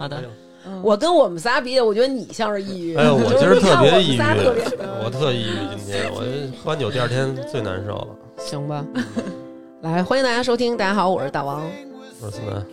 好的。我跟我们仨比，我觉得你像是抑郁。哎，我今儿特别抑郁，我特抑郁。今天我喝完酒第二天最难受了。行吧，来，欢迎大家收听。大家好，我是大王，我是思南。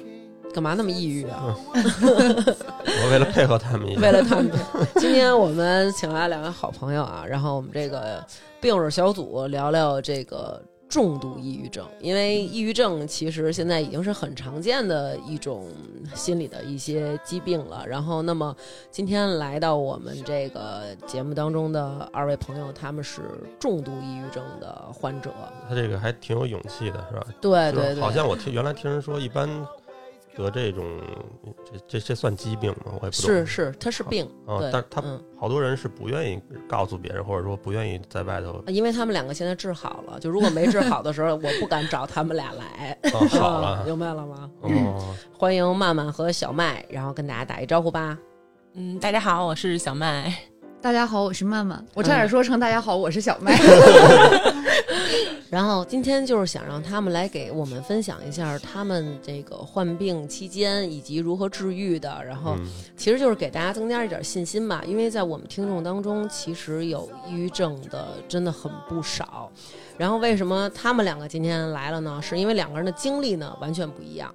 干嘛那么抑郁啊？我为了配合他们，为了他们。今天我们请来两位好朋友啊，然后我们这个病友小组聊聊这个重度抑郁症，因为抑郁症其实现在已经是很常见的一种心理的一些疾病了。然后那么今天来到我们这个节目当中的二位朋友，他们是重度抑郁症的患者。他这个还挺有勇气的，是吧？对对对，好像我原来听人说一般得这种这算疾病吗？我也不懂。是，它是病啊，但他好多人是不愿意告诉别人，或者说不愿意在外头，因为他们两个现在治好了。就如果没治好的时候，我不敢找他们俩来。哦，好了，明白了吗？哦，欢迎曼曼和小麦，然后跟大家打一招呼吧。嗯，大家好，我是小麦。大家好，我是曼曼。我差点说成大家好，我是小麦。然后今天就是想让他们来给我们分享一下他们这个患病期间以及如何治愈的，然后其实就是给大家增加一点信心吧，因为在我们听众当中其实有抑郁症的真的很不少。然后为什么他们两个今天来了呢？是因为两个人的经历呢完全不一样。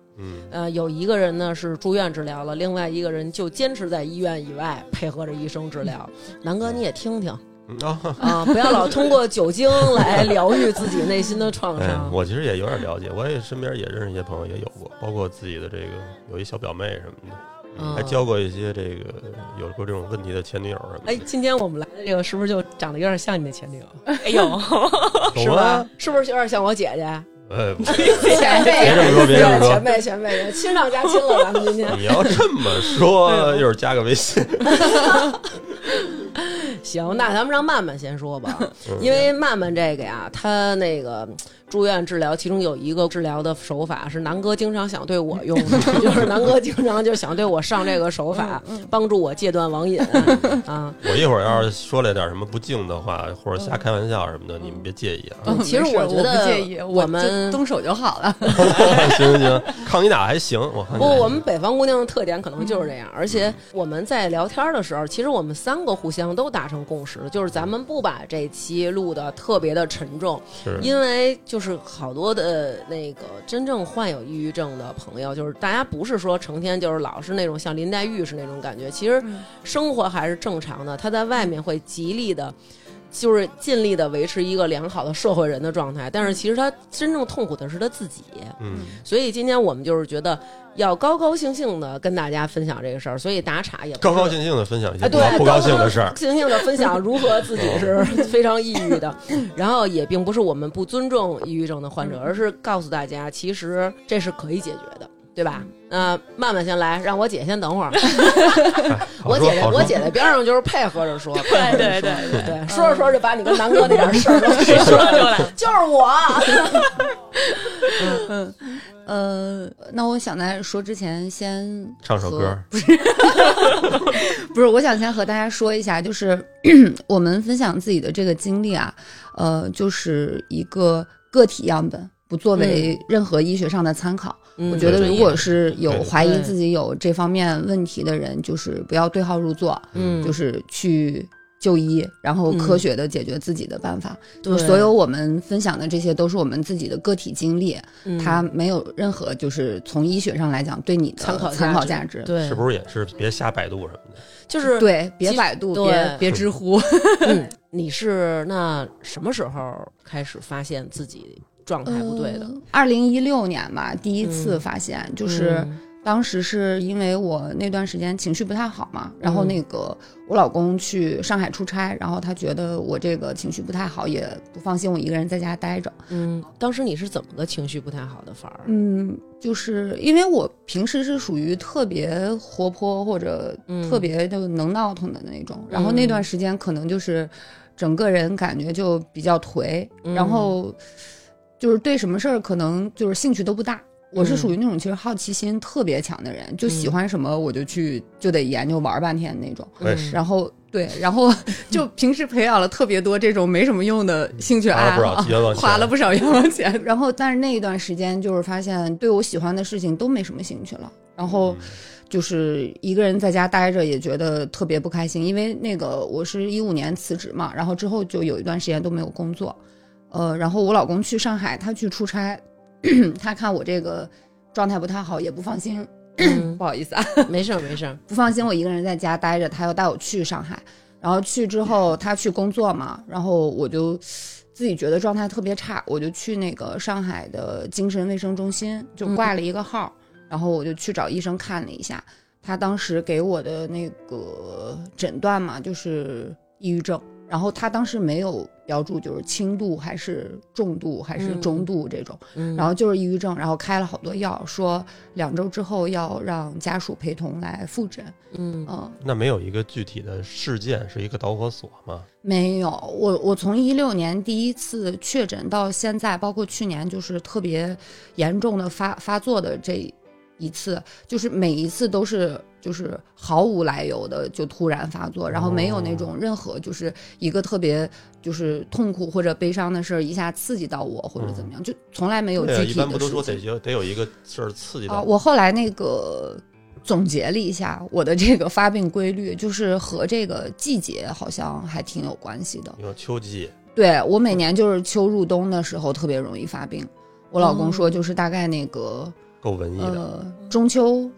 有一个人呢是住院治疗了，另外一个人就坚持在医院以外配合着医生治疗。南哥，你也听听。啊，不要老通过酒精来疗愈自己内心的创伤。哎，我其实也有点了解，我也身边也认识一些朋友也有过，包括自己的这个有一小表妹什么的，还交过一些这个有过这种问题的前女友什么的。哎，今天我们来的这个是不是就长得有点像你的前女友？哎呦，是吧？是不是有点像我姐姐？别这么说，前辈，亲上加亲了，咱们今天。你要这么说，就是加个微信。行，那咱们让曼曼先说吧，因为曼曼这个呀，她那个住院治疗，其中有一个治疗的手法是南哥经常想对我用的，就是南哥经常就想对我上这个手法，帮助我戒断网瘾啊。我一会儿要是说了点什么不敬的话，或者瞎开玩笑什么的，你们别介意啊。其实我觉得不介意，我们动手就好了。行，抗你打还行。我们北方姑娘的特点可能就是这样，而且我们在聊天的时候，其实我们三个互相都达成共识，就是咱们不把这期录的特别的沉重，因为就是好多的那个真正患有抑郁症的朋友，就是大家不是说成天就是老是那种像林黛玉是那种感觉，其实生活还是正常的，他在外面会极力的就是尽力的维持一个良好的社会人的状态，但是其实他真正痛苦的是他自己。所以今天我们就是觉得要高高兴兴的跟大家分享这个事儿，所以打岔也高高兴兴的分享一些不高兴的事儿，高高兴兴的分享如何自己是非常抑郁的。然后也并不是我们不尊重抑郁症的患者，而是告诉大家其实这是可以解决的，对吧？慢慢先来，让我姐先等会儿。我姐在边上就是配合着说，对，说着说着把你跟南哥那点事儿说出来，就是我。那我想在说之前先唱首歌，不是，我想先和大家说一下，就是我们分享自己的这个经历啊，就是一个个体样本，不作为任何医学上的参考。我觉得如果是有怀疑自己有这方面问题的人，就是不要对号入座，就是去就医，然后科学的解决自己的办法。就是所有我们分享的这些都是我们自己的个体经历，它没有任何就是从医学上来讲对你的参考价值。对，是不是也是别瞎百度什么的？就是对，别百度，别知乎。你是那什么时候开始发现自己状态不对的？2016年吧，第一次发现，就是当时是因为我那段时间情绪不太好嘛，然后那个我老公去上海出差，然后他觉得我这个情绪不太好，也不放心我一个人在家待着。当时你是怎么个情绪不太好的法儿？就是因为我平时是属于特别活泼或者特别就能闹腾的那种，然后那段时间可能就是整个人感觉就比较颓，然后就是对什么事儿可能就是兴趣都不大。我是属于那种其实好奇心特别强的人，就喜欢什么我就去就得研究玩半天那种。然后对，然后就平时培养了特别多这种没什么用的兴趣爱好，花了不少冤枉钱。然后但是那一段时间就是发现对我喜欢的事情都没什么兴趣了，然后就是一个人在家待着也觉得特别不开心，因为那个我是15年辞职嘛，然后之后就有一段时间都没有工作，然后我老公去上海，他去出差，他看我这个状态不太好，也不放心，不好意思啊，没事没事，不放心我一个人在家待着，他要带我去上海，然后去之后他去工作嘛，然后我就自己觉得状态特别差，我就去那个上海的精神卫生中心就挂了一个号，然后我就去找医生看了一下，他当时给我的那个诊断嘛，就是抑郁症，然后他当时没有标注就是轻度还是重度还是中度这种，然后就是抑郁症，然后开了好多药，说2周之后要让家属陪同来复诊。那没有一个具体的事件是一个导火索吗？没有，我从16年第一次确诊到现在，包括去年就是特别严重的发作的这一次，就是每一次都是就是毫无来由的就突然发作，然后没有那种任何就是一个特别就是痛苦或者悲伤的事一下刺激到我或者怎么样，就从来没有具体的事情。一般不都说得有一个事刺激到我后来那个总结了一下我的这个发病规律，就是和这个季节好像还挺有关系的，有秋季。对，我每年就是秋入冬的时候特别容易发病，我老公说就是大概那个够文艺的，中秋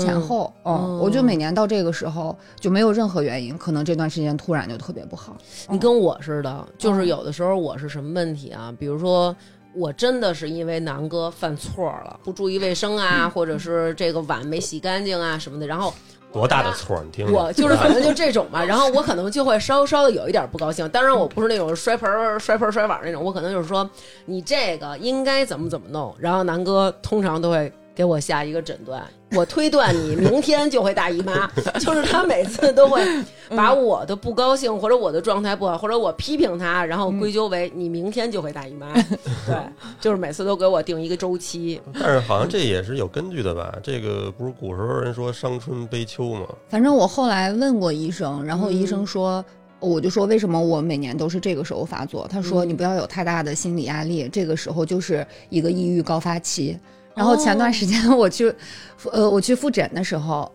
前后，我就每年到这个时候就没有任何原因，可能这段时间突然就特别不好。你跟我似的，就是有的时候我是什么问题啊？比如说我真的是因为南哥犯错了，不注意卫生啊，或者是这个碗没洗干净啊什么的，然后。多大的错你听着，我就是反正就这种嘛，然后我可能就会稍稍的有一点不高兴，当然我不是那种摔盆摔碗那种，我可能就是说你这个应该怎么弄，然后南哥通常都会给我下一个诊断，我推断你明天就会大姨妈，就是他每次都会把我的不高兴或者我的状态不好或者我批评他，然后归咎为你明天就会大姨妈，对，就是每次都给我定一个周期。但是好像这也是有根据的吧？这个不是古时候人说伤春悲秋吗？反正我后来问过医生，然后医生说，我就说为什么我每年都是这个时候发作？他说你不要有太大的心理压力，这个时候就是一个抑郁高发期。然后前段时间我去复诊的时候，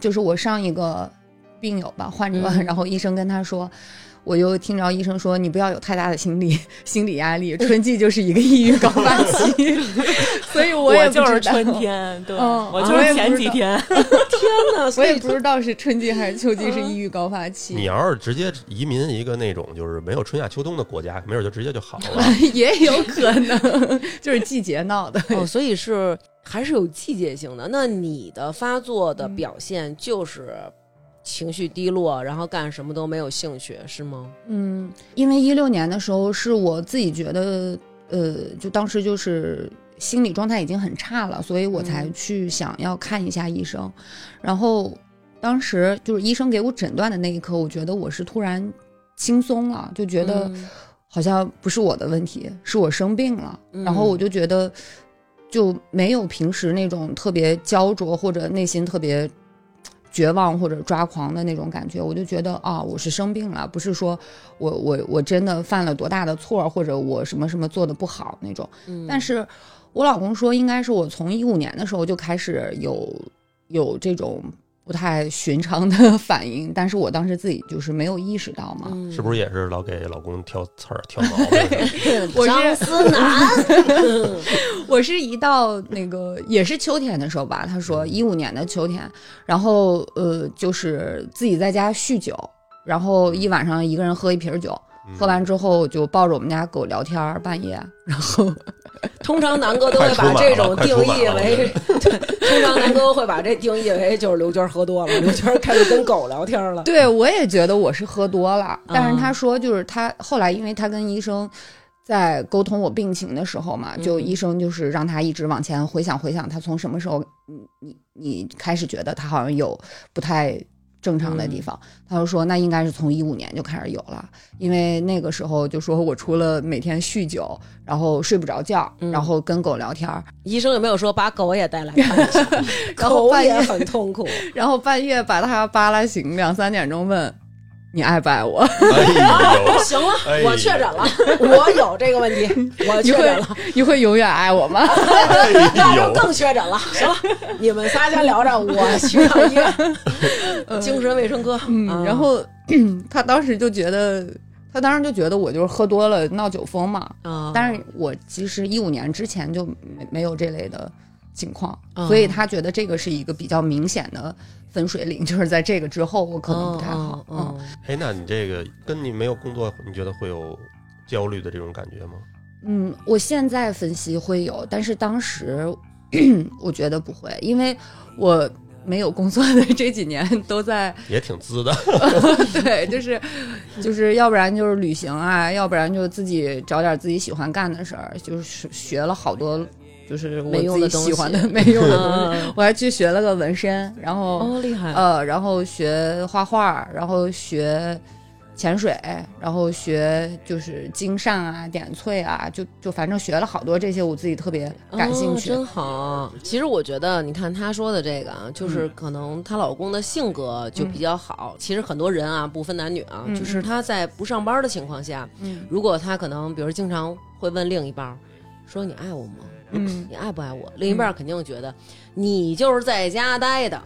就是我上一个病友吧，患者，然后医生跟他说，我又听着医生说你不要有太大的心理压力，春季就是一个抑郁高发期，所以我也不知道，我就是春天，对，我就是前几天，天哪，所以我也不知道是春季还是秋季是抑郁高发期。你要是直接移民一个那种就是没有春夏秋冬的国家，没准就直接就好了，也有可能就是季节闹的，所以是还是有季节性的。那你的发作的表现就是。情绪低落，然后干什么都没有兴趣，是吗？因为16年的时候是我自己觉得，就当时就是心理状态已经很差了，所以我才去想要看一下医生。然后当时就是医生给我诊断的那一刻，我觉得我是突然轻松了，就觉得好像不是我的问题，是我生病了。然后我就觉得就没有平时那种特别焦灼或者内心特别绝望或者抓狂的那种感觉，我就觉得啊，我是生病了，不是说我真的犯了多大的错，或者我什么什么做的不好那种。但是我老公说，应该是我从15年的时候就开始有这种不太寻常的反应，但是我当时自己就是没有意识到嘛。是不是也是老给老公挑刺儿挑毛病？我是思南，我是一到那个也是秋天的时候吧，他说15年的秋天，然后就是自己在家酗酒，然后一晚上一个人喝一瓶酒，喝完之后就抱着我们家狗聊天半夜，然后。通常南哥都会把这种定义为，通常南哥会把这定义为就是刘娟喝多了，刘娟开始跟狗聊天了。对，我也觉得我是喝多了，但是他说就是他后来因为他跟医生在沟通我病情的时候嘛，就医生就是让他一直往前回想他从什么时候你开始觉得他好像有不太正常的地方，他就说那应该是从15年就开始有了，因为那个时候就说我除了每天酗酒，然后睡不着觉，然后跟狗聊天。医生有没有说把狗也带来看一下？然后半夜狗也很痛苦，然后半夜把他扒拉醒，2-3点钟问你爱不爱我？哎、行了、哎，我确诊了，我有这个问题，我确诊了。你会永远爱我吗？那就更确诊了。行了，你们仨先聊着，我去趟医院，精神卫生科。然后他当时就觉得我就是喝多了闹酒疯嘛。但是我其实15年之前就没有这类的情况，所以他觉得这个是一个比较明显的分水岭，就是在这个之后我可能不太好。那你这个跟你没有工作，你觉得会有焦虑的这种感觉吗？我现在分析会有，但是当时我觉得不会，因为我没有工作的这几年都在，也挺滋的对，就是要不然就是旅行啊，要不然就自己找点自己喜欢干的事儿，就是学了好多就是我自己喜欢的没用的东西我还去学了个纹身，然后厉害，然后学画画，然后学潜水，然后学就是经扇啊、点翠啊，就反正学了好多这些我自己特别感兴趣。真好。其实我觉得你看她说的这个啊，就是可能她老公的性格就比较好。其实很多人啊，不分男女啊，就是她在不上班的情况下，如果她可能比如经常会问另一半说你爱我吗？你爱不爱我？另一半肯定觉得你就是在家待的，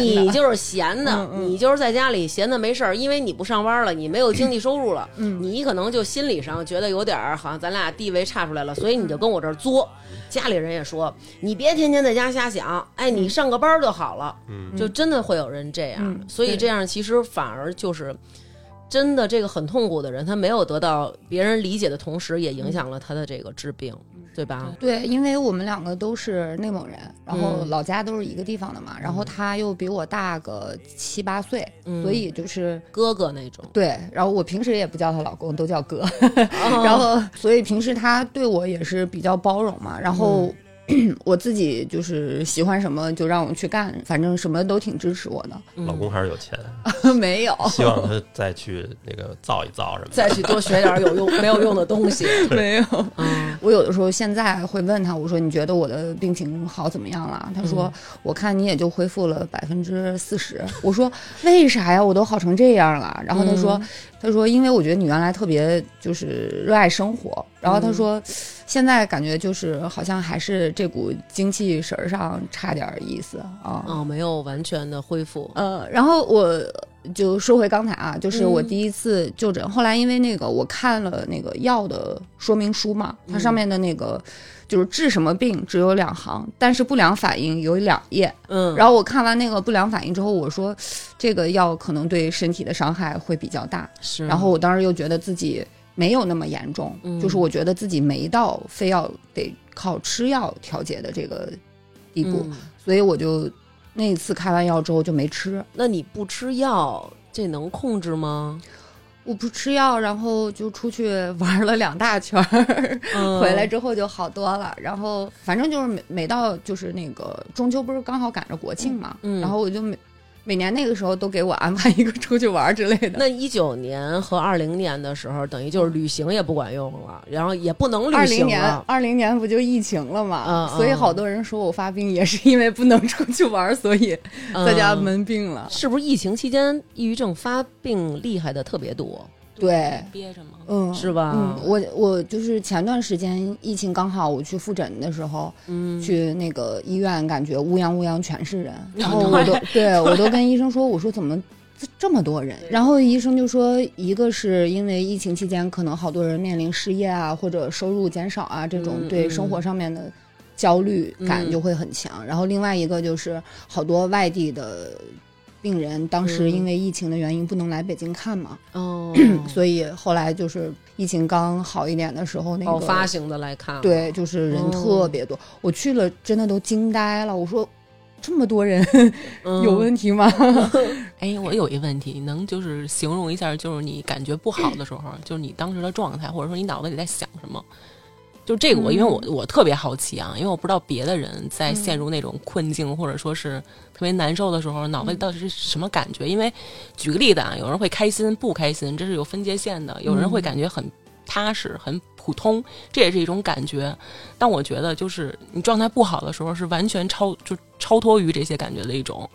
你就是闲的，你就是在家里闲的没事儿，因为你不上班了，你没有经济收入了，你可能就心理上觉得有点好像咱俩地位差出来了，所以你就跟我这儿作。家里人也说你别天天在家瞎想，哎，你上个班就好了，就真的会有人这样，所以这样其实反而就是。真的这个很痛苦的人，他没有得到别人理解的同时，也影响了他的这个治病，对吧？对，因为我们两个都是内蒙人，然后老家都是一个地方的嘛，然后他又比我大个7-8岁，所以就是哥哥那种。对，然后我平时也不叫他老公，都叫哥然后所以平时他对我也是比较包容嘛，然后我自己就是喜欢什么就让我去干，反正什么都挺支持我的。老公还是有钱没有，希望他再去那个造一造什么，再去多学点有用没有用的东西没有我有的时候现在会问他，我说你觉得我的病情好怎么样了？他说我看你也就恢复了40%。我说为啥呀？我都好成这样了。然后他说因为我觉得你原来特别就是热爱生活，然后他说现在感觉就是好像还是这股精气神上差点意思啊，没有完全的恢复。然后我就说回刚才啊，就是我第一次就诊，后来因为那个我看了那个药的说明书嘛，它上面的那个就是治什么病只有2行，但是不良反应有2页。然后我看完那个不良反应之后，我说这个药可能对身体的伤害会比较大，是。然后我当时又觉得自己没有那么严重，就是我觉得自己没到非要得靠吃药调节的这个地步，所以我就。那一次开完药之后就没吃。那你不吃药这能控制吗？我不吃药，然后就出去玩了2大圈、回来之后就好多了。然后反正就是 每到就是那个中秋不是刚好赶着国庆嘛，然后我就每年那个时候都给我安排一个出去玩之类的。那19年和20年的时候，等于就是旅行也不管用了，然后也不能旅行了。20年不就疫情了嘛，所以好多人说我发病也是因为不能出去玩，所以在家闷病了。是不是疫情期间抑郁症发病厉害的特别多？对，憋着吗？是吧？我就是前段时间疫情刚好我去复诊的时候，去那个医院，感觉乌泱乌泱全是人，然后我都跟医生说，我说怎么这么多人？然后医生就说，一个是因为疫情期间可能好多人面临失业啊，或者收入减少啊，这种对生活上面的焦虑感就会很强。然后另外一个就是好多外地的。病人当时因为疫情的原因不能来北京看嘛，所以后来就是疫情刚好一点的时候，那个发型的来看，对，就是人特别多，我去了真的都惊呆了，我说这么多人有问题吗？哎，我有一问题，能就是形容一下，就是你感觉不好的时候，就是你当时的状态，或者说你脑子里在想什么？就这个我因为我特别好奇啊，因为我不知道别的人在陷入那种困境或者说是特别难受的时候，脑袋到底是什么感觉？因为举个例子啊，有人会开心不开心，这是有分界线的，有人会感觉很踏实很普通，这也是一种感觉。但我觉得就是你状态不好的时候是完全就超脱于这些感觉的一种。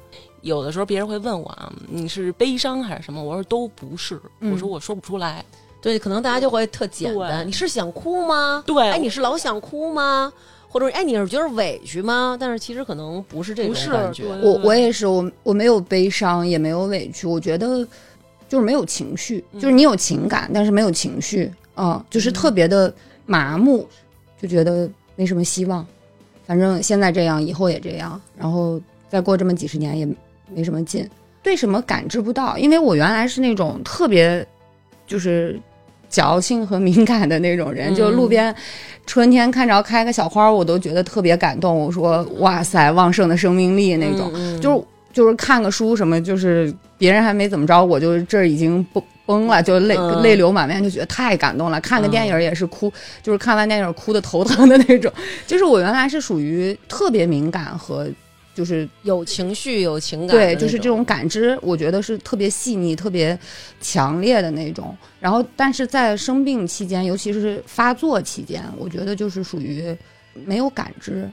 有的时候别人会问我啊，你是悲伤还是什么？我说都不是，我说我说不出来。对，可能大家就会特简单，你是想哭吗？对，哎，你是老想哭吗？或者哎，你是觉得委屈吗？但是其实可能不是这种感觉。我也是，我没有悲伤，也没有委屈，我觉得就是没有情绪，就是你有情感，但是没有情绪啊，就是特别的麻木，就觉得没什么希望。反正现在这样，以后也这样，然后再过这么几十年也没什么劲，对什么感知不到，因为我原来是那种特别就是矫情和敏感的那种人，就路边春天看着开个小花，我都觉得特别感动，我说哇塞，旺盛的生命力那种，就是看个书什么，就是别人还没怎么着，我就这已经崩了，就泪流满面，就觉得太感动了。看个电影也是哭，就是看完电影哭的头疼的那种。就是我原来是属于特别敏感和就是有情绪有情感，对，就是这种感知，我觉得是特别细腻、特别强烈的那种。然后，但是在生病期间，尤其是发作期间，我觉得就是属于没有感知，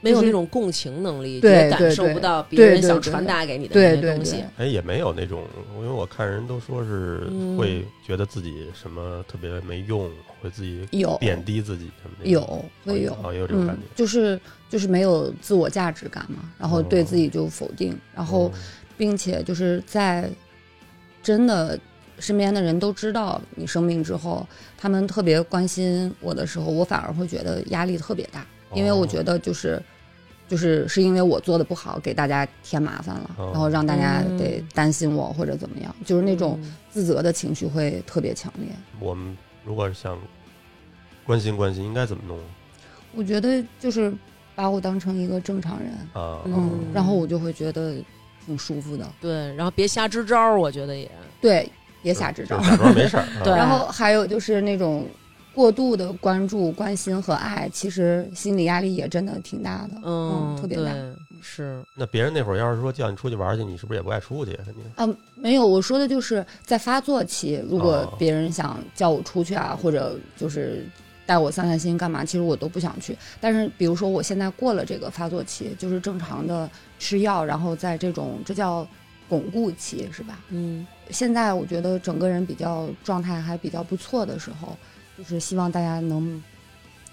没有那种共情能力，也感受不到别人想传达给你的那些东西。哎，也没有那种，因为我看人都说是会觉得自己什么特别没用，会自己贬低自己什么的，有这种感觉，就是没有自我价值感嘛，然后对自己就否定，然后并且就是在真的。身边的人都知道你生病之后，他们特别关心我的时候，我反而会觉得压力特别大，因为我觉得就是因为我做的不好，给大家添麻烦了，然后让大家得担心我或者怎么样，就是那种自责的情绪会特别强烈。我们如果想关心关心，应该怎么弄？我觉得就是把我当成一个正常人啊，然后我就会觉得挺舒服的。对，然后别瞎支招，我觉得也对。别瞎支招，没事儿。对，然后还有就是那种过度的关注、关心和爱，其实心理压力也真的挺大的，特别大。是。那别人那会儿要是说叫你出去玩去，你是不是也不爱出去？没有，我说的就是在发作期，如果别人想叫我出去啊，或者就是带我散散心干嘛，其实我都不想去。但是比如说我现在过了这个发作期，就是正常的吃药，然后在这种这叫巩固期是吧？现在我觉得整个人比较状态还比较不错的时候，就是希望大家能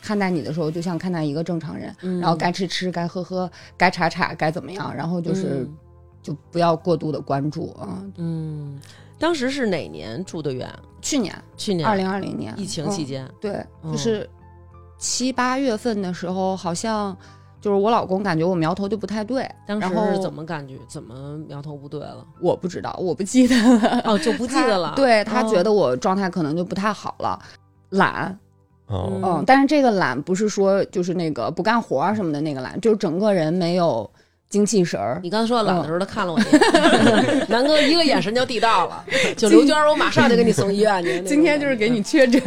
看待你的时候就像看待一个正常人，然后该吃吃，该喝喝，该查查，该怎么样，然后就是、就不要过度的关注啊。当时是哪年住的院？去年2020年疫情期间，对，就是7、8月份的时候，好像就是我老公感觉我苗头就不太对，当时是怎么感觉？怎么苗头不对了？我不知道，我不记得了。就不记得了。对，他觉得我状态可能就不太好了，懒。但是这个懒不是说就是那个不干活什么的那个懒，就是整个人没有精气神儿。你刚才说懒的时候，他看了我一眼，南哥一个眼神就地道了。就刘娟，我马上就给你送医院去。今天就是给你确诊，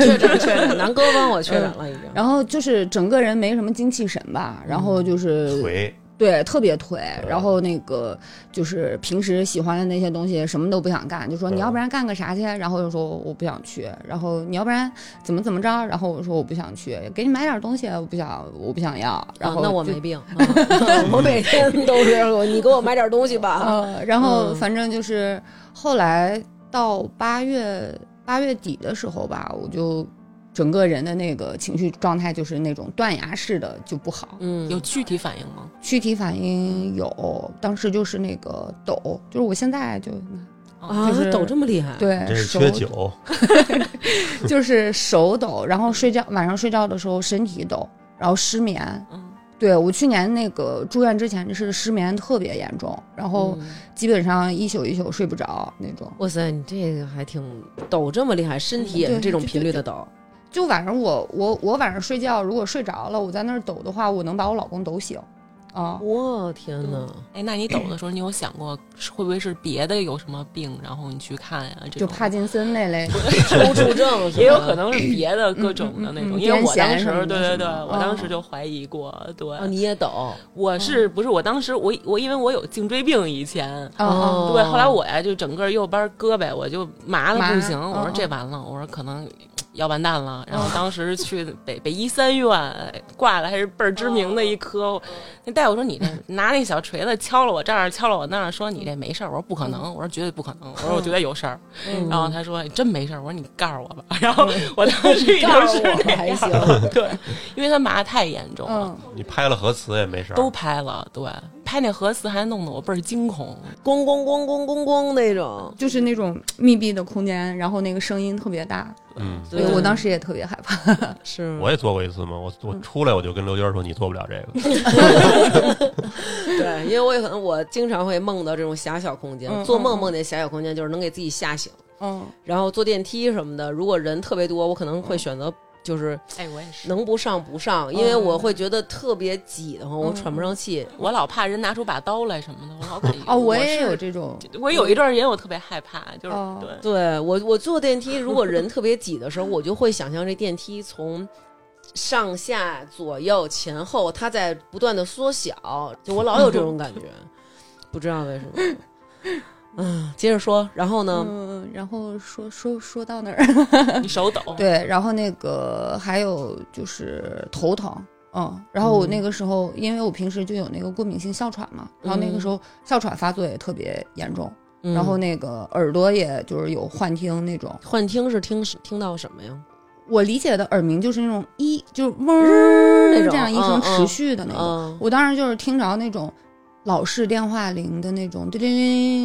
南哥帮我确诊了已经。然后就是整个人没什么精气神吧，然后就是颓，对，特别颓。然后那个就是平时喜欢的那些东西什么都不想干，就说你要不然干个啥去，然后就说我不想去。然后你要不然怎么着，然后我说我不想去，给你买点东西，我不想要。然后那我没病，我每天都是你给我买点东西吧。然后反正就是后来到八月底的时候吧，我就。整个人的那个情绪状态就是那种断崖式的就不好。有躯体反应吗？躯体反应有，当时就是那个抖，就是我现在就是抖这么厉害？对，这是缺酒。就是手抖，然后晚上睡觉的时候身体抖，然后失眠。对，我去年那个住院之前是失眠特别严重，然后基本上一宿一宿睡不着那种。哇塞，你这个还挺抖这么厉害，身体也是这种频率的抖。就晚上我晚上睡觉，如果睡着了，我在那儿抖的话，我能把我老公抖醒，我天哪！哎，那你抖的时候，你有想过会不会是别的有什么病，然后你去看呀？这就帕金森那类抽搐症，也有可能是别的各种的那种。因为我当时，对，我当时就怀疑过，对。你也抖？我是不是？我当时我因为我有颈椎病以前，对，后来我呀就整个右边胳膊我就麻的不行，我说这完了，我说可能。要完蛋了。然后当时去北医三院挂了，还是倍儿知名的一科。那大夫说你这拿那小锤子敲了我这儿，敲了我那儿，说你这没事儿。我说不可能，我说绝对不可能，我说我觉得有事儿。然后他说你真没事儿，我说你告诉我吧。然后我当时已经是那样了，对，因为他麻太严重了。你拍了核磁也没事儿，都拍了，对。拍那核磁还弄得我倍儿惊恐，咣咣咣咣咣咣那种，就是那种密闭的空间，然后那个声音特别大，嗯，所以我当时也特别害怕。是，我也做过一次嘛，我出来我就跟刘娟说，你做不了这个。对，因为我也可能我经常会梦到这种狭小空间，做梦梦见狭小空间就是能给自己吓醒，嗯，然后坐电梯什么的，如果人特别多，我可能会选择。就是，哎，我也是能不上不上，因为我会觉得特别挤的话，我喘不上气，我老怕人拿出把刀来什么的，我老哦，我也有这种，我有一段时间我特别害怕，就是、哦、对我坐电梯，如果人特别挤的时候，我就会想象这电梯从上下左右前后，它在不断的缩小，就我老有这种感觉，不知道为什么。嗯，接着说，然后呢？嗯，然后说到哪儿？你手抖。对，然后那个还有就是头疼，嗯，然后我那个时候，因为我平时就有那个过敏性哮喘嘛，然后那个时候哮喘发作也特别严重，然后那个耳朵也就是有幻听那种。幻听是听到什么呀？我理解的耳鸣就是那种就是嗡那种这样一声持续的那种，我当时就是听着那种。老式电话铃的那种叮叮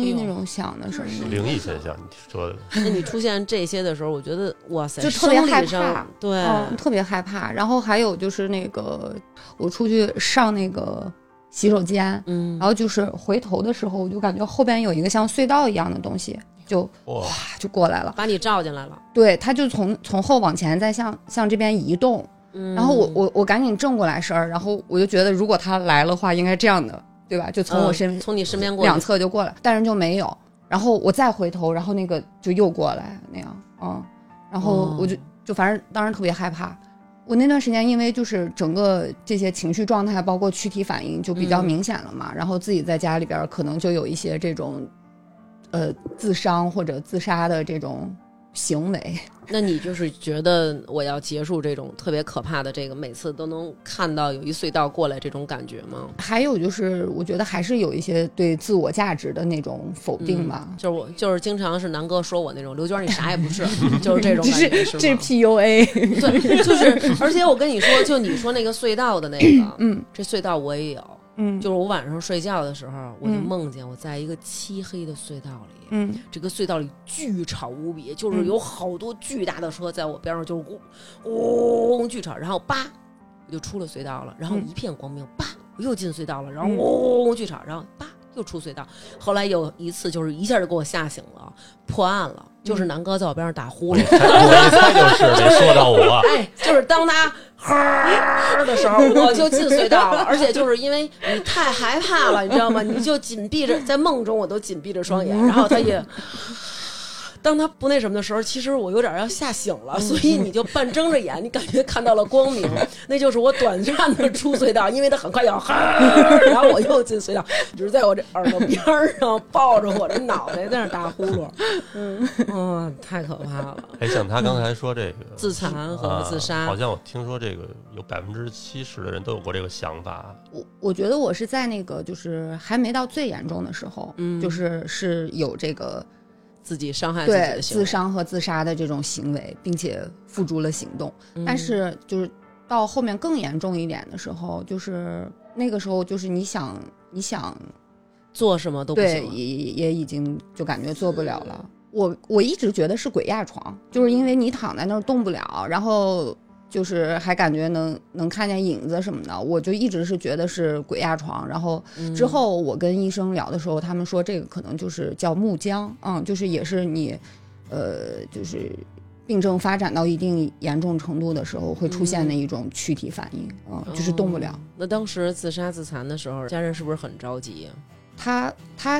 叮那种响的声音，灵异现象，你说的。那你出现这些的时候，我觉得哇塞，就特别害怕，对、特别害怕。然后还有就是那个，我出去上那个洗手间，然后就是回头的时候，我就感觉后边有一个像隧道一样的东西，就哇就过来了，把你照进来了。对，它就从后往前再向这边移动，然后我赶紧正过来身儿，然后我就觉得如果它来的话，应该这样的。对吧？就从你身边过两侧就过来，但是就没有。然后我再回头，然后那个就又过来那样，嗯。然后我就反正当时特别害怕。我那段时间因为就是整个这些情绪状态，包括躯体反应就比较明显了嘛。然后自己在家里边可能就有一些这种，自伤或者自杀的这种行为。那你就是觉得我要结束这种特别可怕的这个每次都能看到有一隧道过来这种感觉吗？还有就是我觉得还是有一些对自我价值的那种否定吧、就是经常是南哥说我那种刘娟你啥也不是就是这种感觉这是 PUA 对就是而且我跟你说就你说那个隧道的那个这隧道我也有就是我晚上睡觉的时候我就梦见我在一个漆黑的隧道里这个隧道里巨吵无比就是有好多巨大的车在我边上就是嗡巨吵然后叭我就出了隧道了然后一片光明叭我又进隧道了然后嗡巨吵然后叭又出隧道后来有一次就是一下就给我吓醒了破案了就是南哥在我边上打呼噜我一猜就是没说到我哎，就是当他哈的时候我就进隧道了而且就是因为你太害怕了你知道吗你就紧闭着在梦中我都紧闭着双眼然后他也当他不那什么的时候其实我有点要吓醒了所以你就半睁着眼你感觉看到了光明那就是我短暂的出隧道因为他很快要然后我又进隧道就是在我这耳朵边上抱着我这脑袋在那打呼噜太可怕了哎，像他刚才说这个自残和自杀好像我听说这个有70%的人都有过这个想法我觉得我是在那个就是还没到最严重的时候就是有这个自己伤害自己的行为对自伤和自杀的这种行为并且付诸了行动但是就是到后面更严重一点的时候就是那个时候就是你想做什么都不行对也已经就感觉做不了了我一直觉得是鬼压床就是因为你躺在那儿动不了然后就是还感觉能看见影子什么的我就一直是觉得是鬼压床然后之后我跟医生聊的时候他们说这个可能就是叫木僵就是也是你就是病症发展到一定严重程度的时候会出现的一种躯体反应就是动不了那当时自杀自残的时候家人是不是很着急他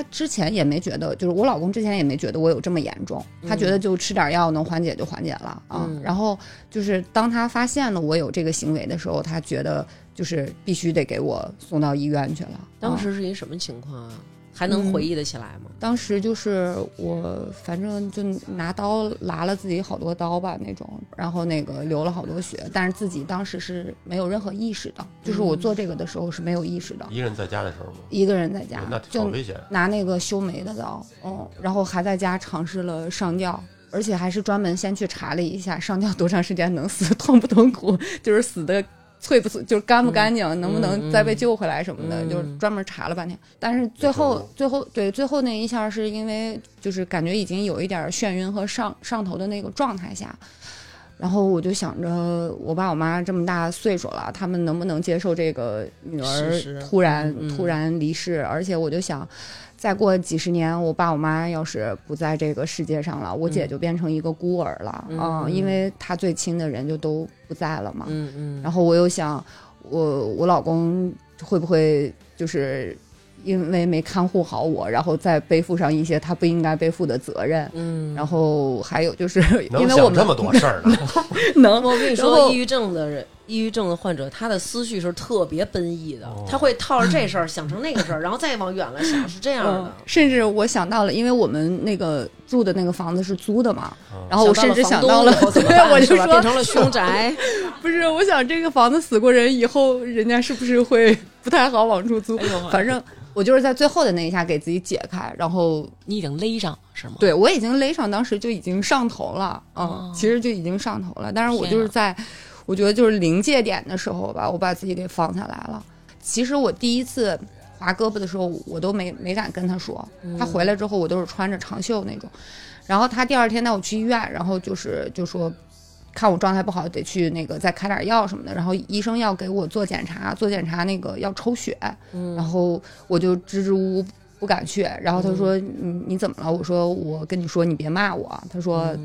之前也没觉得就是我老公之前也没觉得我有这么严重他觉得就吃点药能缓解就缓解了啊。然后就是当他发现了我有这个行为的时候他觉得就是必须得给我送到医院去了当时是一什么情况啊？还能回忆得起来吗？当时就是我反正就拿刀拉了自己好多刀吧那种，然后那个流了好多血，但是自己当时是没有任何意识的，就是我做这个的时候是没有意识的。一个人在家的时候吗？一个人在家，那挺危险，拿那个修眉的刀，嗯，然后还在家尝试了上吊。而且还是专门先去查了一下上吊多长时间能死，痛不痛苦，就是死的脆不脆，就是干不干净，能不能再被救回来什么的，就是专门查了半天。但是最后那一下是因为就是感觉已经有一点眩晕和上头的那个状态下，然后我就想着我爸我妈这么大岁数了，他们能不能接受这个女儿突然离世？而且我就想，再过几十年我爸我妈要是不在这个世界上了，我姐就变成一个孤儿了啊，因为她最亲的人就都不在了嘛。然后我又想我老公会不会就是因为没看护好我，然后再背负上一些他不应该背负的责任。然后还有就是因为我们能想这么多事儿呢能，我跟你说抑郁症的患者，他的思绪是特别奔逸的，他会套着这事儿想成那个事儿，然后再往远了想，是这样的。甚至我想到了，因为我们那个住的那个房子是租的嘛，然后我甚至想到了，对，我就说变成了凶宅。不是，我想这个房子死过人以后，人家是不是会不太好往出租？反正我就是在最后的那一下给自己解开，然后你已经勒上是吗？对，我已经勒上，当时就已经上头了，其实就已经上头了，但是我就是在。我觉得就是临界点的时候吧，我把自己给放下来了。其实我第一次划胳膊的时候，我都没敢跟他说。他回来之后，我都是穿着长袖那种。然后他第二天带我去医院，然后就说，看我状态不好，得去那个再开点药什么的。然后医生要给我做检查，那个要抽血。然后我就支支吾吾不敢去。然后他说：“你怎么了？”我说：“我跟你说，你别骂我。”他说。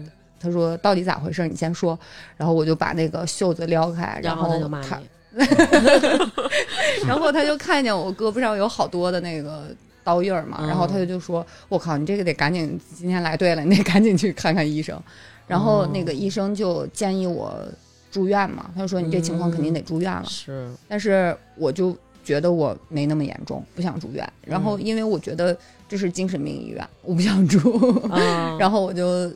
他说到底咋回事你先说，然后我就把那个袖子撩开，然后他就骂你然后他就看见我胳膊上有好多的那个刀印嘛，然后他就说我靠，你这个得赶紧，今天来对了，你得赶紧去看看医生。然后那个医生就建议我住院嘛，他就说你这情况肯定得住院了，是，但是我就觉得我没那么严重，不想住院。然后因为我觉得这是精神病医院，我不想住然后我就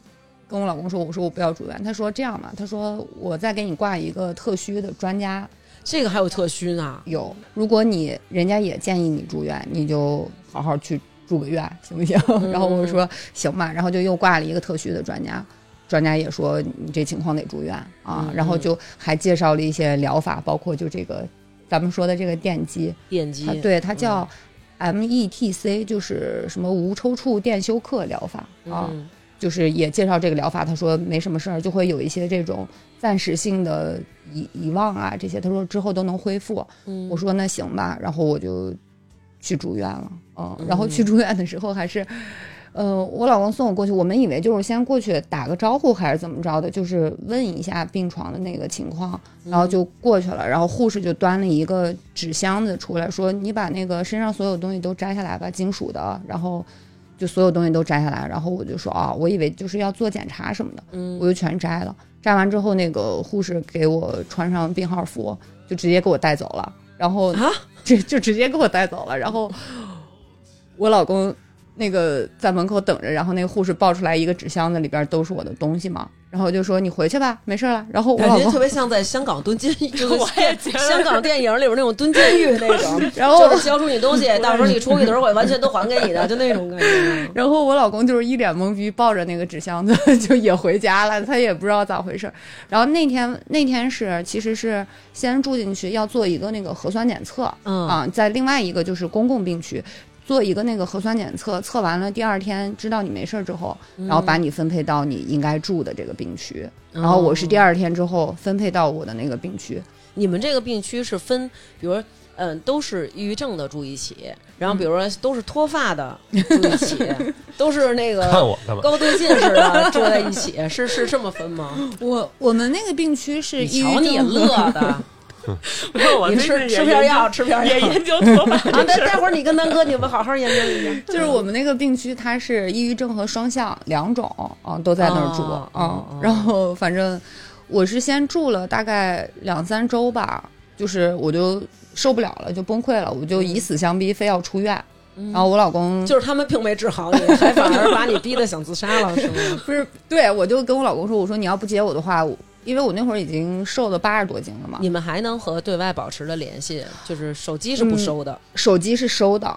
跟我老公说，我说我不要住院。他说这样吧，他说我再给你挂一个特需的专家。这个还有特需呢？有，如果人家也建议你住院，你就好好去住个院行不行？然后我说行吧，然后就又挂了一个特需的专家，专家也说你这情况得住院啊。然后就还介绍了一些疗法，包括就这个咱们说的这个电击，对，它叫 METC， 就是什么无抽搐电休克疗法啊。就是也介绍这个疗法，他说没什么事儿，就会有一些这种暂时性的遗忘啊这些，他说之后都能恢复。我说那行吧，然后我就去住院了然后去住院的时候还是我老公送我过去，我们以为就是先过去打个招呼还是怎么着的，就是问一下病床的那个情况，然后就过去了。然后护士就端了一个纸箱子出来，说你把那个身上所有东西都摘下来吧，金属的，然后就所有东西都摘下来。然后我就说啊，我以为就是要做检查什么的，我就全摘了。摘完之后，那个护士给我穿上病号服，就直接给我带走了。然后就直接给我带走了。然后我老公那个在门口等着，然后那个护士抱出来一个纸箱子，里边都是我的东西嘛。然后就说你回去吧，没事了。然后我老公特别像在香港蹲监狱，香港电影里边那种蹲监狱那种，然后就是交出你东西，到时候你出去的时候我完全都还给你的，就那种感觉。然后我老公就是一脸懵逼，抱着那个纸箱子就也回家了，他也不知道咋回事。然后那天是其实是先住进去要做一个那个核酸检测啊，在另外一个就是公共病区。做一个那个核酸检测，测完了第二天知道你没事之后，然后把你分配到你应该住的这个病区。然后我是第二天之后分配到我的那个病区。你们这个病区是分，比如都是抑郁症的住一起，然后比如说都是脱发的住一起，都是那个高度近视的住在一起，是这么分吗？我们那个病区是抑郁症，瞧你乐的。你吃片药，吃片药研究脱发啊！待会儿你跟南哥，你们好好研究一下。就是我们那个病区，它是抑郁症和双向两种啊，都在那儿住啊。然后反正我是先住了大概2-3周吧，就是我就受不了了，就崩溃了，我就以死相逼，非要出院。然后我老公就是他们并没治好你，还反而把你逼得想自杀了，是吗？不是，对，我就跟我老公说，我说你要不接我的话，因为我那会儿已经瘦了80多斤了嘛。你们还能和对外保持了联系？就是手机是不收的？手机是收的，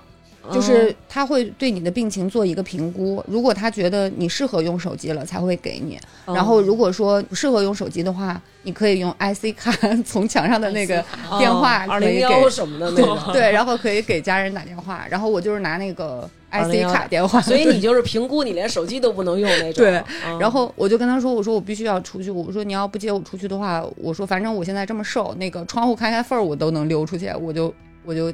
就是他会对你的病情做一个评估，如果他觉得你适合用手机了才会给你，然后如果说不适合用手机的话，你可以用 IC 卡，从墙上的那个电话201什么的那种，对，然后可以给家人打电话，然后我就是拿那个 IC 卡电话。所以你就是评估你连手机都不能用那种。对，然后我就跟他说，我说我必须要出去，我说你要不接我出去的话，我说反正我现在这么瘦，那个窗户开开缝我都能溜出去，我就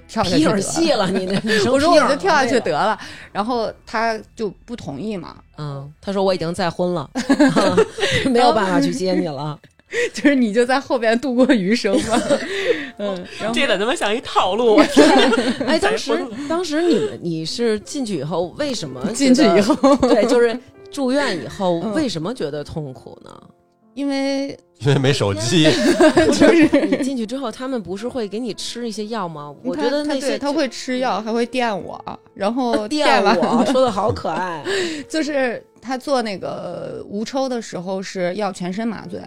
跳下去得了，屁了你我说我就跳下去得了，然后他就不同意嘛，他说我已经再婚了没有办法去接你了就是你就在后边度过余生嘛这个怎么像一套路哎，当时你是进去以后为什么进去以后对，就是住院以后为什么觉得痛苦呢？因为没手机就是你进去之后他们不是会给你吃一些药吗？我觉得那些他会吃药，还会电我，然后电我说的好可爱就是他做那个无抽的时候是要全身麻醉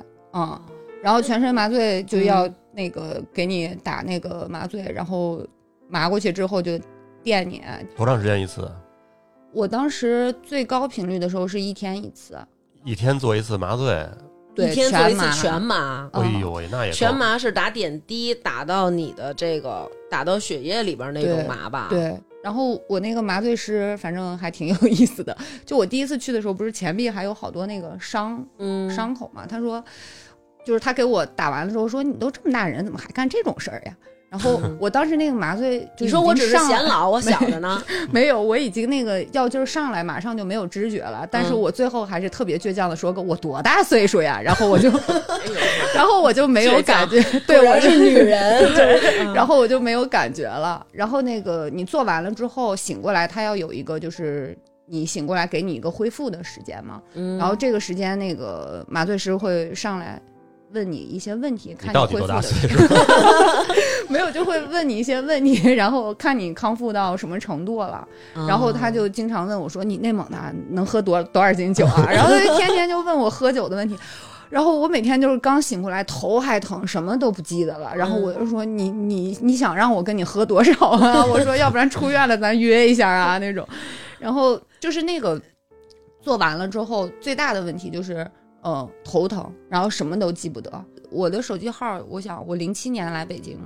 然后全身麻醉就要那个给你打那个麻醉，然后麻过去之后就电你。多长时间一次？我当时最高频率的时候是1天1次。1天做一次麻醉？对，一天做一次全麻。哎呦喂，那也全麻是打点滴打到你的这个打到血液里边那种麻吧？ 对， 对。然后我那个麻醉师反正还挺有意思的，就我第一次去的时候不是前臂还有好多那个伤口嘛，他说就是他给我打完的时候说你都这么大人怎么还干这种事儿呀？然后我当时那个麻醉就你说我只是显老我小着呢，没有，我已经那个药劲上来马上就没有知觉了，但是我最后还是特别倔强的说个我多大岁数呀，然后我就然后我就没有感觉对我是女人然后我就没有感觉了。然后那个你做完了之后醒过来，他要有一个就是你醒过来给你一个恢复的时间嘛，然后这个时间那个麻醉师会上来问你一些问题，看你到底多大岁数没有，就会问你一些问题，然后看你康复到什么程度了。然后他就经常问我说你内蒙的能喝多少斤酒啊然后他天天就问我喝酒的问题，然后我每天就是刚醒过来头还疼什么都不记得了，然后我就说你想让我跟你喝多少啊我说要不然出院了咱约一下啊那种。然后就是那个做完了之后最大的问题就是头疼，然后什么都记不得。我的手机号，我想我07年来北京，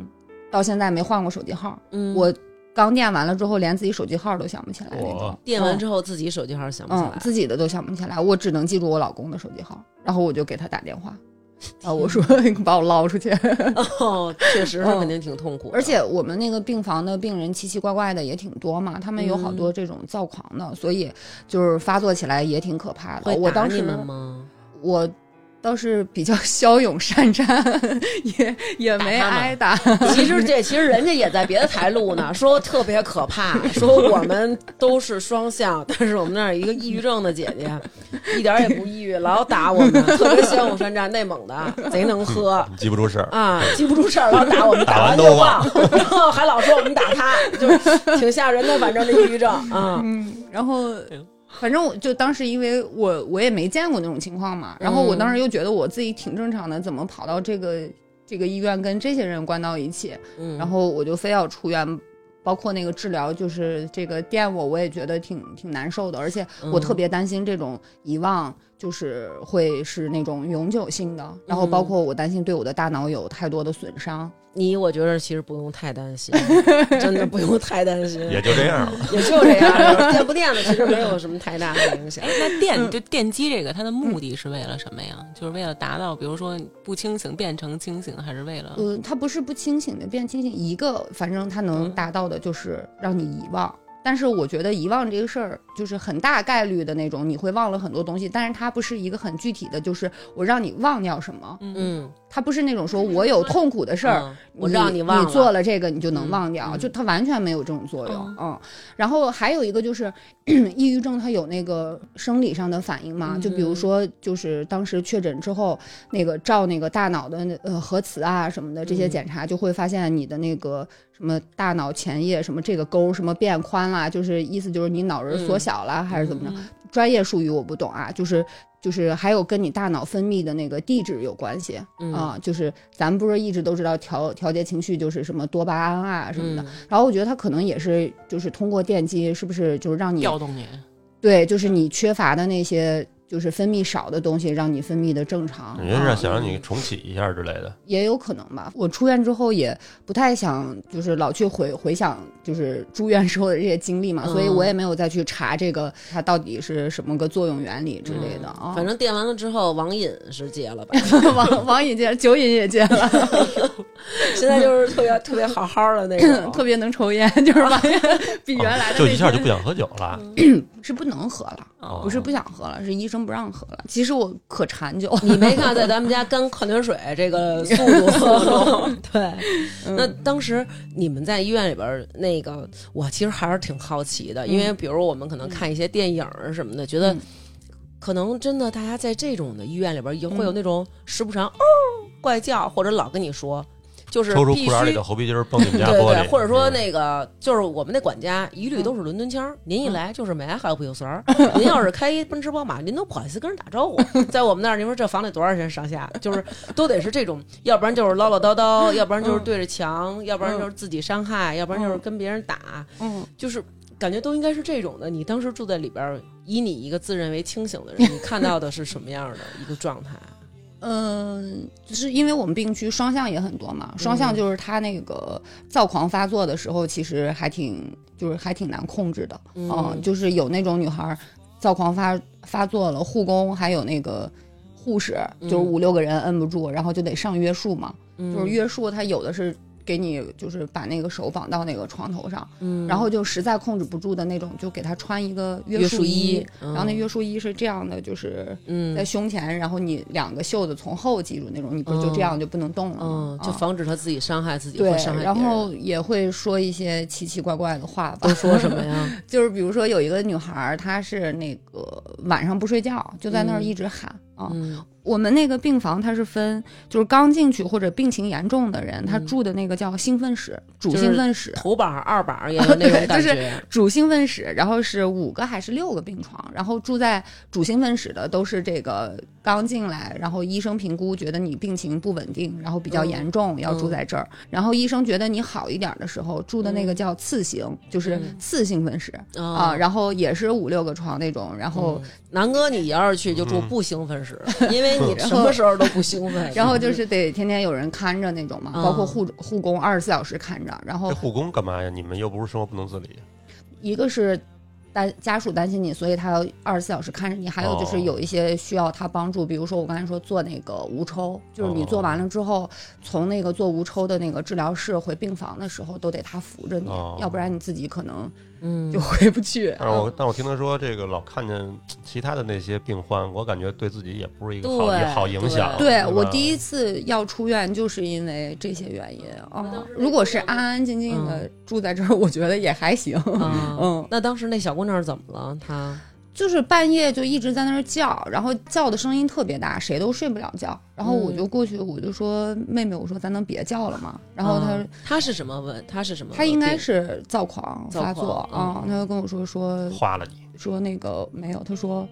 到现在没换过手机号。我刚电完了之后，连自己手机号都想不起来那种。电完之后，自己手机号想不起来，自己的都想不起来，我只能记住我老公的手机号。然后我就给他打电话，我说把我捞出去。确实是肯定挺痛苦的。而且我们那个病房的病人奇奇怪怪的也挺多嘛，他们有好多这种躁狂的，所以就是发作起来也挺可怕的。我当时我倒是比较骁勇善战，也没挨打。其实人家也在别的台录呢，说特别可怕，说我们都是双向，但是我们那儿一个抑郁症的姐姐，一点也不抑郁，老打我们，特别骁勇善战，内蒙的贼能喝，记不住事儿啊，记不住事儿，老打我们，打完就忘，然后还老说我们打他，就挺吓人的，反正那抑郁症啊，然后。反正我就当时因为我也没见过那种情况嘛，然后我当时又觉得我自己挺正常的，怎么跑到这个医院跟这些人关到一起，然后我就非要出院，包括那个治疗就是这个电我也觉得挺难受的，而且我特别担心这种遗忘就是会是那种永久性的，然后包括我担心对我的大脑有太多的损伤。我觉得其实不用太担心真的不用太担心也就这样了也就这样电不电的其实没有什么太大的影响那电击这个它的目的是为了什么呀？就是为了达到比如说不清醒变成清醒，还是为了它不是不清醒的变清醒，一个反正它能达到的就是让你遗忘，但是我觉得遗忘这个事儿就是很大概率的那种，你会忘了很多东西，但是它不是一个很具体的，就是我让你忘掉什么，它不是那种说我有痛苦的事儿，我让你忘了，你做了这个你就能忘掉，就它完全没有这种作用，然后还有一个就是抑郁症它有那个生理上的反应嘛，就比如说就是当时确诊之后，那个照那个大脑的核磁啊什么的这些检查，就会发现你的那个什么大脑前叶什么这个沟什么变宽啦，就是意思就是你脑仁缩小啦、还是怎么着、专业术语我不懂啊，就是还有跟你大脑分泌的那个地质有关系、就是咱们不是一直都知道调节情绪就是什么多巴胺啊什么的、然后我觉得它可能也是就是通过电击是不是就是让你调动你，对，就是你缺乏的那些就是分泌少的东西让你分泌的正常，人家想让你重启一下之类的、也有可能吧。我出院之后也不太想就是老去回想就是住院时候的这些经历嘛、所以我也没有再去查这个它到底是什么个作用原理之类的、反正电完了之后网瘾是戒了吧网瘾戒了，酒瘾也戒了现在就是特别好好的那种特别能抽烟，就是网瘾比原来的、就一下就不想喝酒了是不能喝了、不是不想喝了，是医生不让喝了。其实我可馋酒，你没看在咱们家干矿泉水这个速度对、那当时你们在医院里边那个我其实还是挺好奇的、因为比如我们可能看一些电影什么的、觉得可能真的大家在这种的医院里边也会有那种时不常怪叫，或者老跟你说就是抽出裤衩里的猴皮筋蹦你们家玻璃对对对，或者说那个、就是我们那管家一律都是伦敦腔、您一来就是没还有不有事儿、您要是开一奔驰宝马您都不好意思跟人打招呼在我们那儿您说这房里多少钱上下，就是都得是这种，要不然就是唠唠叨叨要不然就是对着墙、要不然就是自己伤害、要不然就是跟别人打、就是感觉都应该是这种的。你当时住在里边，以你一个自认为清醒的人，你看到的是什么样的一个状态？就是因为我们病区双向也很多嘛，双向就是他那个躁狂发作的时候，其实还挺难控制的。就是有那种女孩躁狂发作了，护工还有那个护士，就是5-6个人摁不住，然后就得上约束嘛。就是约束，他有的是给你就是把那个手绑到那个床头上，然后就实在控制不住的那种，就给他穿一个约束衣、然后那约束衣是这样的，就是在胸前，然后你2个袖子从后系住那种，你不是就这样就不能动了，就防止他自己伤害自己，对，会伤害别人。然后也会说一些奇奇怪怪的话吧。都说什么呀？就是比如说有一个女孩，她是那个晚上不睡觉，就在那儿一直喊。我们那个病房它是分，就是刚进去或者病情严重的人，他住的那个叫兴奋室，主兴奋室，就是、头板2板也有那种感觉就是主兴奋室，然后是5个还是6个病床，然后住在主兴奋室的都是这个刚进来，然后医生评估觉得你病情不稳定，然后比较严重，要住在这儿，然后医生觉得你好一点的时候，住的那个叫次型，就是次兴奋室、然后也是5-6个床那种，然后南哥你要是去就住不兴奋室，因为你什么时候都不兴奋然后就是得天天有人看着那种嘛，包括护工24小时看着。然后这护工干嘛呀？你们又不是生活不能自理，一个是家属担心你，所以他要24小时看着你，还有就是有一些需要他帮助，比如说我刚才说做那个无抽，就是你做完了之后，从那个做无抽的那个治疗室回病房的时候，都得他扶着你，要不然你自己可能就回不去。但我听他说这个老看见其他的那些病患，我感觉对自己也不是一个好影响。对，我第一次要出院就是因为这些原因如果是安安静静的住在这儿，我觉得也还行。那当时那小姑娘怎么了？她就是半夜就一直在那儿叫，然后叫的声音特别大，谁都睡不了觉。然后我就过去，我就说：“妹妹，我说咱能别叫了吗？”然后她是什么问？她是什么？她应该是躁狂发作啊！她就跟我说花了你，说那个没有。她说：“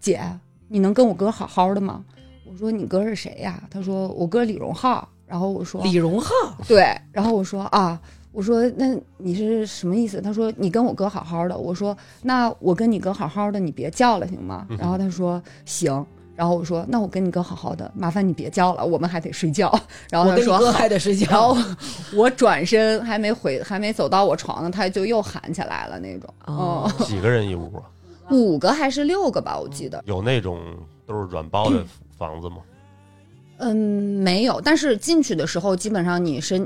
姐，你能跟我哥好好的吗？”我说：“你哥是谁呀？”她说：“我哥李荣浩。”然后我说：“李荣浩？”对，然后我说：“啊。”我说那你是什么意思？他说你跟我哥好好的。我说那我跟你哥好好的，你别叫了行吗？然后他说行。然后我说那我跟你哥好好的，麻烦你别叫了，我们还得睡觉。然后他说我跟你哥还得睡觉。然后我转身还没走到我床呢，他就又喊起来了那种。几个人一屋啊？5个还是6个吧，我记得。有那种都是软包的房子吗？没有，但是进去的时候，基本上你身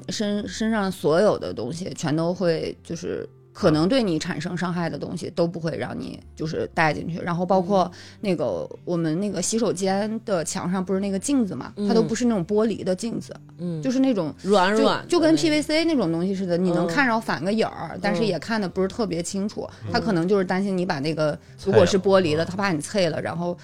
上所有的东西全都会，就是可能对你产生伤害的东西都不会让你就是带进去，然后包括那个我们那个洗手间的墙上不是那个镜子嘛，它都不是那种玻璃的镜子，就是那种软就跟 PVC 那种东西似的，你能看着反个影儿，但是也看的不是特别清楚，它可能就是担心你把那个如果是玻璃的，它怕你碎了，然后。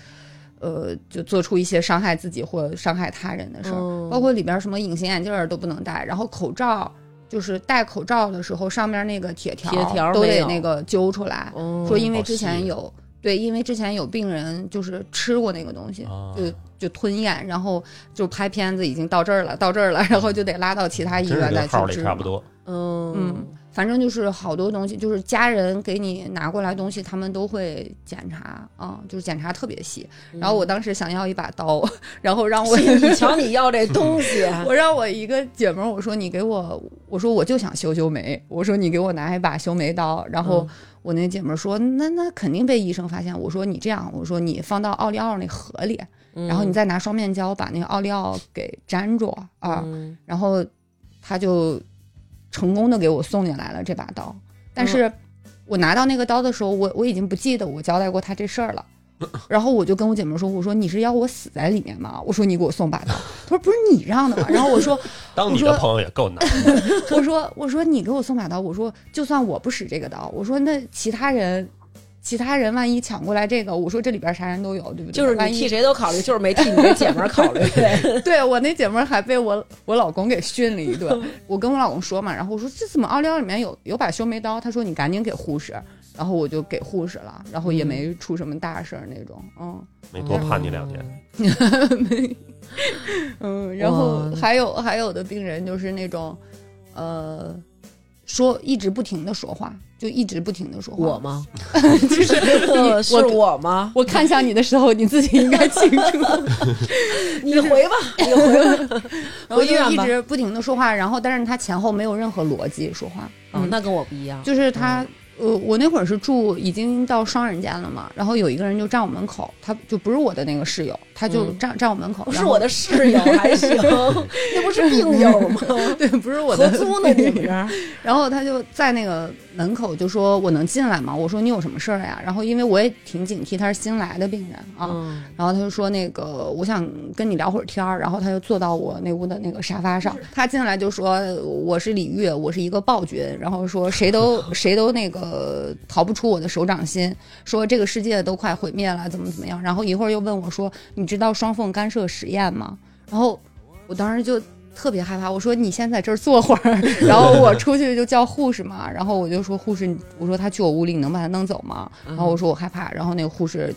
就做出一些伤害自己或伤害他人的事儿，包括里边什么隐形眼镜都不能戴，然后口罩就是戴口罩的时候上面那个铁条都得那个揪出来，说因为之前有对，因为之前有病人就是吃过那个东西，就吞咽，然后就拍片子已经到这儿了，然后就得拉到其他医院再去治。差不多，嗯，反正就是好多东西，就是家人给你拿过来东西，他们都会检查啊，就是检查特别细。然后我当时想要一把刀，然后让我你瞧你要这东西，我让我一个姐们儿，我说你给我，我说我就想修眉，我说你给我拿一把修眉刀，然后。我那姐们说那肯定被医生发现，我说你这样，我说你放到奥利奥那盒里，然后你再拿双面胶把那个奥利奥给粘住啊，然后他就成功的给我送进来了这把刀。但是我拿到那个刀的时候，我已经不记得我交代过他这事儿了，然后我就跟我姐妹说，我说你是要我死在里面吗？我说你给我送把刀，她说不是你让的吗？然后我说当你的朋友也够难。我说你给我送把刀，我说就算我不使这个刀，我说那其他人万一抢过来这个，我说这里边啥人都有，对不对？就是你替谁都考虑，就是没替你的姐妹考虑。对，我那姐妹还被我老公给训了一顿。我跟我老公说嘛，然后我说这怎么奥利奥里面有把修眉刀？他说你赶紧给护士，然后我就给护士了，然后也没出什么大事那种。没多判你2天。没。然后还有的病人就是那种，说一直不停的说话，就一直不停的说话。我吗？就是是我吗？我看向你的时候，你自己应该清楚。你回吧，你回吧。我就一直不停的说话，然后但是他前后没有任何逻辑说话。那跟我不一样。就是他，我那会儿是住已经到双人间了嘛，然后有一个人就站我门口，他就不是我的那个室友，他就站我门口。不是我的室友还行，那不是病友吗？对，不是我的合租那里边。然后他就在那个门口就说：“我能进来吗？”我说：“你有什么事儿呀？”然后因为我也挺警惕，他是新来的病人啊。然后他就说：“那个，我想跟你聊会儿天儿。”然后他就坐到我那屋的那个沙发上。他进来就说：“我是李玉，我是一个暴君。”然后说：“谁都那个。”逃不出我的手掌心，说这个世界都快毁灭了，怎么样？然后一会儿又问我说：“你知道双缝干涉实验吗？”然后我当时就特别害怕，我说：“你先在这儿坐会儿。”然后我出去就叫护士嘛，然后我就说：“护士，我说他去我屋里，你能把他弄走吗？”然后我说我害怕，然后那个护士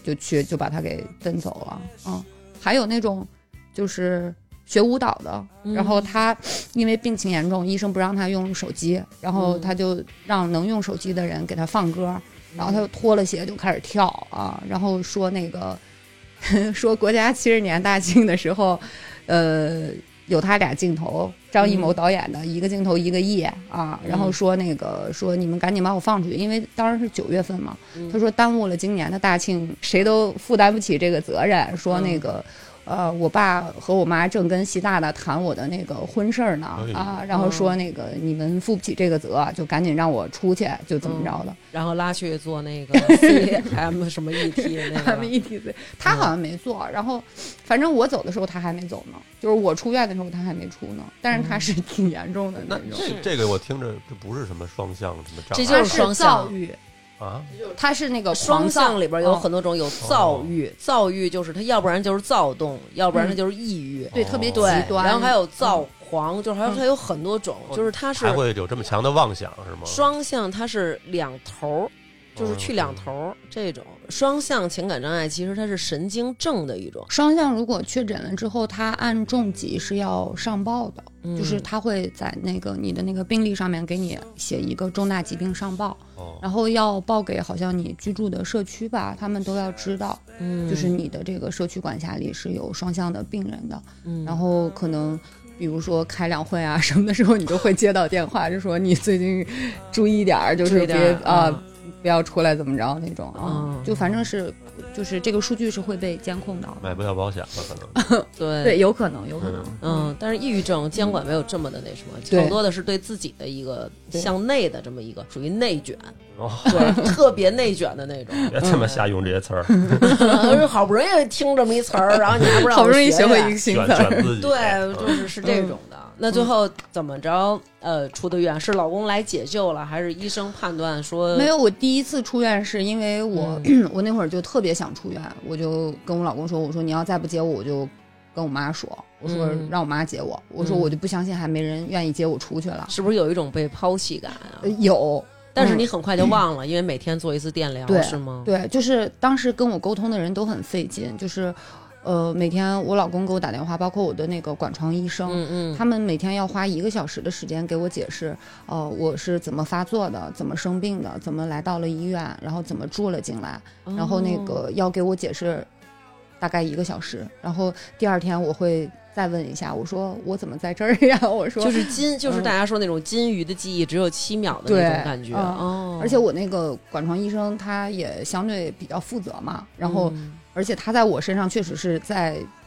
就把他给蹬走了。还有那种就是学舞蹈的，然后他因为病情严重，医生不让他用手机，然后他就让能用手机的人给他放歌，然后他就脱了鞋就开始跳啊，然后说那个说国家70年大庆的时候，有他俩镜头，张艺谋导演的一个镜头1个亿啊，然后说那个说你们赶紧把我放出去，因为当然是9月份嘛，他说耽误了今年的大庆，谁都负担不起这个责任，说那个。我爸和我妈正跟习大大谈我的那个婚事呢啊，然后说那个你们负不起这个责，就赶紧让我出去，就怎么着的，然后拉去做那个 CM 什么 ET 那个 METC， 他好像没做，然后反正我走的时候他还没走呢，就是我出院的时候他还没出呢，但是他是挺严重的那种。那这个我听着这不是什么双向什么障碍，这就是双向啊，它是那个双向里边有很多种，有躁郁，躁郁就是它要不然就是躁动，要不然它就是抑郁，对，特别极端。然后还有躁狂，就是还有很多种，就是它是还会有这么强的妄想是吗？双向它是两头，就是去两头这种。双向情感障碍其实它是神经症的一种。双向如果确诊了之后，它按重疾是要上报的，就是它会在那个你的那个病历上面给你写一个重大疾病上报，然后要报给好像你居住的社区吧，他们都要知道，就是你的这个社区管辖里是有双向的病人的，然后可能。比如说开两会啊什么的时候，你就会接到电话，就说你最近注意点，就是别不要出来怎么着那种就反正是就是这个数据是会被监控到的，买不了保险了可能。对，有可能。但是抑郁症监管没有这么的那什么，更多的是对自己的一个向内的这么一个属于内卷。对，特别内卷的那种。别这么瞎用这些词儿，好不容易听这么一词儿，然后你还不让我好不容易学会一个新词儿，对，就是这种的。那最后怎么着？出的院是老公来解救了，还是医生判断说没有？我第一次出院是因为我那会儿就特别想出院，我就跟我老公说，我说你要再不接我，我就跟我妈说我说让我妈接我，我说我就不相信还没人愿意接我出去了。是不是有一种被抛弃感啊？有，但是你很快就忘了，因为每天做一次电疗，是吗？对，就是当时跟我沟通的人都很费劲，就是每天我老公给我打电话，包括我的那个管床医生，他们每天要花1个小时的时间给我解释，我是怎么发作的，怎么生病的，怎么来到了医院，然后怎么住了进来，然后那个要给我解释大概1个小时，然后第二天我会再问一下，我说我怎么在这儿呀？我说就是大家说那种金鱼的记忆只有7秒的那种感觉，而且我那个管床医生他也相对比较负责嘛，然后而且他在我身上确实是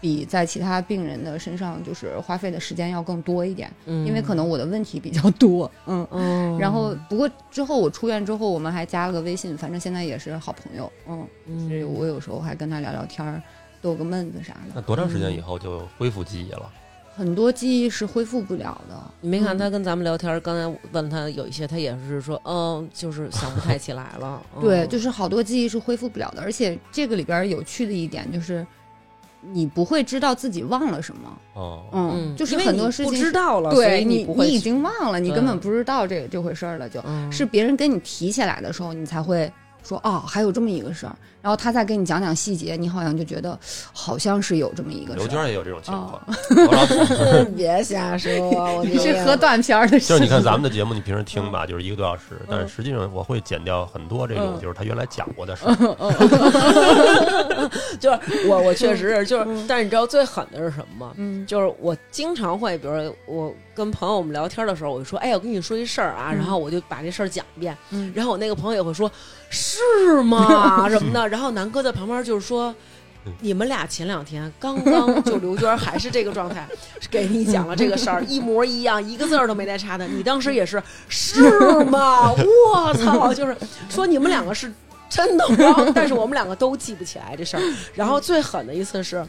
比在其他病人的身上就是花费的时间要更多一点，因为可能我的问题比较多，然后不过之后我出院之后我们还加了个微信，反正现在也是好朋友，所以我有时候还跟他聊聊天，逗个闷子啥的。那多长时间以后就恢复记忆了？很多记忆是恢复不了的。你没看他跟咱们聊天，刚才问他有一些他也是说就是想不太起来了对，就是好多记忆是恢复不了的。而且这个里边有趣的一点就是你不会知道自己忘了什么，就是很多事情不知道了，对，你已经忘了，你根本不知道这回事了，就是别人跟你提起来的时候你才会说还有这么一个事儿，然后他再给你讲讲细节，你好像就觉得好像是有这么一个事。刘娟也有这种情况，别瞎说，你是喝断片的事。就是你看咱们的节目，你平时听吧，就是1个多小时，但是实际上我会剪掉很多这种，就是他原来讲过的事。就是我确实是就是，但是你知道最狠的是什么吗？就是我经常会，比如说我跟朋友我们聊天的时候，我就说，哎，我跟你说一事儿啊，然后我就把这事儿讲一遍，然后我那个朋友也会说。是吗什么的，然后南哥在旁边就是说你们俩前2天刚刚就刘娟还是这个状态给你讲了这个事儿，一模一样，一个字儿都没带差的，你当时也是吗？我操，就是说你们两个是真的吗？但是我们两个都记不起来这事儿。然后最狠的一次是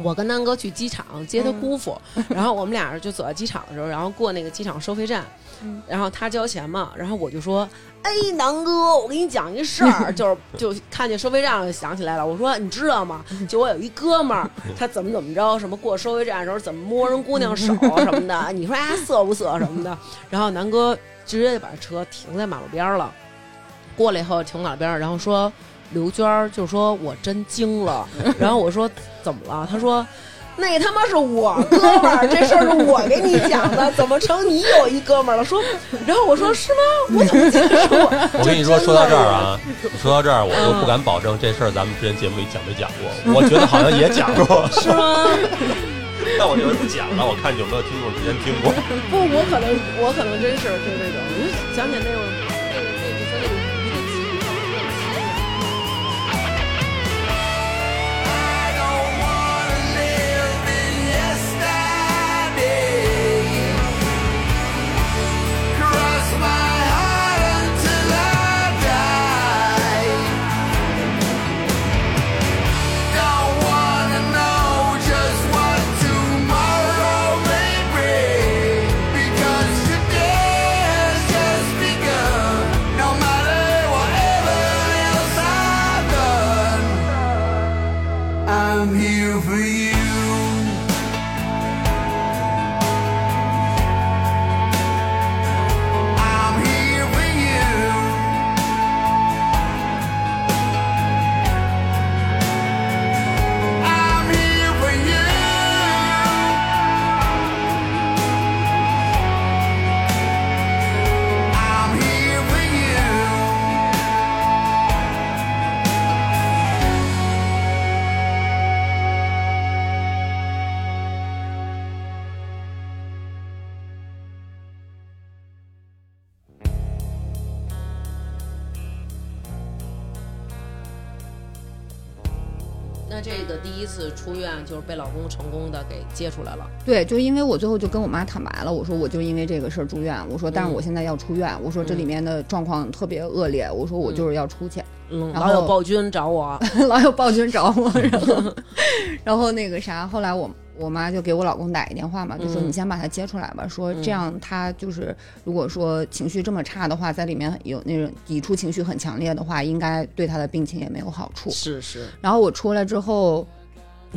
我跟南哥去机场接他姑父，然后我们俩就走到机场的时候，然后过那个机场收费站，然后他交钱嘛，然后我就说，哎，南哥，我给你讲一事儿，就看见收费站就想起来了，我说你知道吗？就我有一哥们儿，他怎么着，什么过收费站的时候怎么摸人姑娘手什么的，你说哎色不色什么的，然后南哥直接就把车停在马路边了，过来以后停马路边，然后说。刘娟就说我真惊了，然后我说怎么了，他说那他妈是我哥们儿，这事儿是我给你讲的，怎么成你有一哥们儿了？说，然后我说是吗？我怎么记得我跟你说，说到这儿啊，说到这儿，我都不敢保证这事儿咱们之前节目里讲没讲过，我觉得好像也讲过，是吗？但我觉得不讲了，我看有没有听众之前听过。不，我可能真是就这种，想起那种。出院就是被老公成功的给接出来了。对，就因为我最后就跟我妈坦白了，我说我就因为这个事儿住院，我说但是我现在要出院，我说这里面的状况特别恶劣，我说我就是要出去，然后老有暴君找我老有暴君找我，然后那个啥，后来我妈就给我老公打一电话嘛，就说你先把他接出来吧，说这样他就是如果说情绪这么差的话，在里面有那种抵触情绪很强烈的话，应该对他的病情也没有好处。是是。然后我出来之后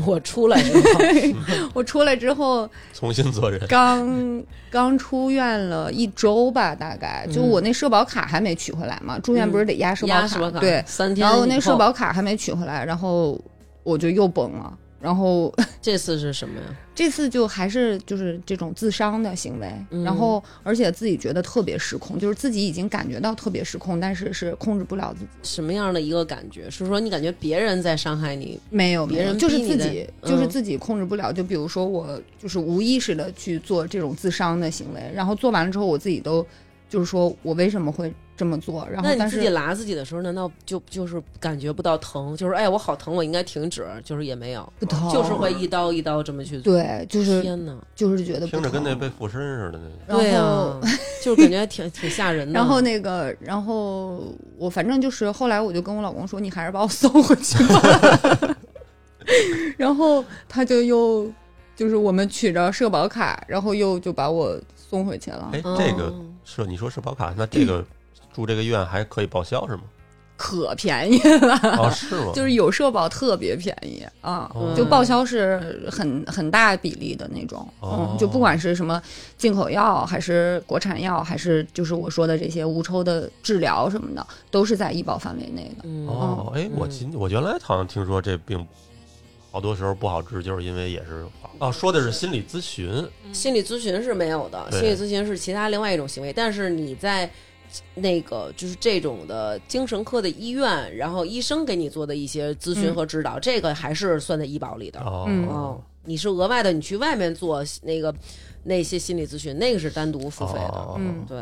我出来之后，我出来之后重新做人，刚出院了一周吧，大概就我那社保卡还没取回来嘛，住院不是得压社保卡，对，3天，然后那社保卡还没取回来，然后我就又崩了，然后这次是什么呀？这次就还是就是这种自伤的行为，然后而且自己觉得特别失控，就是自己已经感觉到特别失控，但是是控制不了自己。什么样的一个感觉？是说你感觉别人在伤害你？没有，别人就是自己，就是自己控制不了。就比如说我就是无意识的去做这种自伤的行为，然后做完了之后我自己都就是说我为什么会这么做，然后但是那你自己拉自己的时候难道就是感觉不到疼，就是哎我好疼我应该停止，就是也没有不疼，就是会一刀一刀这么去做，对，就是天哪，就是觉得不疼，听着跟那被附身似的那对啊就是感觉挺吓人的。然后我反正就是后来我就跟我老公说你还是把我送回去吧然后他就又就是我们取着社保卡，然后又就把我送回去了。哎，这个是你说社保卡，那这个住这个院还可以报销是吗？可便宜了啊、哦！是吗？就是有社保特别便宜啊、哦，就报销是很大比例的那种、哦就不管是什么进口药还是国产药，还是就是我说的这些无抽的治疗什么的，都是在医保范围内的。哦，哎，我原来好像听说这病。好多时候不好治，就是因为也是啊，说的是心理咨询，心理咨询是没有的，心理咨询是其他另外一种行为。但是你在那个就是这种的精神科的医院，然后医生给你做的一些咨询和指导，这个还是算在医保里的。哦，你是额外的，你去外面做那个那些心理咨询，那个是单独付费的。嗯，对。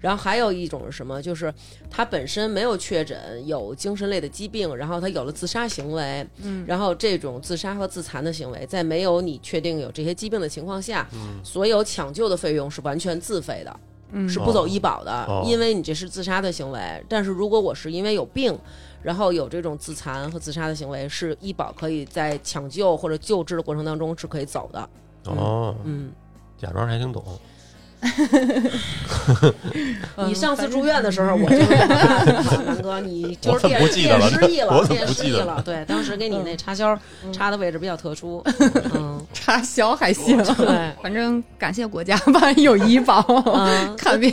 然后还有一种是什么？就是他本身没有确诊有精神类的疾病，然后他有了自杀行为，然后这种自杀和自残的行为，在没有你确定有这些疾病的情况下，所有抢救的费用是完全自费的，是不走医保的，因为你这是自杀的行为。但是如果我是因为有病，然后有这种自残和自杀的行为，是医保可以在抢救或者救治的过程当中是可以走的。哦，假装还挺懂。你上次住院的时候，我就南哥，你就是电失忆了。对，当时给你那插销插的位置比较特殊，插销还行。对，反正感谢国家吧，有医保。看病。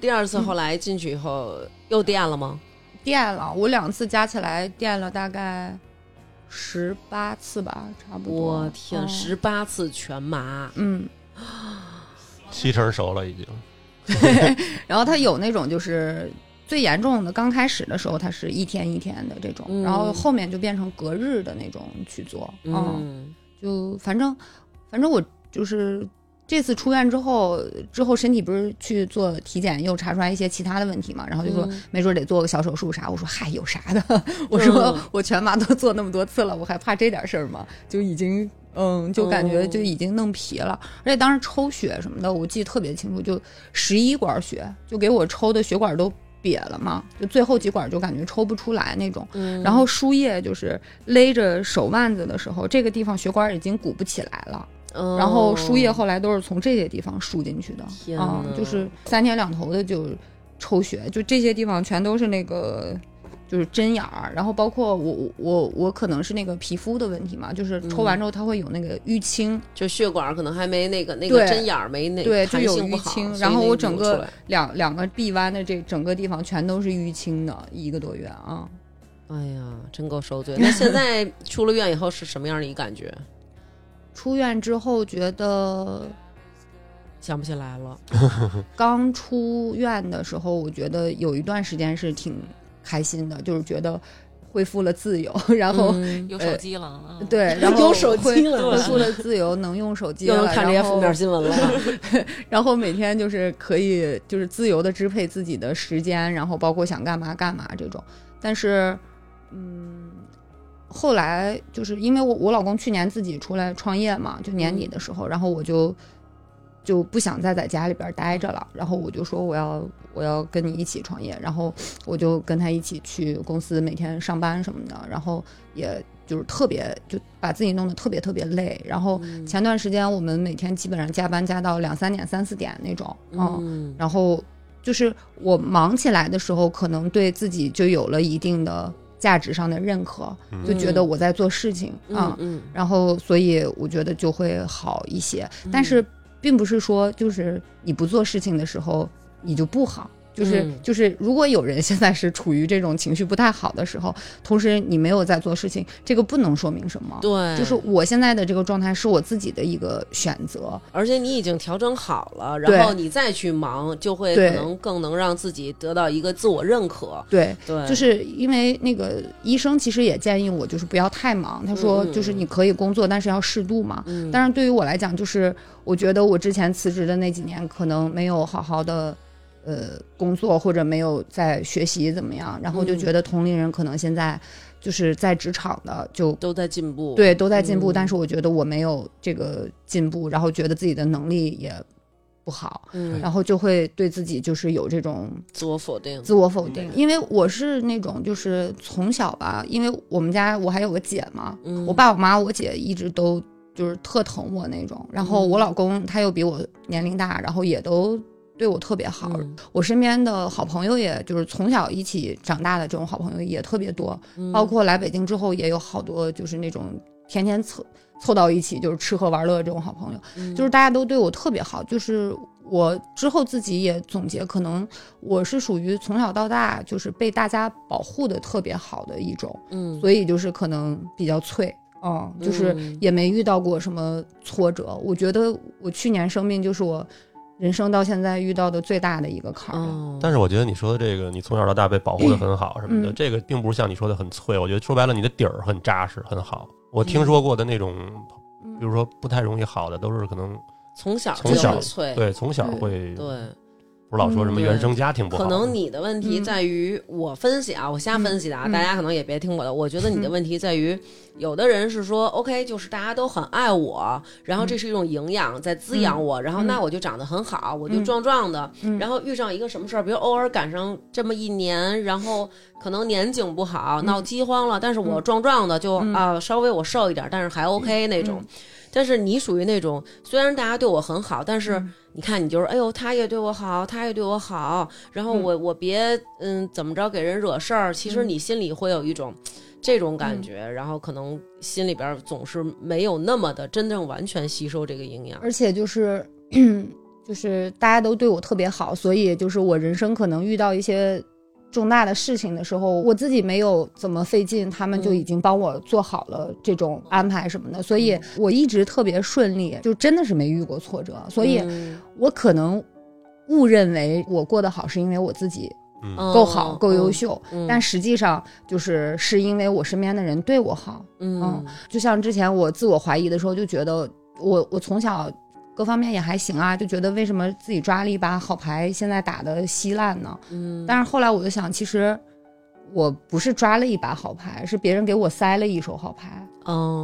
第二次后来进去以后又垫了吗？垫了，我2次加起来垫了大概。18次吧，差不多。我天，18次全麻，7成熟了已经。对，然后他有那种就是最严重的，刚开始的时候他是一天一天的这种，然后后面就变成隔日的那种去做。就反正我就是这次出院之后身体不是去做体检又查出来一些其他的问题嘛，然后就说没准得做个小手术啥，我说嗨有啥的，我说我全麻都做那么多次了，我还怕这点事儿吗？就已经就感觉就已经弄皮了，而且当时抽血什么的我记得特别清楚，就11管血，就给我抽的血管都瘪了嘛，就最后几管就感觉抽不出来那种，然后输液就是勒着手腕子的时候，这个地方血管已经鼓不起来了。然后输液后来都是从这些地方输进去的啊，就是3天2头的就抽血，就这些地方全都是那个就是针眼儿，然后包括我可能是那个皮肤的问题嘛，就是抽完之后它会有那个淤青，就血管可能还没那个针眼儿没那对就有淤青，然后我整个两个臂弯的这整个地方全都是淤青的，1个多月啊，哎呀真够受罪。那现在出了院以后是什么样的一感觉？出院之后觉得想不起来了。刚出院的时候我觉得有一段时间是挺开心的，就是觉得恢复了自由，然后有手机了，对，然后有手机了，恢复了自由，能用手机了，又能看这些负面新闻了然后每天就是可以就是自由的支配自己的时间，然后包括想干嘛干嘛这种。但是后来就是因为我老公去年自己出来创业嘛，就年底的时候，然后我就不想再在家里边待着了，然后我就说我要跟你一起创业，然后我就跟他一起去公司每天上班什么的，然后也就是特别就把自己弄得特别特别累，然后前段时间我们每天基本上加班加到2、3点3、4点那种，然后就是我忙起来的时候可能对自己就有了一定的价值上的认可，就觉得我在做事情啊，然后所以我觉得就会好一些。但是并不是说就是你不做事情的时候你就不好，就是如果有人现在是处于这种情绪不太好的时候，同时你没有在做事情，这个不能说明什么。对，就是我现在的这个状态是我自己的一个选择，而且你已经调整好了，然后你再去忙就会可能更能让自己得到一个自我认可。 对，就是因为那个医生其实也建议我就是不要太忙，他说就是你可以工作但是要适度嘛。当然对于我来讲，就是我觉得我之前辞职的那几年可能没有好好的工作，或者没有在学习怎么样，然后就觉得同龄人可能现在就是在职场的就都在进步，对，都在进步，但是我觉得我没有这个进步，然后觉得自己的能力也不好，然后就会对自己就是有这种自我否定。因为我是那种就是从小吧，因为我们家我还有个姐嘛，我爸我妈我姐一直都就是特疼我那种，然后我老公他又比我年龄大，然后也都对我特别好，我身边的好朋友也就是从小一起长大的这种好朋友也特别多，包括来北京之后也有好多就是那种天天凑到一起就是吃喝玩乐这种好朋友，就是大家都对我特别好。就是我之后自己也总结，可能我是属于从小到大就是被大家保护的特别好的一种，所以就是可能比较脆，就是也没遇到过什么挫折。我觉得我去年生病就是我人生到现在遇到的最大的一个坎儿。但是我觉得你说的这个，你从小到大被保护得很好什么的，这个并不是像你说的很脆。我觉得说白了，你的底儿很扎实，很好。我听说过的那种，比如说不太容易好的，都是可能从小脆，对，从小会对。不是老说什么原生家庭不好，可能你的问题在于我分析啊，我瞎分析的啊，大家可能也别听我的。我觉得你的问题在于，有的人是说 OK， 就是大家都很爱我，然后这是一种营养在滋养我，然后那我就长得很好，我就壮壮的，然后遇上一个什么事儿，比如偶尔赶上这么一年，然后可能年景不好，闹饥荒了，但是我壮壮的就啊，稍微我瘦一点，但是还 OK 那种。但是你属于那种虽然大家对我很好，但是你看你就是哎呦他也对我好他也对我好，然后我别怎么着给人惹事儿，其实你心里会有一种这种感觉，然后可能心里边总是没有那么的真正完全吸收这个营养。而且就是大家都对我特别好，所以就是我人生可能遇到一些重大的事情的时候，我自己没有怎么费劲，他们就已经帮我做好了这种安排什么的，所以我一直特别顺利，就真的是没遇过挫折。所以我可能误认为我过得好是因为我自己够好够优秀，但实际上就是因为我身边的人对我好。就像之前我自我怀疑的时候，就觉得我从小各方面也还行啊，就觉得为什么自己抓了一把好牌，现在打得稀烂呢？但是后来我就想，其实我不是抓了一把好牌，是别人给我塞了一手好牌。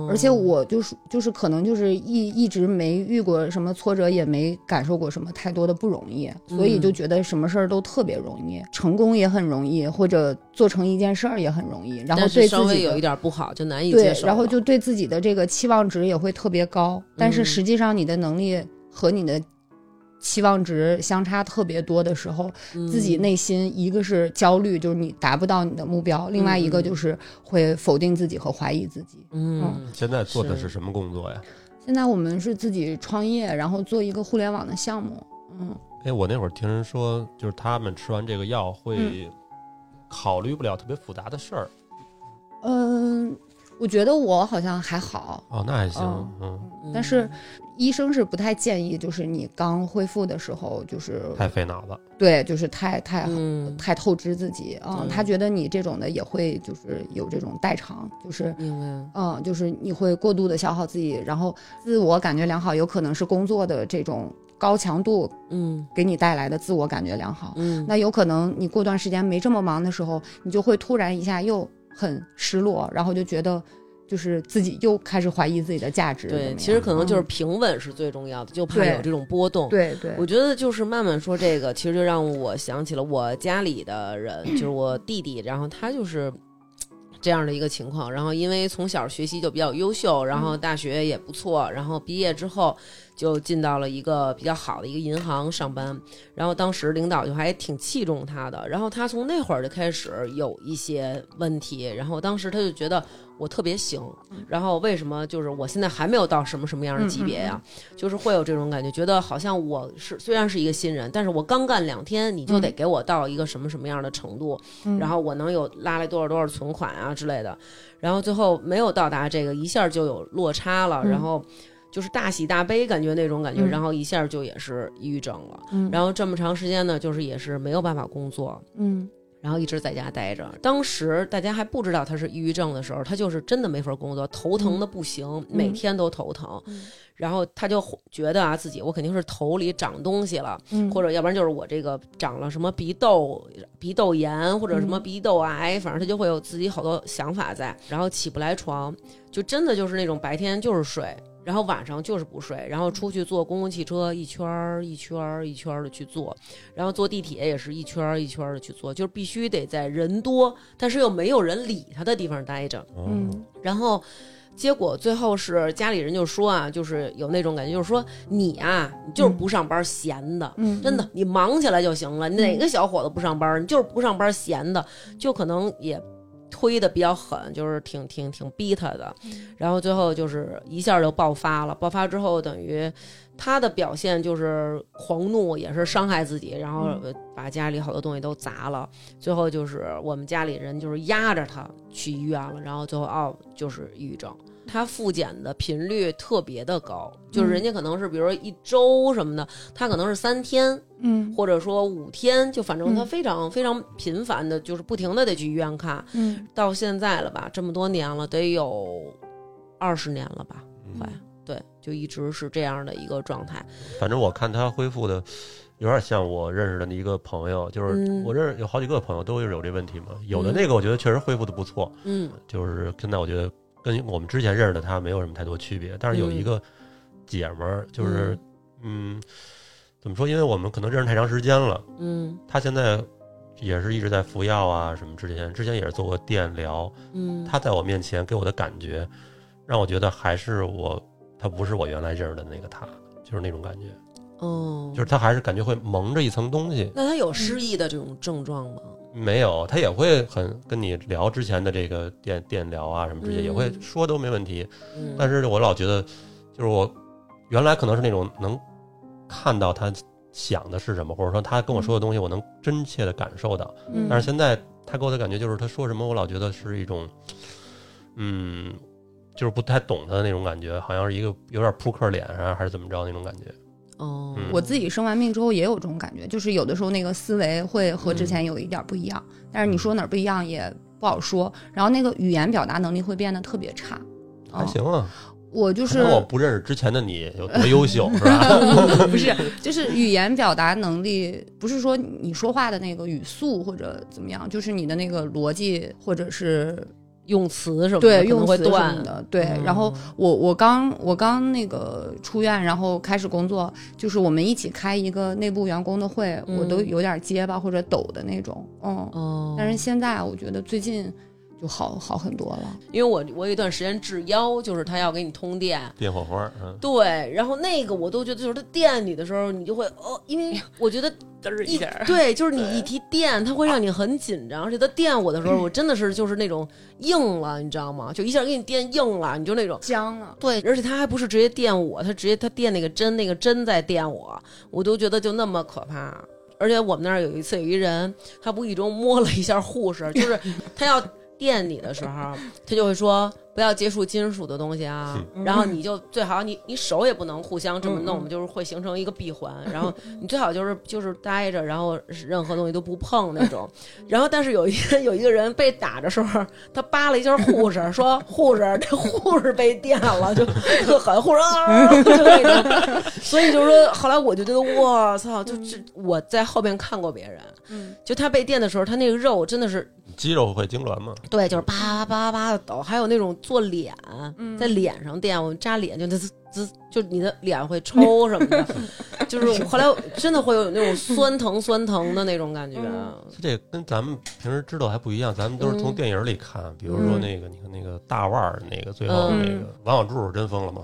而且我就是可能就是一直没遇过什么挫折，也没感受过什么太多的不容易，所以就觉得什么事儿都特别容易，成功也很容易，或者做成一件事儿也很容易。然后对自己稍微有一点不好就难以接受，对，然后就对自己的这个期望值也会特别高，但是实际上你的能力和你的期望值相差特别多的时候，自己内心一个是焦虑，就是你达不到你的目标，另外一个就是会否定自己和怀疑自己。现在做的是什么工作呀？现在我们是自己创业，然后做一个互联网的项目。我那会儿听人说，就是他们吃完这个药会考虑不了特别复杂的事儿。我觉得我好像还好。那还行。但是医生是不太建议，就是你刚恢复的时候就是太费脑子，对，就是太透支自己他觉得你这种的也会就是有这种代偿，就是就是你会过度的消耗自己，然后自我感觉良好有可能是工作的这种高强度给你带来的自我感觉良好。那有可能你过段时间没这么忙的时候，你就会突然一下又很失落，然后就觉得就是自己又开始怀疑自己的价值。对，其实可能就是平稳是最重要的，就怕有这种波动。对，我觉得就是慢慢说这个，其实就让我想起了我家里的人，就是我弟弟，然后他就是这样的一个情况。然后因为从小学习就比较优秀，然后大学也不错，然后毕业之后就进到了一个比较好的一个银行上班，然后当时领导就还挺器重他的，然后他从那会儿就开始有一些问题，然后当时他就觉得我特别行，然后为什么就是我现在还没有到什么样的级别呀、就是会有这种感觉，觉得好像我是虽然是一个新人，但是我刚干2天你就得给我到一个什么样的程度、然后我能有拉来多少存款啊之类的，然后最后没有到达这个一下就有落差了、然后就是大喜大悲感觉那种感觉、然后一下就也是抑郁症了、然后这么长时间呢就是也是没有办法工作，然后一直在家待着，当时大家还不知道他是抑郁症的时候，他就是真的没法工作，头疼的不行、每天都头疼、然后他就觉得啊自己我肯定是头里长东西了、或者要不然就是我这个长了什么鼻窦炎或者什么鼻窦癌、反正他就会有自己好多想法在，然后起不来床，就真的就是那种白天就是睡，然后晚上就是不睡，然后出去坐公共汽车一圈一圈一圈的去坐，然后坐地铁也是一圈一圈的去坐，就是必须得在人多但是又没有人理他的地方待着。然后结果最后是家里人就说啊，就是有那种感觉，就是说你啊你就是不上班闲的、真的你忙起来就行了，哪个小伙子不上班，你就是不上班闲的，就可能也推的比较狠，就是挺逼他的，然后最后就是一下就爆发了，爆发之后等于他的表现就是狂怒，也是伤害自己，然后把家里好多东西都砸了，最后就是我们家里人就是压着他去医院了，然后最后就是抑郁症，他复检的频率特别的高，就是人家可能是比如说1周什么的，他可能是3天，或者说5天，就反正他非常非常频繁的，就是不停的得去医院看，到现在了吧，这么多年了，得有20年了吧，快，对，就一直是这样的一个状态。反正我看他恢复的有点像我认识的一个朋友，就是我认识有好几个朋友都有这问题嘛，有的那个我觉得确实恢复的不错，就是现在我觉得跟我们之前认识的他没有什么太多区别，但是有一个姐们儿，就是怎么说？因为我们可能认识太长时间了，她现在也是一直在服药啊什么。之前也是做过电疗，她在我面前给我的感觉，让我觉得还是她不是我原来认识的那个她，就是那种感觉。就是她还是感觉会蒙着一层东西。那她有失忆的这种症状吗？没有，他也会很跟你聊之前的这个电疗啊什么之类，也会说都没问题。但是我老觉得，就是我原来可能是那种能看到他想的是什么，或者说他跟我说的东西，我能真切的感受到。但是现在他给我的感觉就是他说什么，我老觉得是一种，就是不太懂他的那种感觉，好像是一个有点扑克脸啊，还是怎么着那种感觉。我自己生完病之后也有这种感觉，就是有的时候那个思维会和之前有一点不一样，但是你说哪儿不一样也不好说，然后那个语言表达能力会变得特别差。还行啊，我就是我不认识之前的你有多优秀是吧？不是，就是语言表达能力，不是说你说话的那个语速或者怎么样，就是你的那个逻辑或者是用词什么的，对，用词什么的，对。然后我刚那个出院，然后开始工作，就是我们一起开一个内部员工的会，我都有点结巴或者抖的那种，但是现在我觉得最近就好很多了，因为我有一段时间治腰，就是他要给你通电，电火花，对，然后那个我都觉得就是他电你的时候，你就会因为我觉得一点对，就是你一提电，他会让你很紧张，而且他电我的时候，我真的是就是那种硬了，你知道吗？就一下给你电硬了，你就那种僵了，对，而且他还不是直接电我，他电那个针，那个针在电我，我都觉得就那么可怕。而且我们那儿有一次有一人，他无意中摸了一下护士，就是他要。电你的时候，他就会说不要接触金属的东西啊，然后你就最好你手也不能互相这么弄，就是会形成一个闭环，然后你最好就是待着，然后任何东西都不碰那种。然后但是有一个人被打的时候，他扒了一下护士，说护士这护士被电了，就特狠，护士就那种。所以就是说，后来我就觉得哇操，就是我在后边看过别人，就他被电的时候，他那个肉真的是。肌肉会痉挛吗？对，就是叭叭叭叭的抖，还有那种做脸，在脸上电，我们扎脸就就你的脸会抽什么的，就是后来真的会有那种酸疼的那种感觉。这跟咱们平时知道还不一样，咱们都是从电影里看，比如说那个你看那个大腕儿，那个最后那个王小柱真疯了吗？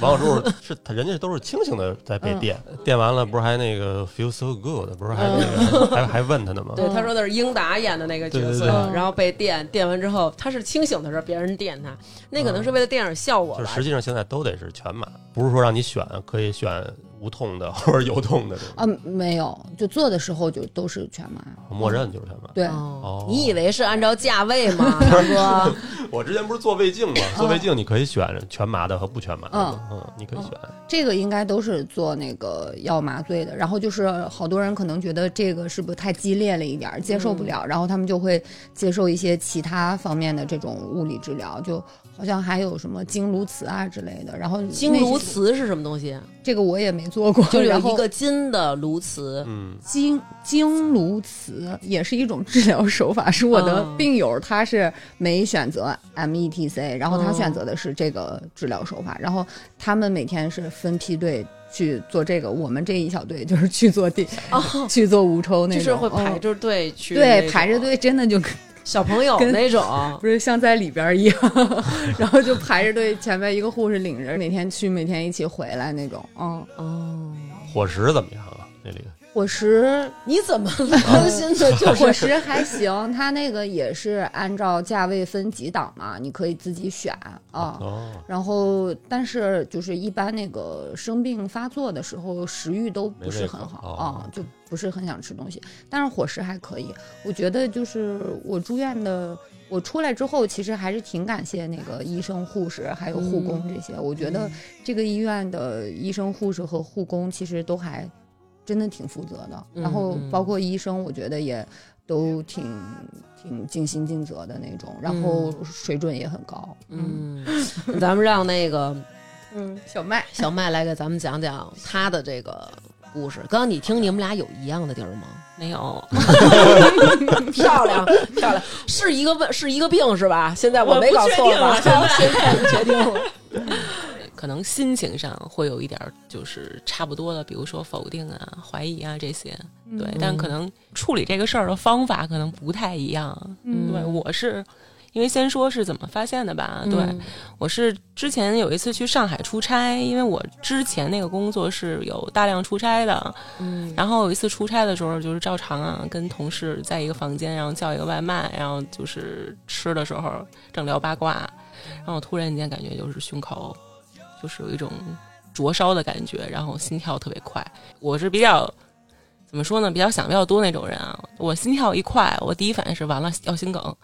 王小柱是他人家都是清醒的在被电，电完了不是还那个 feel so good， 不是还那个还问他呢吗？对，他说的是英达演的那个角色，对对对，然后被电完之后，他是清醒的时候别人电他，那可能是为了电影效果吧。就实际上现在都得是全。不是说让你选可以选无痛的或者有痛的啊，没有，就做的时候就都是全麻，默认就是全麻。对、哦，你以为是按照价位吗？说我之前不是做胃镜吗？做胃镜你可以选全麻的和不全麻的，你可以选、这个应该都是做那个要麻醉的。然后就是好多人可能觉得这个是不是太激烈了一点，接受不了，然后他们就会接受一些其他方面的这种物理治疗，就好像还有什么经颅磁啊之类的。然后经颅磁是什么东西、啊？这个我也没做过，就有一个金的颅磁，经颅磁也是一种治疗手法，是我的病友，他是没选择 METC， 然后他选择的是这个治疗手法，然后他们每天是分批队去做这个，我们这一小队就是去做去做无抽那种，就是会排着队去，对，排着队真的就。小朋友那种不是像在里边一样，然后就排着队，前面一个护士领着，每天去每天一起回来那种。伙食怎么样啊？那里伙食你怎么担心的？就伙食还行，他那个也是按照价位分几档嘛，你可以自己选啊。然后但是就是一般那个生病发作的时候，食欲都不是很好啊，就。不是很想吃东西，但是伙食还可以。我觉得就是我住院的，我出来之后其实还是挺感谢那个医生护士还有护工这些。我觉得这个医院的医生护士和护工其实都还真的挺负责的，然后包括医生我觉得也都挺尽心尽责的那种，然后水准也很高。咱们让那个小麦来给咱们讲讲他的这个故事。刚刚你听你们俩有一样的地儿吗？没有。漂亮，是一个病是吧？现在我没搞错吧？现在不确定了。可能心情上会有一点就是差不多的，比如说否定啊、怀疑啊这些，对。但可能处理这个事儿的方法可能不太一样。对，我是因为先说是怎么发现的吧。对，我是之前有一次去上海出差，因为我之前那个工作是有大量出差的，然后有一次出差的时候就是照常啊，跟同事在一个房间，然后叫一个外卖，然后就是吃的时候正聊八卦，然后突然间感觉就是胸口就是有一种灼烧的感觉，然后心跳特别快。我是比较怎么说呢，比较想比较多那种人啊，我心跳一快，我第一反应是完了要心梗。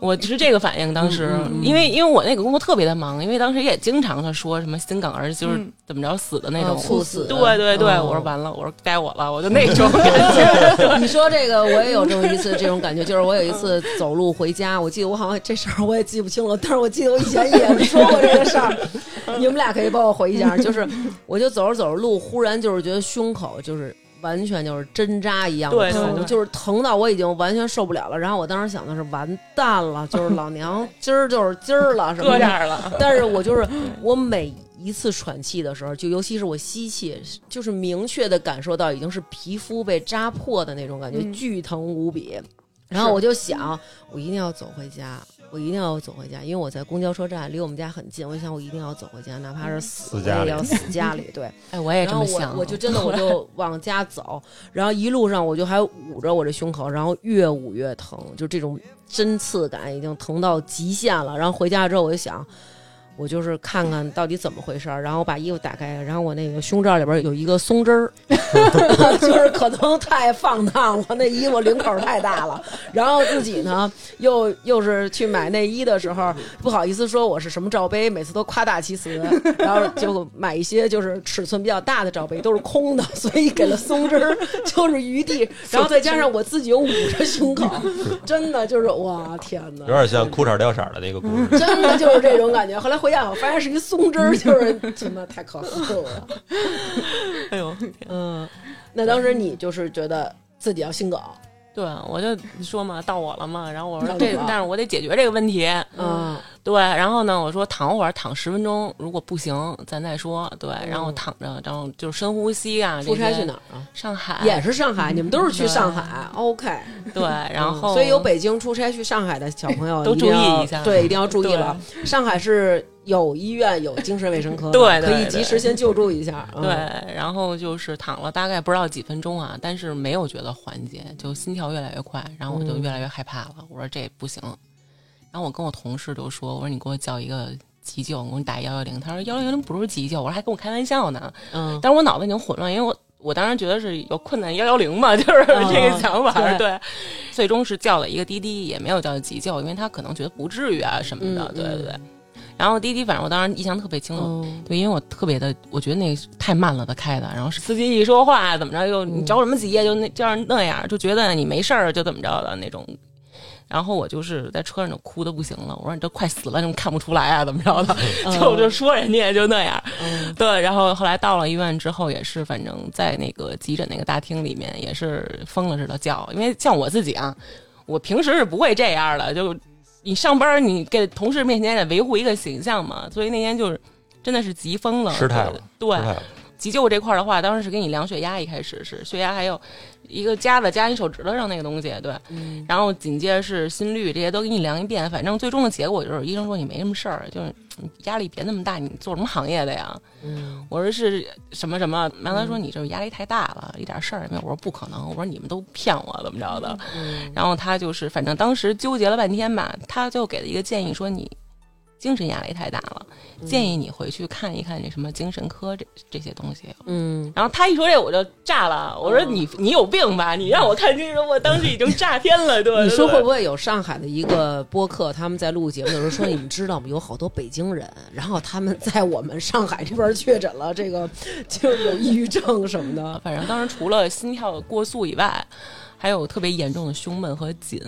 我是这个反应，当时因为我那个工作特别的忙，因为当时也经常他说什么心梗儿就是怎么着死的那种，猝死。对，我说完了，我说该我了，我就那种感觉。你说这个我也有这么一次这种感觉，就是我有一次走路回家，我记得我好像这事儿我也记不清了，但是我记得我以前也说过这个事儿，你们俩可以帮我回忆一下。就是我就走着路，忽然就是觉得胸口就是。完全就是针扎一样的疼，对，就是疼到我已经完全受不了了。然后我当时想的是完蛋了，就是老娘今儿了什么这样了。但是我就是我每一次喘气的时候，就尤其是我吸气，就是明确的感受到已经是皮肤被扎破的那种感觉，巨疼无比。然后我就想，我一定要走回家，因为我在公交车站，离我们家很近。我想，我一定要走回家，哪怕是死也要死家里。对，哎，我也这么想。然后我就真的我就往家走，然后一路上我就还捂着我这胸口，然后越捂越疼，就这种针刺感已经疼到极限了。然后回家之后，我就想，我就是看看到底怎么回事儿，然后把衣服打开，然后我那个胸罩里边有一个松针儿，就是可能太放荡了，那衣服领口太大了。然后自己呢，又是去买内衣的时候，不好意思说我是什么罩杯，每次都夸大其词，然后就买一些就是尺寸比较大的罩杯，都是空的，所以给了松针儿就是余地。然后再加上我自己又捂着胸口，真的就是哇天哪，有点像裤衩掉色的那个故事，真的就是这种感觉。后来。回家我发现是一松针，就是真的太可恶了。哎呦，那当时你就是觉得自己要心梗？对，我就说嘛，到我了嘛，然后我说这，但是我得解决这个问题。对，然后呢，我说躺会儿，躺10分钟，如果不行咱再说。对，然后躺着，然后就是深呼吸啊。出差去哪儿啊？上海，也是上海，你们都是去上海 ？OK， 对，然后所以有北京出差去上海的小朋友都注意一下，对，一定要注意了。上海是有医院有精神卫生科，对，可以及时先救助一下。对，然后就是躺了大概不知道几分钟啊，但是没有觉得缓解，就心跳越来越快，然后我就越来越害怕了。我说这不行，然后我跟我同事就说，我说你给我叫一个急救，我给你打110。他说110不是急救，我说还跟我开玩笑呢。嗯，但是我脑子已经混乱，因为我当时觉得是有困难110嘛，就是这个想法。对，对，最终是叫了一个滴滴，也没有叫急救，因为他可能觉得不至于啊什么的。对对对。然后滴滴，反正我当时印象特别清楚，对，因为我特别的，我觉得那太慢了的开的，然后司机一说话怎么着，又你着什么急呀，就那这样那样，就觉得你没事儿就怎么着的那种。然后我就是在车上就哭的不行了，我说你这快死了，你们看不出来啊怎么着的，就说人家就那样。对，然后后来到了医院之后也是，反正在那个急诊那个大厅里面也是疯了似的叫，因为像我自己啊，我平时是不会这样的，就你上班你给同事面前得维护一个形象嘛，所以那天就是真的是急疯了，失态了。对，急救这块的话，当时是给你量血压，一开始是血压，还有一个夹子夹你手指头上那个东西，对，然后紧接着是心率，这些都给你量一遍，反正最终的结果就是医生说你没什么事儿，就是压力别那么大，你做什么行业的呀？我说是什么什么，然后他说你这压力太大了，一点事儿也没有。我说不可能，我说你们都骗我怎么着的？然后他就是反正当时纠结了半天吧，他就给了一个建议，说你精神压力太大了，建议你回去看一看这什么精神科这些东西。然后他一说这我就炸了，我说你有病吧？你让我看精神科，我当时已经炸天了。对，你说会不会有上海的一个播客，他们在录节目的时候说，你们知道吗？有好多北京人，然后他们在我们上海这边确诊了这个就有抑郁症什么的。反正当时除了心跳过速以外，还有特别严重的胸闷和紧。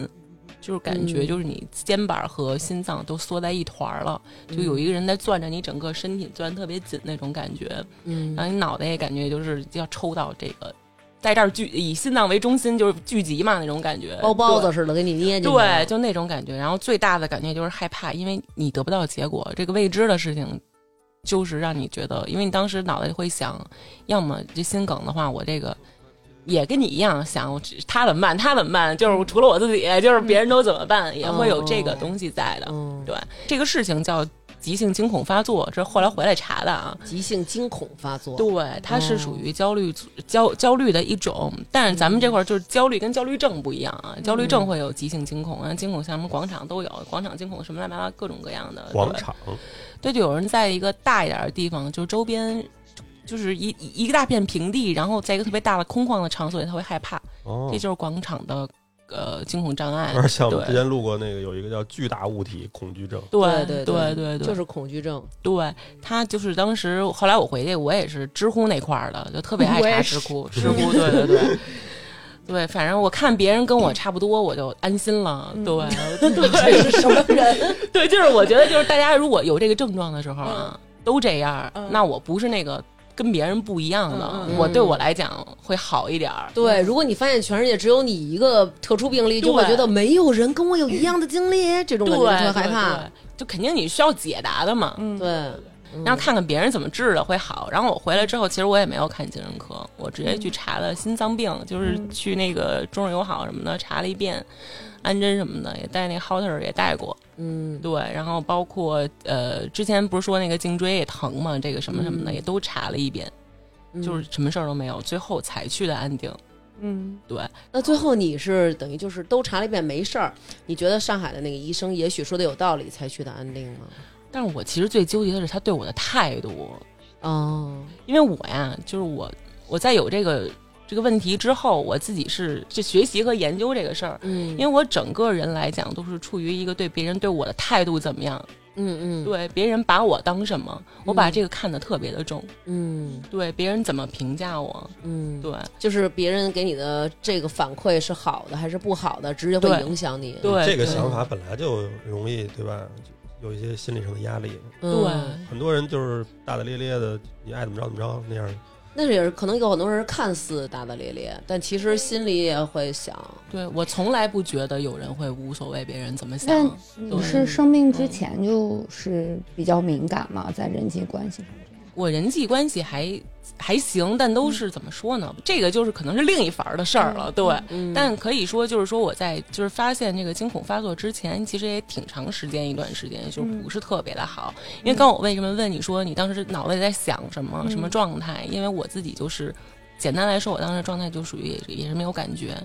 就是感觉就是你肩膀和心脏都缩在一团了，就有一个人在攥着你整个身体，攥特别紧那种感觉。然后你脑袋也感觉就是要抽到这个，在这儿聚以心脏为中心就是聚集嘛那种感觉，包子似的给你捏进去。对，就那种感觉。然后最大的感觉就是害怕，因为你得不到结果，这个未知的事情就是让你觉得，因为你当时脑袋会想，要么这心梗的话，我这个。也跟你一样想他怎么办他怎么办，就是除了我自己就是别人都怎么办，也会有这个东西在的。对，这个事情叫急性惊恐发作，这后来回来查的啊。急性惊恐发作，对，它是属于焦虑的一种，但是咱们这块就是焦虑跟焦虑症不一样啊。焦虑症会有急性惊恐啊，惊恐像什么广场都有，广场惊恐什么来吧，各种各样的广场。对，就有人在一个大一点的地方，就是周边就是一个大片平地，然后在一个特别大的空旷的场所里，他会害怕。这就是广场的惊恐障碍。而且我们之前录过那个，有一个叫巨大物体恐惧症。对对对对对，就是恐惧症。对，他就是当时后来我回去，我也是知乎那块的，就特别爱查知乎。知乎，对对对。对，反正我看别人跟我差不多，我就安心了。对，这是什么人？对，就是我觉得就是大家如果有这个症状的时候啊，都这样，那我不是那个。跟别人不一样的，我对我来讲会好一点。对，如果你发现全世界只有你一个特殊病例，就会觉得没有人跟我有一样的经历，这种感觉特害怕。就肯定你需要解答的嘛。对，然后看看别人怎么治的会好。然后我回来之后，其实我也没有看精神科，我直接去查了心脏病，就是去那个中日友好什么的查了一遍，安针什么的也带，那个 Holter 也带过。对，然后包括之前不是说那个颈椎也疼嘛，这个什么什么的也都查了一遍，就是什么事儿都没有，最后才去的安定。对。那最后你是等于就是都查了一遍没事儿，你觉得上海的那个医生也许说的有道理才去的安定吗？但是我其实最纠结的是他对我的态度。因为我呀，就是我在有这个问题之后，我自己是就学习和研究这个事儿。因为我整个人来讲都是处于一个对别人对我的态度怎么样。对，别人把我当什么，我把这个看得特别的重。对，别人怎么评价我。对，就是别人给你的这个反馈是好的还是不好的，直接会影响你。对，这个想法本来就容易，对吧？有一些心理上的压力。对，很多人就是大大咧咧的，你爱怎么着怎么着那样。那也是可能有很多人看似大大咧咧，但其实心里也会想。对，我从来不觉得有人会无所谓别人怎么想。但你是生病之前就是比较敏感嘛，在人际关系上？我人际关系还行，但都是怎么说呢，这个就是可能是另一番的事儿了，对、但可以说就是说我在就是发现这个惊恐发作之前其实也挺长时间一段时间就不是特别的好、因为刚我为什么问你说你当时脑袋在想什么、什么状态，因为我自己就是简单来说我当时的状态就属于也是没有感觉，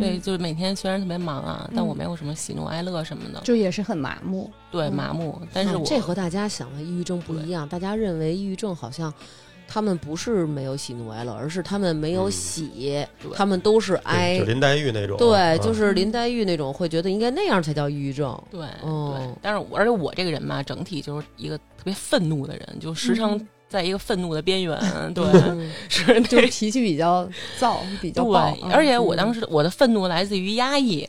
对，就是每天虽然特别忙啊、但我没有什么喜怒哀乐什么的，就也是很麻木，对，麻木。但是我、这和大家想的抑郁症不一样，大家认为抑郁症好像他们不是没有喜怒哀乐，而是他们没有喜、他们都是哀，就林黛玉那种、对，就是林黛玉那种会觉得应该那样才叫抑郁症，对、对。但是而且我这个人嘛，整体就是一个特别愤怒的人，就时常在一个愤怒的边缘，对，是就脾气比较躁，比较暴。而且我当时我的愤怒来自于压抑，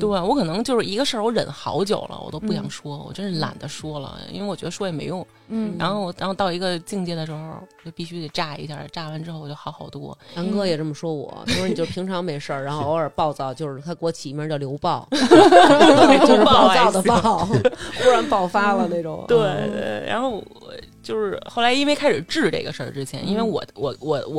对，我可能就是一个事儿，我忍好久了，我都不想说，我真是懒得说了，因为我觉得说也没用。然后到一个境界的时候，就必须得炸一下，炸完之后我就好多。南哥也这么说我，他说你就平常没事儿，然后偶尔暴躁，就是他给我起名叫刘暴，就是暴躁的暴，忽然爆发了那种。对对，然后就是后来因为开始治这个事儿之前，因为我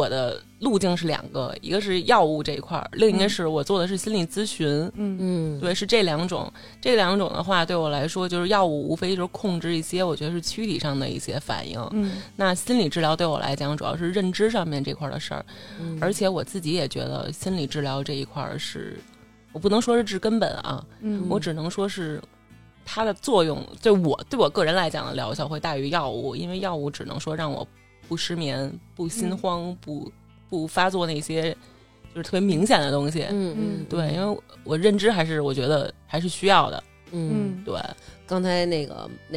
的路径是两个，一个是药物这一块，另一个是我做的是心理咨询，对，是这两种。这两种的话对我来说，就是药物无非就是控制一些我觉得是躯体上的一些反应，那心理治疗对我来讲主要是认知上面这块的事儿，而且我自己也觉得心理治疗这一块是我不能说是治根本啊，我只能说是它的作用对我个人来讲的疗效会大于药物，因为药物只能说让我不失眠、不心慌、不发作那些就是特别明显的东西。对，因为我认知还是我觉得还是需要的。对。刚才那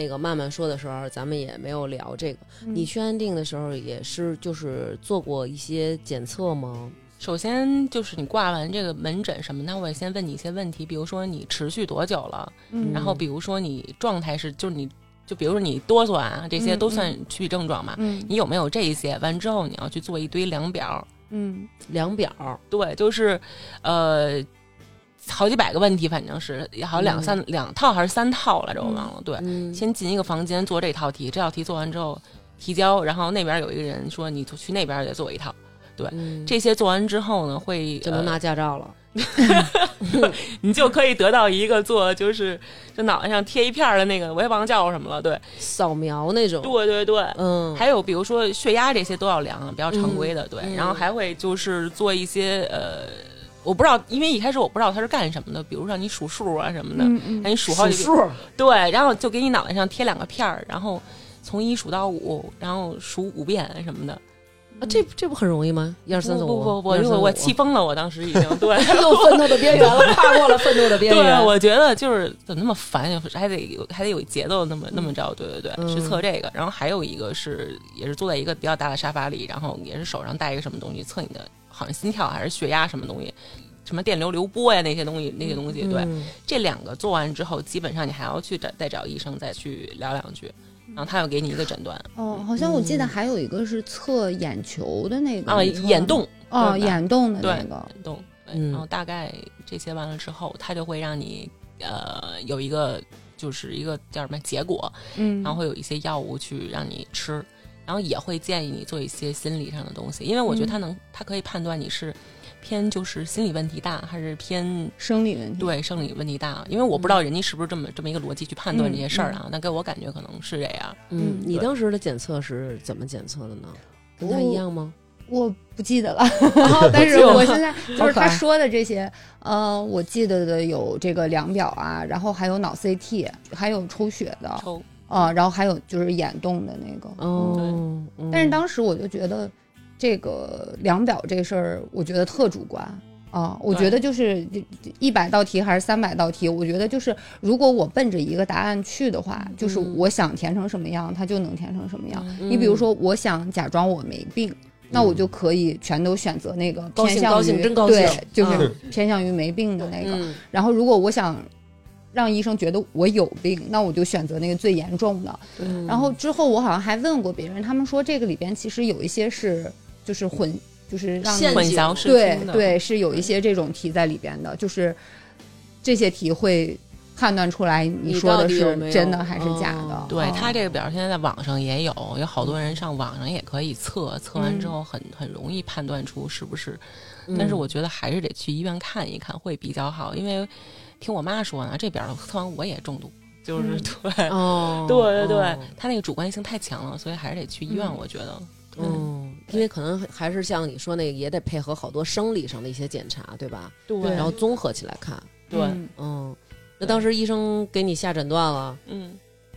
个曼曼说的时候，咱们也没有聊这个。你去安定的时候也是就是做过一些检测吗？首先就是你挂完这个门诊什么，那我也先问你一些问题，比如说你持续多久了，然后比如说你状态是就是你就比如说你哆嗦啊，这些都算躯体症状嘛，你有没有这一些？完之后你要去做一堆量表，量表，对，就是好几百个问题，反正是好像两套还是三套来着，我忘了。对，先进一个房间做这套题，这套题做完之后提交，然后那边有一个人说你去那边也做一套。对，这些做完之后呢，会就能拿驾照了，你就可以得到一个做就脑袋上贴一片的那个，我也忘叫什么了，对，扫描那种，对对对，还有比如说血压这些都要量，比较常规的，对，然后还会就是做一些我不知道，因为一开始我不知道他是干什么的，比如让你数数啊什么的，让你数好几数，对，然后就给你脑袋上贴两个片儿，然后从一数到五，然后数五遍什么的。啊，这不很容易吗？一二三四五，我气疯了，我当时已经对又愤怒的边缘了，跨过了愤怒的边缘。对，我觉得就是怎么那么烦，还得有节奏，那么着，对对对，去测这个。然后还有一个是也是坐在一个比较大的沙发里，然后也是手上带一个什么东西测你的，好像心跳还是血压什么东西，什么电流流波呀那些东西。对，这两个做完之后，基本上你还要去再找医生再去聊两句。然后他要给你一个诊断。好像我记得还有一个是测眼球的那个眼动，眼动的那个眼动。然后大概这些完了之后，他就会让你有一个就是一个叫什么结果，然后会有一些药物去让你吃，然后也会建议你做一些心理上的东西，因为我觉得他可以判断你是偏就是心理问题大还是偏生理问题，对，生理问题大，因为我不知道人家是不是这么一个逻辑去判断这些事儿啊，但给我感觉可能是这样。你当时的检测是怎么检测的呢？跟他一样吗？我不记得了，但是我现在就是他说的这些，我记得的有这个量表啊，然后还有脑 CT， 还有抽血的，然后还有就是眼动的那个。但是当时我就觉得。这个量表这事儿，我觉得特主观啊。我觉得就是100道题还是300道题，我觉得就是如果我奔着一个答案去的话，就是我想填成什么样，它就能填成什么样。你比如说，我想假装我没病，那我就可以全都选择那个偏向于对，就是偏向于没病的那个。然后，如果我想让医生觉得我有病，那我就选择那个最严重的。然后之后我好像还问过别人，他们说这个里边其实有一些是。就是就是让你混淆视听的，对，是有一些这种题在里边的，就是这些题会判断出来你说的是真的还是假的。对，他这个表现在网上也有好多人上网上也可以测完之后很容易判断出是不是，但是我觉得还是得去医院看一看会比较好，因为听我妈说呢，这表测完我也中毒，就是对、对，他那个主观性太强了，所以还是得去医院，我觉得因为可能还是像你说那个也得配合好多生理上的一些检查，对吧？对，然后综合起来看。对，那当时医生给你下诊断了，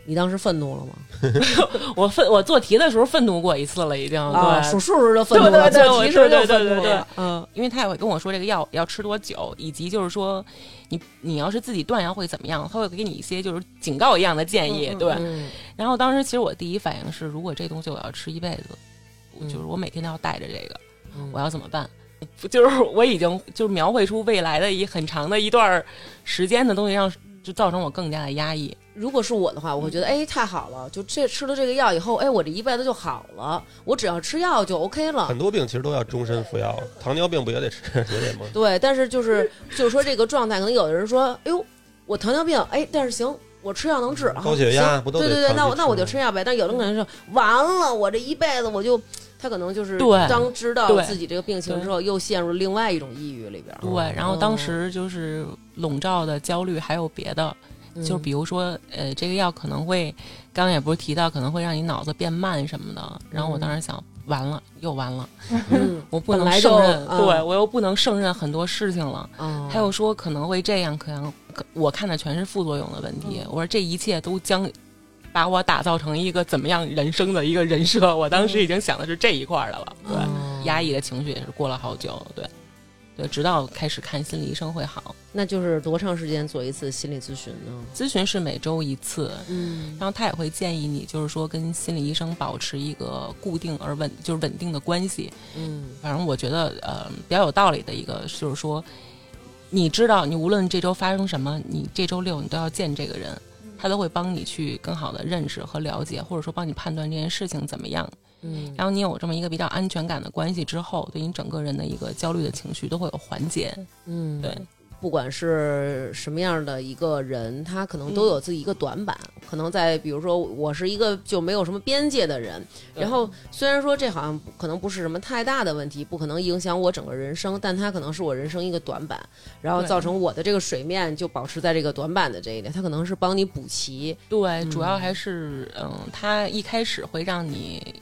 你当时愤怒了吗？我做题的时候愤怒过一次了，已经。啊，数数时就愤怒了，做题时就愤怒了。因为他也会跟我说这个药要吃多久，以及就是说你要是自己断药会怎么样，他会给你一些就是警告一样的建议，对。然后当时其实我第一反应是，如果这东西我要吃一辈子，就是我每天都要带着这个，我要怎么办？就是我已经就是描绘出未来的很长的一段时间的东西，让就造成我更加的压抑。如果是我的话，我会觉得太好了，就吃了这个药以后，我这一辈子就好了，我只要吃药就 OK 了。很多病其实都要终身服药，糖尿病不也得吃也得吗？对，但是就是说这个状态，可能有的人说，哎呦，我糖尿病，但是行。我吃药能治啊，高血压不都得？对对对，那我就吃药呗。但有的可能是完了，我这一辈子我就，他可能就是当知道自己这个病情之后，又陷入另外一种抑郁里边。对，然后当时就是笼罩的焦虑，还有别的，就比如说这个药可能会，刚刚也不是提到可能会让你脑子变慢什么的。然后我当时想，完了，我不能胜任，对，我又不能胜任很多事情了。他又说可能会这样，可能我看的全是副作用的问题。我说这一切都将把我打造成一个怎么样人生的一个人设。我当时已经想的是这一块的了，对，压抑的情绪也是过了好久，对，直到开始看心理医生会好。那就是多长时间做一次心理咨询呢？咨询是每周一次，然后他也会建议你，就是说跟心理医生保持一个固定而就是稳定的关系。反正我觉得比较有道理的一个就是说，你知道你无论这周发生什么，你这周六你都要见这个人，他都会帮你去更好的认识和了解，或者说帮你判断这件事情怎么样。然后你有这么一个比较安全感的关系之后，对你整个人的一个焦虑的情绪都会有缓解。对，不管是什么样的一个人，他可能都有自己一个短板，可能在比如说我是一个就没有什么边界的人，然后虽然说这好像可能不是什么太大的问题，不可能影响我整个人生，但他可能是我人生一个短板，然后造成我的这个水面就保持在这个短板的这一点，他可能是帮你补齐。对，主要还是他一开始会让你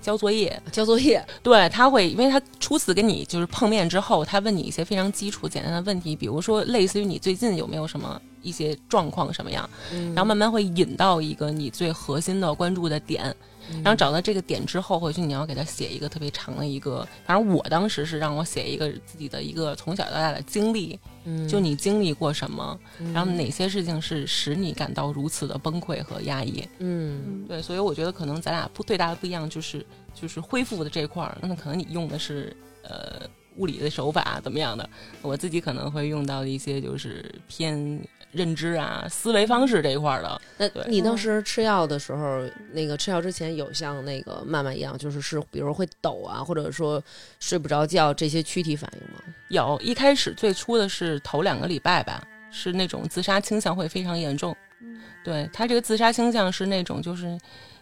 交作业，对，他会，因为他初次跟你就是碰面之后，他问你一些非常基础简单的问题，比如说类似于你最近有没有什么一些状况什么样，然后慢慢会引到一个你最核心的关注的点，然后找到这个点之后，回去你要给他写一个特别长的一个，反正我当时是让我写一个自己的一个从小到大的经历，就你经历过什么，然后哪些事情是使你感到如此的崩溃和压抑。对，所以我觉得可能咱俩最大的不一样就是恢复的这块儿，那可能你用的是物理的手法怎么样的，我自己可能会用到一些就是偏认知啊思维方式这一块的。那你当时吃药的时候，那个吃药之前有像那个曼曼一样就是比如会抖啊，或者说睡不着觉这些躯体反应吗？有，一开始最初的是头2个礼拜吧，是那种自杀倾向会非常严重。对，他这个自杀倾向是那种就是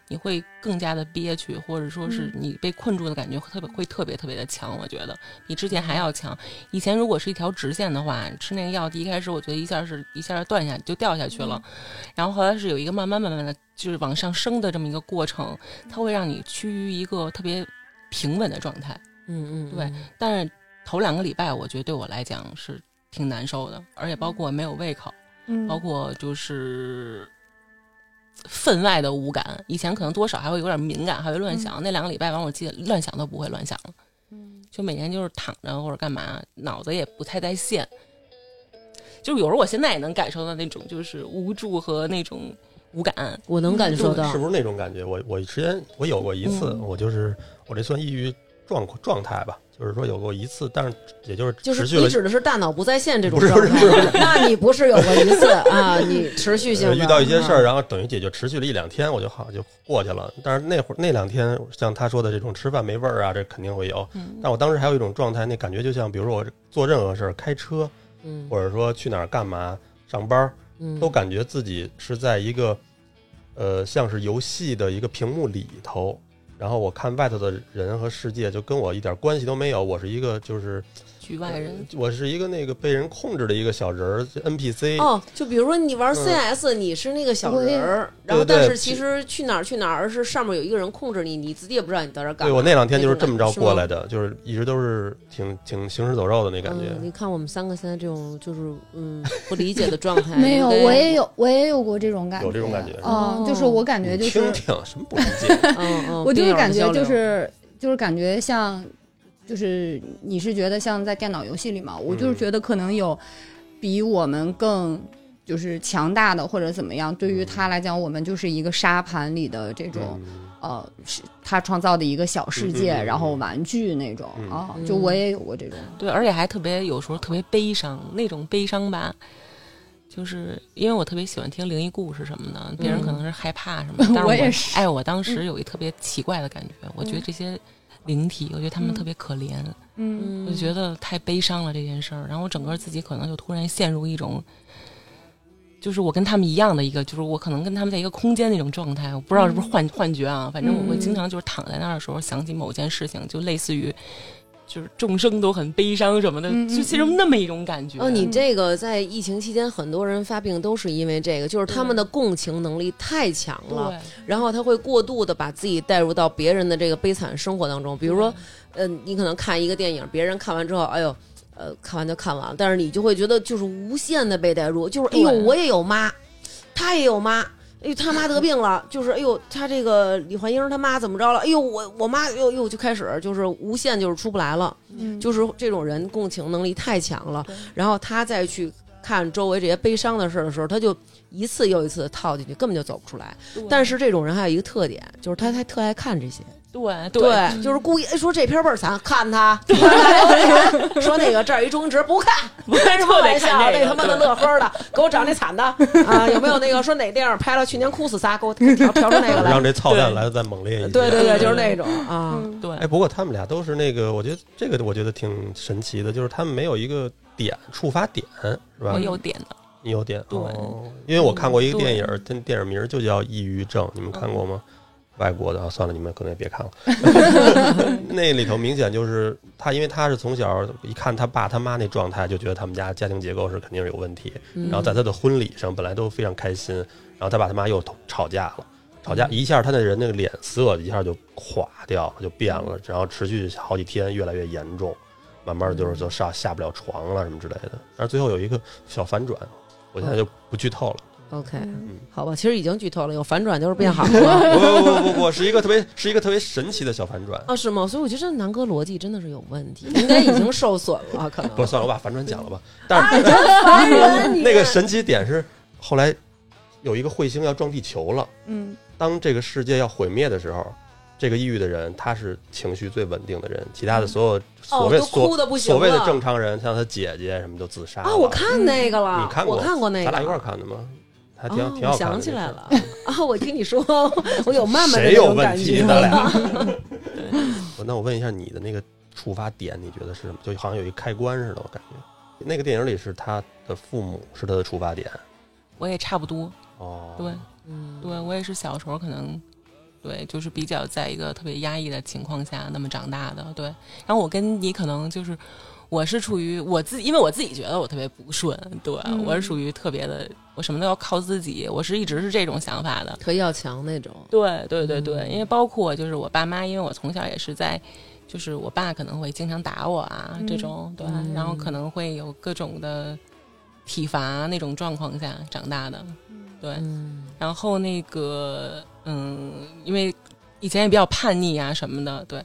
你会更加的憋屈，或者说是你被困住的感觉会特别的强，我觉得比之前还要强。以前如果是一条直线的话，吃那个药第一开始我觉得一下断下就掉下去了，然后后来是有一个慢慢的就是往上升的这么一个过程，它会让你趋于一个特别平稳的状态。对，但是头2个礼拜我觉得对我来讲是挺难受的，而且包括没有胃口，包括就是分外的无感，以前可能多少还会有点敏感，还会乱想。那2个礼拜完，我记得乱想都不会乱想了，就每天就是躺着或者干嘛，脑子也不太在线。就是有时候我现在也能感受到那种就是无助和那种无感，我能感受到，是不是那种感觉？我之前有过一次，我这算抑郁状态吧，就是说有过一次，但是也就是持续了。就是你指的是大脑不在线这种状态？不是，那你不是有过一次啊？你持续性的遇到一些事儿，然后等于解决持续了一两天，我就好就过去了。但是那会儿那两天，像他说的这种吃饭没味儿啊，这肯定会有。但我当时还有一种状态，那感觉就像比如说我做任何事儿，开车，或者说去哪儿干嘛上班，都感觉自己是在一个像是游戏的一个屏幕里头。然后我看外头的人和世界就跟我一点关系都没有，我是一个就是局外人，我是一个那个被人控制的一个小人 NPC。哦，就比如说你玩 CS，你是那个小人儿，然后但是其实去哪儿去哪儿是上面有一个人控制你，你自己也不知道你在这干嘛。对，我那两天就是这么着过来的，就是一直都是挺行尸走肉的那感觉。你看我们三个现在这种就是不理解的状态。没有，我也有过这种感觉，有这种感觉。就是我感觉就是听听什么不理解。我就是感觉就是感觉像。就是你是觉得像在电脑游戏里嘛，我就是觉得可能有比我们更就是强大的或者怎么样，对于他来讲我们就是一个沙盘里的这种他创造的一个小世界，然后玩具那种啊，就我也有过这种。对，而且还特别有时候特别悲伤，那种悲伤吧，就是因为我特别喜欢听灵异故事什么的，别人可能是害怕什么，但是我也是。哎，我当时有一特别奇怪的感觉，我觉得这些灵体，我觉得他们特别可怜，我觉得太悲伤了这件事儿。然后我整个自己可能就突然陷入一种，就是我跟他们一样的一个，就是我可能跟他们在一个空间那种状态，我不知道是不是幻觉啊。反正我会经常就是躺在那儿的时候想起某件事情，就类似于就是众生都很悲伤什么的，就其实那么一种感觉。哦，你这个在疫情期间很多人发病都是因为这个，就是他们的共情能力太强了，然后他会过度的把自己带入到别人的这个悲惨生活当中。比如说你可能看一个电影，别人看完之后哎呦看完就看完了，但是你就会觉得就是无限的被带入，就是哎呦我也有妈，他也有妈，哎呦他妈得病了，就是哎呦他这个李焕英他妈怎么着了，哎呦我妈又就开始就是无限就是出不来了，就是这种人共情能力太强了，然后他再去看周围这些悲伤的事的时候，他就一次又一次套进去，根本就走不出来。但是这种人还有一个特点，就是他还特爱看这些。对，就是故意说这篇倍儿惨，看他，说那个这儿一中值不看，开什么玩笑？那他妈的乐呵的，给我找那惨的啊！有没有那个说哪电影拍了去年哭死仨，给我调出那个来，让这操蛋来的再猛烈一些。对，就是那种啊。对，哎，不过他们俩都是那个，我觉得这个我觉得挺神奇的，就是他们没有一个点触发点，是吧？我有点的。你有点因为我看过一个电影，电影名就叫《抑郁症》，你们看过吗？外国的啊，算了，你们可能也别看了。那里头明显就是他，因为他是从小一看他爸他妈那状态，就觉得他们家庭结构是肯定是有问题。然后在他的婚礼上本来都非常开心，然后他爸他妈又吵架了，吵架一下他的人那个脸色一下就垮掉了，就变了，然后持续好几天越来越严重，慢慢的就是就下不了床了什么之类的。但是最后有一个小反转，我现在就不剧透了。OK， 好吧，其实已经剧透了，有反转就是变好了。不，是一个特别神奇的小反转啊，是吗？所以我觉得南哥逻辑真的是有问题，应该已经受损了，可能。不算了，我把反转讲了吧。但是、那个神奇点是，后来有一个彗星要撞地球了。当这个世界要毁灭的时候，这个抑郁的人他是情绪最稳定的人，其他的所有所谓的正常人，像他姐姐什么都自杀了。啊，我看那个了，你看过？我看过那个，咱俩一块看的吗？还挺好看的。我想起来了啊！我听你说，我有慢慢的那种感觉。那我问一下，你的那个触发点，你觉得是什么？就好像有一开关似的，我感觉那个电影里是他的父母是他的触发点。我也差不多。哦，对，对我也是小时候可能，对，就是比较在一个特别压抑的情况下那么长大的。对，然后我跟你可能就是，我是处于我自己，因为我自己觉得我特别不顺，对，我是属于特别的，我什么都要靠自己，我是一直是这种想法的，特要强那种。对，因为包括就是我爸妈，因为我从小也是在，就是我爸可能会经常打我啊这种，对，然后可能会有各种的体罚那种状况下长大的，对，然后那个因为以前也比较叛逆啊什么的，对，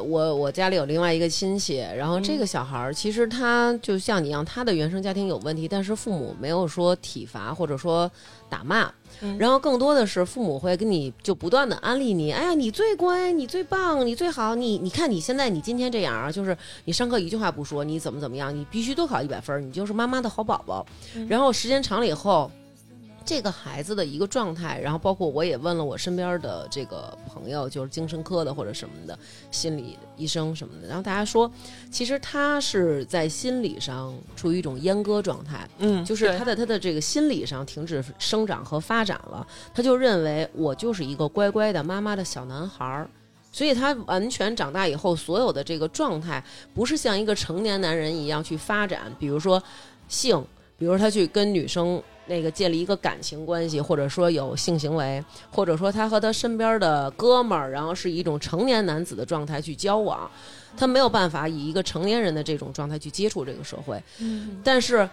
我家里有另外一个亲戚，然后这个小孩其实他就像你一样，他的原生家庭有问题，但是父母没有说体罚或者说打骂，然后更多的是父母会跟你就不断的安利你，哎呀你最乖，你最棒，你最好，你看你现在你今天这样啊，就是你上课一句话不说，你怎么样，你必须多考100分，你就是妈妈的好宝宝。然后时间长了以后，这个孩子的一个状态，然后包括我也问了我身边的这个朋友，就是精神科的或者什么的心理医生什么的，然后大家说其实他是在心理上处于一种阉割状态，就是他的这个心理上停止生长和发展了，他就认为我就是一个乖乖的妈妈的小男孩，所以他完全长大以后所有的这个状态不是像一个成年男人一样去发展，比如说性，比如他去跟女生那个建立一个感情关系，或者说有性行为，或者说他和他身边的哥们儿，然后是以一种成年男子的状态去交往，他没有办法以一个成年人的这种状态去接触这个社会。但是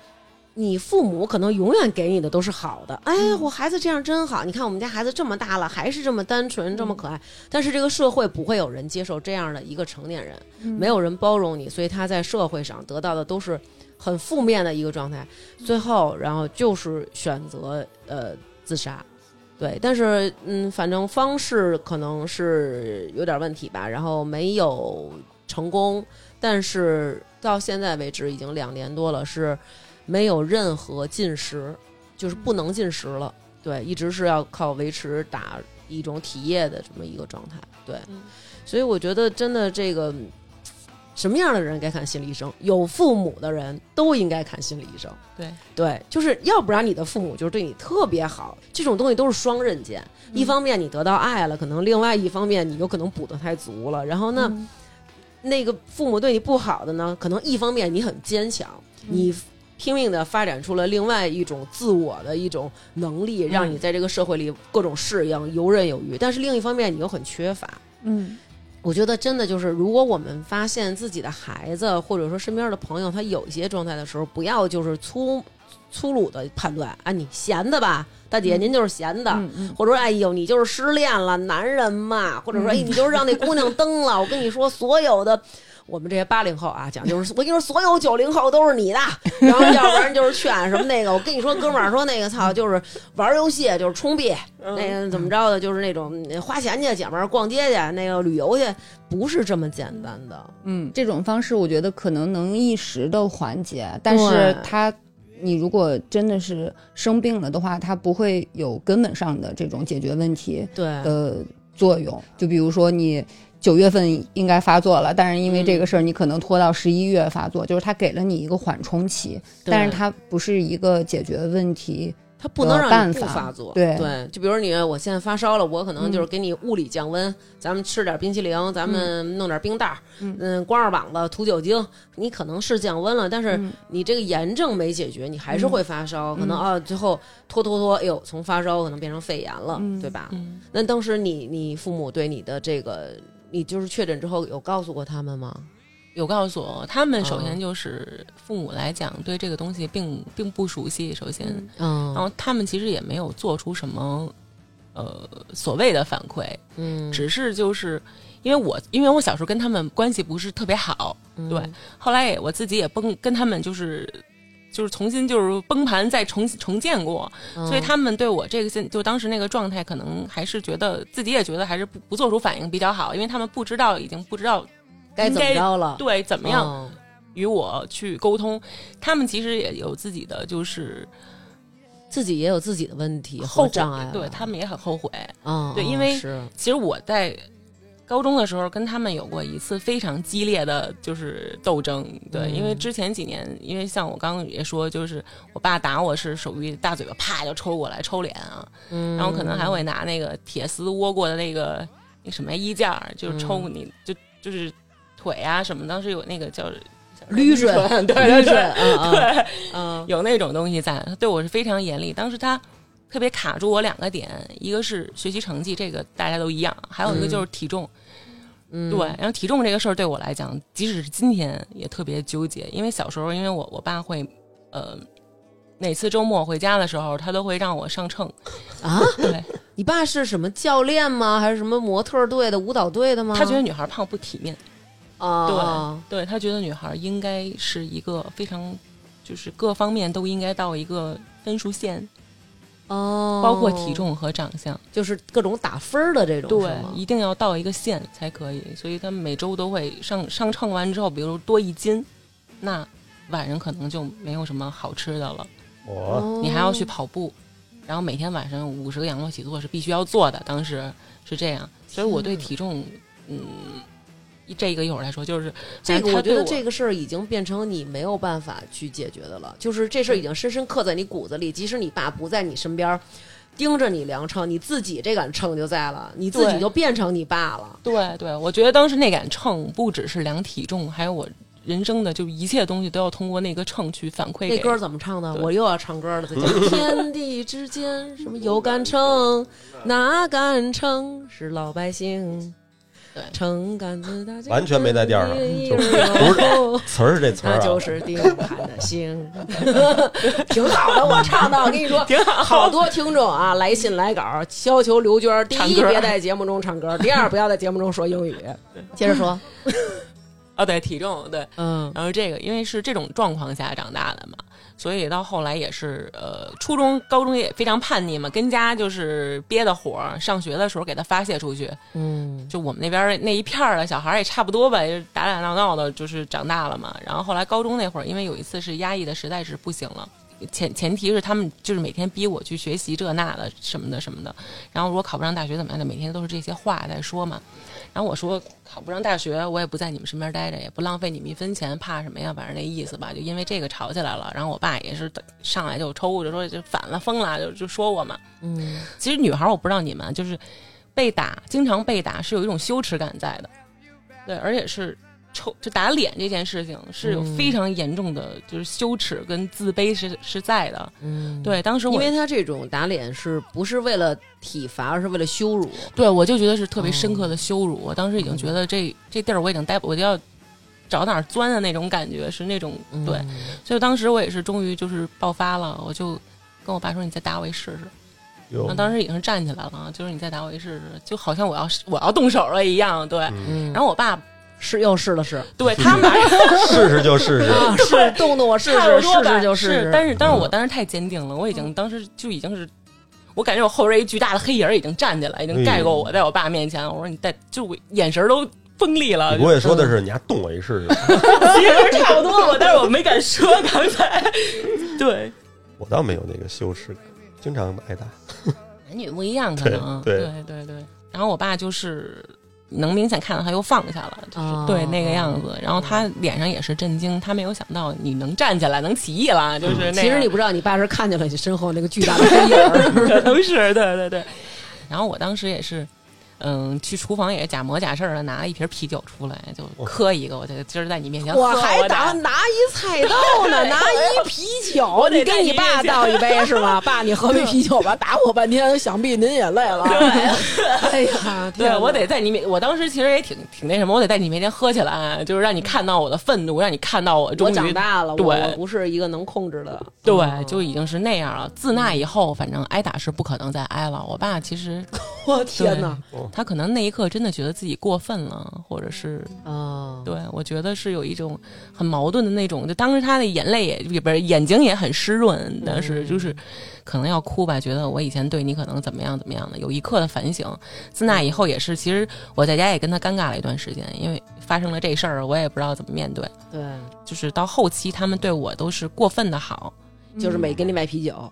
你父母可能永远给你的都是好的，哎呀我孩子这样真好，你看我们家孩子这么大了还是这么单纯这么可爱，但是这个社会不会有人接受这样的一个成年人，没有人包容你，所以他在社会上得到的都是很负面的一个状态，最后然后就是选择自杀。对，但是反正方式可能是有点问题吧，然后没有成功，但是到现在为止已经2年多了，是没有任何进食，就是不能进食了。对，一直是要靠维持打一种体液的这么一个状态。对，所以我觉得真的这个什么样的人该看心理医生？有父母的人都应该看心理医生。对，就是要不然你的父母就是对你特别好，这种东西都是双刃剑，一方面你得到爱了，可能另外一方面你有可能补得太足了，然后呢那个父母对你不好的呢，可能一方面你很坚强，你拼命的发展出了另外一种自我的一种能力，让你在这个社会里各种适应游刃有余，但是另一方面你又很缺乏。我觉得真的就是，如果我们发现自己的孩子或者说身边的朋友他有一些状态的时候，不要就是粗鲁的判断啊，你闲的吧，大姐您就是闲的，或者说哎呦你就是失恋了，男人嘛，或者说哎你就是让那姑娘蹬了。我跟你说，所有的我们这些80后啊，讲就是我跟你说，所有90后都是你的，然后要不然就是劝什么那个，我跟你说哥们儿说那个操，就是玩游戏就是充币。那个怎么着的，就是那种花钱去，姐们儿逛街去，那个旅游去，不是这么简单的。这种方式我觉得可能能一时的缓解，但是你如果真的是生病了的话，它不会有根本上的这种解决问题的作用。就比如说你9月份应该发作了，但是因为这个事儿你可能拖到11月发作，就是它给了你一个缓冲期，但是它不是一个解决问题。它不能让你不发作。对，就比如我现在发烧了，我可能就是给你物理降温，咱们吃点冰淇淋，咱们弄点冰袋，光着膀子涂酒精，你可能是降温了，但是你这个炎症没解决，你还是会发烧，可能最后拖，哎呦，从发烧可能变成肺炎了，对吧？那当时你父母对你的这个，你就是确诊之后有告诉过他们吗？有告诉我，他们首先就是父母来讲对这个东西并不熟悉，首先然后他们其实也没有做出什么所谓的反馈，只是就是因为我小时候跟他们关系不是特别好，对，后来我自己也跟他们就是重新就是崩盘再重建过，所以他们对我这个就当时那个状态可能还是觉得自己也觉得还是不做出反应比较好，因为他们不知道已经不知道该怎么着了，对，怎么样与我去沟通。他们其实也有自己的，就是自己也有自己的问题和障碍，对，他们也很后悔。对，因为其实我在高中的时候跟他们有过一次非常激烈的就是斗争，对，因为之前几年，因为像我刚刚也说，就是我爸打我是手臂大嘴巴啪就抽过来抽脸啊，然后可能还会拿那个铁丝窝过的那什么衣架就抽你，就是腿啊什么，当时有那个叫捋准，对，有那种东西在，对我是非常严厉。当时他特别卡住我2个点，一个是学习成绩，这个大家都一样，还有一个就是体重，对，然后体重这个事儿对我来讲，即使是今天也特别纠结，因为小时候因为我爸会每次周末回家的时候他都会让我上秤啊。对，你爸是什么教练吗？还是什么模特队的舞蹈队的吗？他觉得女孩胖不体面啊，对对，他觉得女孩应该是一个非常就是各方面都应该到一个分数线哦，包括体重和长相，就是各种打分的这种，对，一定要到一个线才可以。所以他们每周都会上秤完之后，比如多1斤，那晚上可能就没有什么好吃的了。哦，你还要去跑步，然后每天晚上50个仰卧起坐是必须要做的，当时是这样。所以我对体重，这个一会儿来说，就是这个我觉得这个事儿已经变成你没有办法去解决的了，就是这事儿已经深深刻在你骨子里，即使你爸不在你身边盯着你量秤，你自己这杆秤就在了，你自己就变成你爸了。对对，我觉得当时那杆秤不只是量体重，还有我人生的就一切东西都要通过那个秤去反馈。那歌怎么唱的？我又要唱歌了。天地之间什么有杆秤，哪杆秤是老百姓，秤杆子大家完全没在调上，就是不是词儿是这词儿，就是定盘的星，挺好的。我唱的，我跟你说，挺好。好多听众啊，来信来稿，要求刘娟：第一，别在节目中唱歌；第二，不要在节目中说英语。接着说，哦，对，体重，对，嗯，然后这个因为是这种状况下长大的嘛，所以到后来也是初中、高中也非常叛逆嘛，跟家就是憋的火，上学的时候给他发泄出去。嗯，就我们那边那一片的小孩也差不多吧，打打闹闹的，就是长大了嘛。然后后来高中那会儿，因为有一次是压抑的实在是不行了，前提是他们就是每天逼我去学习这那的什么的什么的，然后如果考不上大学怎么样的，每天都是这些话在说嘛。然后我说考不上大学我也不在你们身边待着，也不浪费你们一分钱，怕什么呀，反正那意思吧。就因为这个吵起来了，然后我爸也是上来就抽，就说就反了疯了，就说我嘛。嗯，其实女孩我不知道你们，就是被打，经常被打是有一种羞耻感在的。对，而且是就打脸这件事情是有非常严重的，就是羞耻跟自卑是在的。嗯，对，当时我因为他这种打脸是不是为了体罚，而是为了羞辱。对，我就觉得是特别深刻的羞辱。我当时已经觉得这地儿我已经待不，我就要找哪儿钻的那种感觉，是那种对。所以当时我也是终于就是爆发了，我就跟我爸说：“你再打我一试试。”然后当时已经站起来了，就是你再打我一试试，就好像我要动手了一样。对，然后我爸。是又试了试，对他们试试就试试，啊、是动动我试试，试试就试试。但是我当时太坚定了，我已经当时就已经是，我感觉我后边一巨大的黑影已经站起来，已经盖过我，在我爸面前。我说你带，就我眼神都锋利了。我也说的是，你还动我一试试，其实差不多我，但是我没敢说刚才。对，我倒没有那个羞耻感，经常挨打。男女不一样，可能对。然后我爸就是。能明显看到他又放下了，就是对那个样子。然后他脸上也是震惊，他没有想到你能站起来，能起义了，就是那样。其实你不知道，你爸是看见了你身后那个巨大的黑影，可能是对。然后我当时也是，去厨房也是假模假式的拿了一瓶啤酒出来，就磕一个，我就今儿在你面前喝，我还打拿一菜刀呢，拿一啤酒，你跟你爸倒一杯是吗？爸，你喝杯啤酒吧，打我半天，想必您也累了。哎呀，对，我得在你面，我当时其实也挺那什么，我得在你面前喝起来，就是让你看到我的愤怒，让你看到我长大了，我不是一个能控制的，对，就已经是那样了。自那以后，反正挨打是不可能再挨了。我爸其实，我天哪！他可能那一刻真的觉得自己过分了，或者是对，我觉得是有一种很矛盾的那种，就当时他的眼泪也不是眼睛也很湿润，但是就是可能要哭吧，觉得我以前对你可能怎么样的，有一刻的反省。自那以后也是，其实我在家也跟他尴尬了一段时间，因为发生了这事儿，我也不知道怎么面对。对，就是到后期他们对我都是过分的好，就是每跟你买啤酒。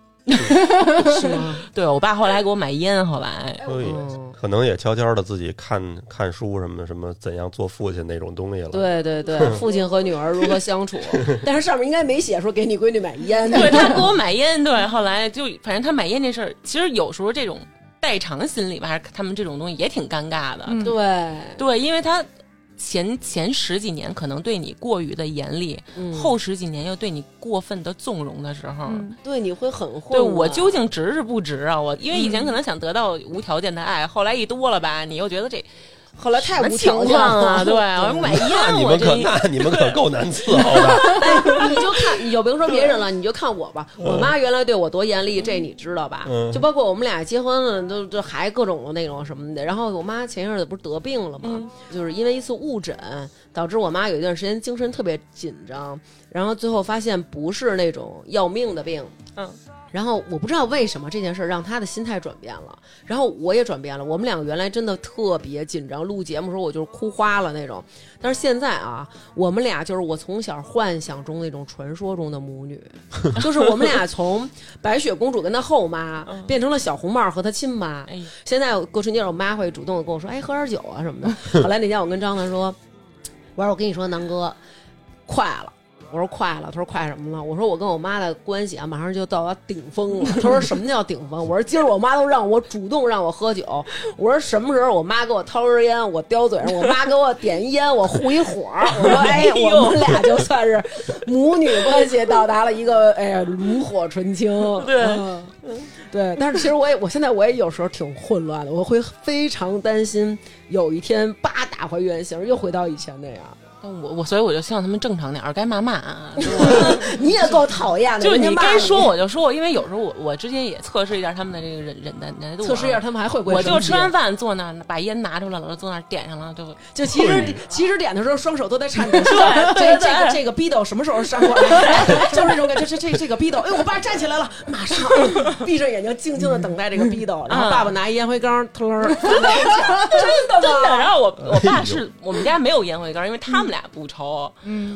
是吗？对，我爸后来给我买烟，后来可能也悄悄的自己看书什么怎样做父亲那种东西了。对，父亲和女儿如何相处，但是上面应该没写说给你闺女买烟。对，他给我买烟，对，后来就反正他买烟这事儿，其实有时候这种代偿心理吧，还是他们这种东西也挺尴尬的。对，因为他前10几年可能对你过于的严厉，后10几年又对你过分的纵容的时候，对你会很混。对，我究竟值是不值啊？我因为以前可能想得到无条件的爱，后来一多了吧，你又觉得这后来太无情况了，对，我买烟我这那你们可够难伺候的。哎，你就看，你就别说别人了，你就看我吧。我妈原来对我多严厉，这你知道吧？就包括我们俩结婚了，都还各种那种什么的。然后我妈前一阵子不是得病了吗？就是因为一次误诊，导致我妈有一段时间精神特别紧张，然后最后发现不是那种要命的病。嗯。然后我不知道为什么这件事让他的心态转变了，然后我也转变了。我们两个原来真的特别紧张，录节目的时候我就是哭花了那种。但是现在啊，我们俩就是我从小幻想中那种传说中的母女，就是我们俩从白雪公主跟她后妈变成了小红帽和她亲妈。现在过春节我妈会主动的跟我说：“哎，喝点酒啊什么的。”后来那天我跟张楠说：“我说我跟你说，南哥，快了。”我说快了，他说快什么了？我说我跟我妈的关系啊，马上就到达顶峰了。他说什么叫顶峰？我说今儿我妈都让我主动让我喝酒。我说什么时候我妈给我掏根烟，我叼嘴上；我妈给我点烟，我护一火。我说哎，我们俩就算是母女关系到达了一个哎呀炉火纯青。对、对，但是其实我现在我也有时候挺混乱的，我会非常担心有一天打回原形，又回到以前那样。我所以我就希望他们正常点儿，该骂骂啊。你也够讨厌的，就是你该说我就说，因为有时候我之前也测试一下他们的这个忍耐度、啊，测试一下他们还会不会。我就吃完饭坐那儿，把烟拿出来了，坐那儿点上了，就其实点的时候双手都在颤抖。这个逼斗什么时候上过来？就是这种感觉，这个逼斗，哎，我爸站起来了，马上闭上眼睛，静静的等待这个逼斗。然后爸爸拿烟灰缸，腾儿，真的。然后我爸是我们家没有烟灰缸，因为他们。俩不抽，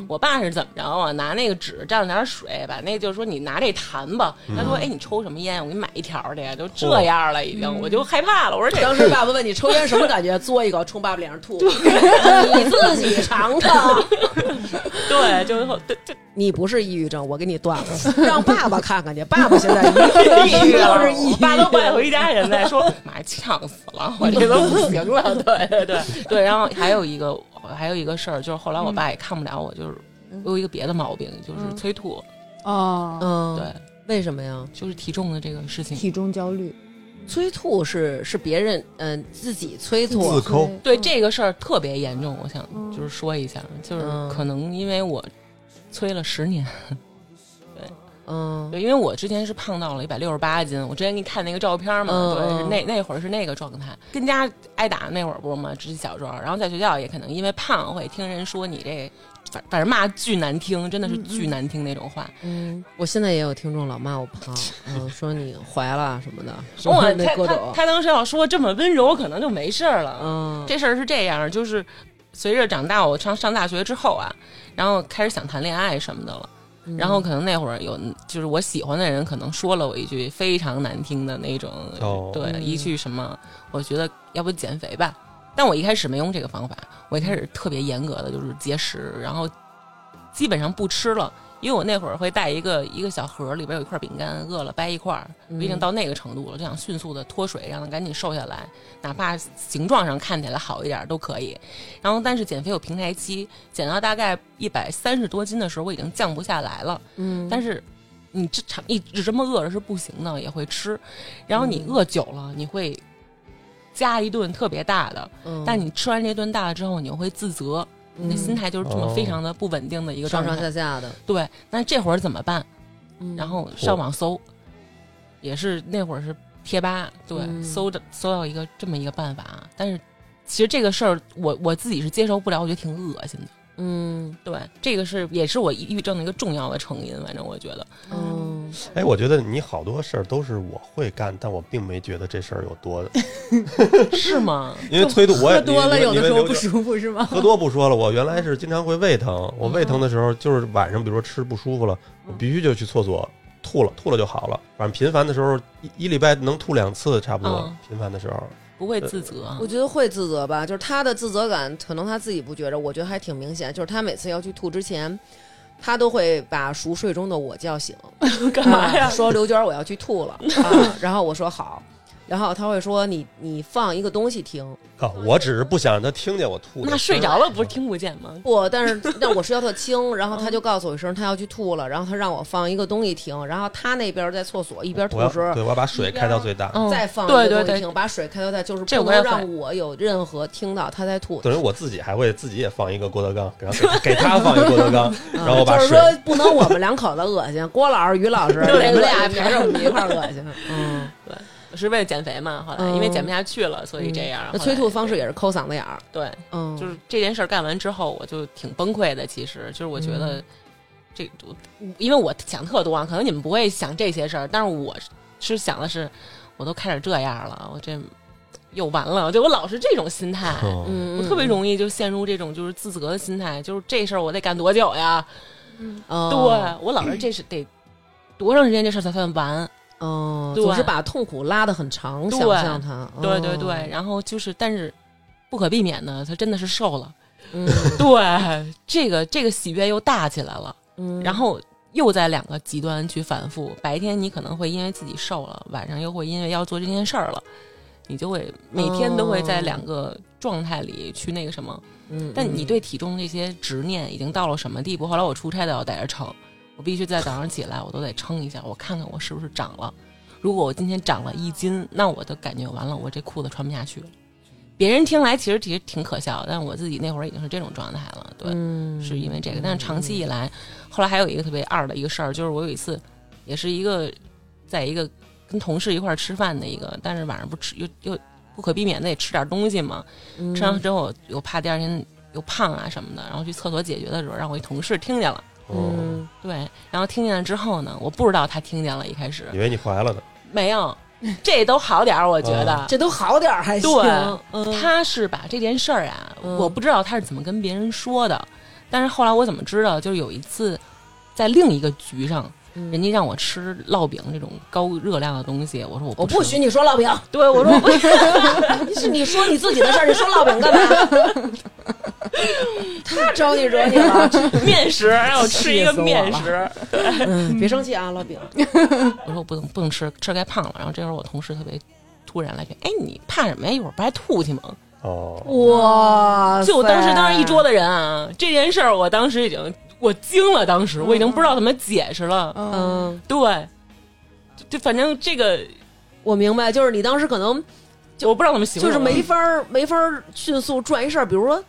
我爸是怎么着啊？拿那个纸蘸了点水，把那就是说你拿这痰吧。他说：“哎，你抽什么烟？我给你买一条的呀。”就这样了，已经、我就害怕了。我说这：“当时爸爸问你抽烟什么感觉？嘬一口，冲爸爸脸上吐，你自己尝尝。”对，就你不是抑郁症，我给你断了，让爸爸看看去。爸爸现在抑郁了，是抑郁，爸都快回家人在说：“妈，呛死了，我这都不行了。”对，然后还有一个事儿，就是后来我爸也看不了我，就是我有一个别的毛病，就是催吐。哦，对，为什么呀？就是体重的这个事情，体重焦虑。催吐是别人自己催吐，自抠。对，这个事儿特别严重，我想就是说一下，就是可能因为我催了10年。对，因为我之前是胖到了168斤，我之前给你看那个照片嘛，对，是那会儿是那个状态，跟家挨打那会儿不是嘛，只是小状，然后在学校也可能因为胖会听人说你这，反正骂巨难听，真的是巨难听那种话。我现在也有听众老骂我胖，说你怀了什么的，什么那各种。他当时要说这么温柔，可能就没事了。这事儿是这样，就是随着长大，我上大学之后啊，然后开始想谈恋爱什么的了。然后可能那会儿有，就是我喜欢的人可能说了我一句非常难听的那种，对，一句什么，我觉得要不减肥吧。但我一开始没用这个方法，我一开始特别严格的就是节食，然后基本上不吃了，因为我那会儿会带一个小盒，里边有一块饼干，饿了掰一块，我已经到那个程度了，就想迅速的脱水，让它赶紧瘦下来，哪怕形状上看起来好一点都可以。然后但是减肥有平台期，减到大概130多斤的时候，我已经降不下来了。但是你一直这么饿着是不行的，也会吃。然后你饿久了，你会加一顿特别大的，但你吃完这顿大了之后，你会自责。那心态就是这么非常的不稳定的一个状态，上上下下的。对，那这会儿怎么办？然后上网搜，也是那会儿是贴吧，对，搜到一个这么一个办法。但是其实这个事儿，我自己是接受不了，我觉得挺恶心的。对，这个也是我抑郁症的一个重要的成因，反正我觉得。哎，我觉得你好多事儿都是我会干，但我并没觉得这事儿有多的，是吗？因为催吐我也喝多了，有的时候不舒服是吗？喝多不说了，我原来是经常会胃疼，我胃疼的时候就是晚上，比如说吃不舒服了，我必须就去厕所吐了就好了。反正频繁的时候，一礼拜能吐2次，差不多。频繁的时候。不会自责，我觉得会自责吧，就是他的自责感可能他自己不觉着，我觉得还挺明显，就是他每次要去吐之前，他都会把熟睡中的我叫醒，干嘛呀？说刘娟我要去吐了，然后我说好，然后他会说你放一个东西听啊，我只是不想让他听见我吐。那睡着了不是听不见吗？不，但我睡觉特轻，然后他就告诉我一声他要去吐了，然后他让我放一个东西听，然后他那边在厕所一边吐的时候，对，我要把水开到最大，再放一个东西听，对对对，把水开到最大，就是不能让我有任何听到他在吐。等于我自己还会自己也放一个郭德纲，然后给他放一个郭德纲，然后把水，就是说不能我们两口子恶心，郭老师、于老师，你们俩陪着我们一块恶心。嗯，对。是为了减肥嘛？后来因为减不下去了，所以这样。那催吐方式也是抠嗓子眼儿。对，就是这件事干完之后，我就挺崩溃的。其实就是我觉得这，因为我想特多，可能你们不会想这些事儿，但是我是想的是，我都开始这样了，我这又完了，就我老是这种心态，我特别容易就陷入这种就是自责的心态，就是这事儿我得干多久呀？对，我老是这是得多长时间这事儿才算完。总是把痛苦拉得很长，想象它，对对对，然后就是，但是不可避免的，他真的是瘦了，对，这个喜悦又大起来了，然后又在两个极端去反复，白天你可能会因为自己瘦了，晚上又会因为要做这件事儿了，你就会每天都会在两个状态里去那个什么，但你对体重这些执念已经到了什么地步？后来我出差都要在这撑。我必须在早上起来，我都得称一下，我看看我是不是长了。如果我今天长了1斤，那我的感觉完了，我这裤子穿不下去了。别人听来其实挺可笑，但我自己那会儿已经是这种状态了。对，是因为这个。但是长期以来，后来还有一个特别二的一个事儿，就是我有一次，也是一个在一个跟同事一块吃饭的一个，但是晚上不吃又不可避免的得吃点东西嘛。吃完之后又怕第二天又胖啊什么的，然后去厕所解决的时候，让我一同事听见了。对，然后听见了之后呢，我不知道他听见了，一开始以为你怀了呢，没有，这都好点儿，我觉得这都好点儿还行。对，他是把这件事儿啊，我不知道他是怎么跟别人说的，但是后来我怎么知道，就是有一次在另一个局上，人家让我吃烙饼这种高热量的东西，我说我不许你说烙饼，对，我说我不是你说你自己的事儿，你说烙饼干嘛？他招你惹你了？面食让我吃一个面食，对，别生气啊，老饼。我说不能吃该胖了。然后这会儿我同事特别突然来句：“哎，你怕什么呀？一会儿不还吐去吗？”哦，哇！就我当时一桌的人啊，这件事儿我当时已经我惊了，当时我已经不知道怎么解释了。对，就反正这个我明白，就是你当时可能。就我不知道怎么形容，就是没法迅速转一事儿，比如说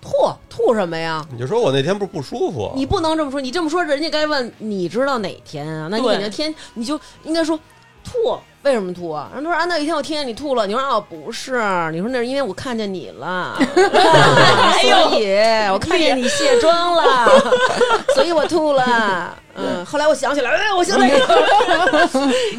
吐什么呀？你就说我那天不舒服，你不能这么说，你这么说人家该问你知道哪天啊？那你肯定你就应该说吐为什么吐啊？然后他说啊，那一天我听见你吐了，你说啊不是，你说那是因为我看见你了，所以我看见你卸妆了，所以我吐了。后来我想起来，我现在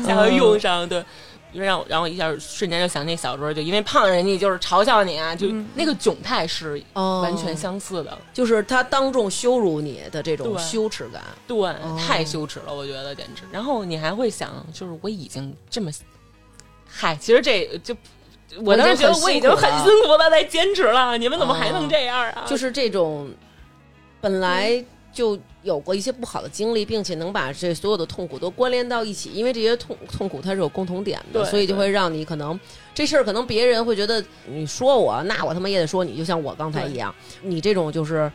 想要用上对。因为让我一下瞬间就想那小时候，就因为胖人家就是嘲笑你啊，就那个窘态是完全相似的，就是他当众羞辱你的这种羞耻感，对，太羞耻了，我觉得简直。然后你还会想，就是我已经这么，嗨，其实这就我当时觉得我已经很辛苦了，在坚持了，你们怎么还能这样啊？就是这种本来就有过一些不好的经历，并且能把这所有的痛苦都关联到一起，因为这些痛苦它是有共同点的，所以就会让你可能这事儿可能别人会觉得你说我，那我他妈也得说你，就像我刚才一样，你这种就是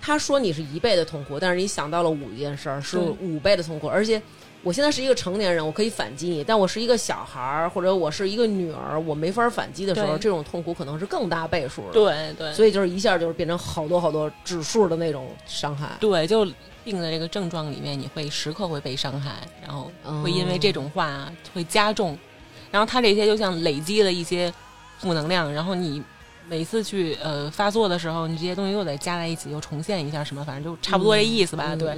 他说你是1倍的痛苦，但是你想到了5件事儿是5倍的痛苦，而且我现在是一个成年人，我可以反击你，但我是一个小孩或者我是一个女儿，我没法反击的时候，这种痛苦可能是更大倍数的。对对，所以就是一下就是变成好多好多指数的那种伤害。对，就病的这个症状里面，你会时刻会被伤害，然后会因为这种话会加重，然后它这些就像累积了一些负能量，然后你每次去发作的时候，你这些东西又得加在一起，又重现一下什么，反正就差不多这意思吧。对，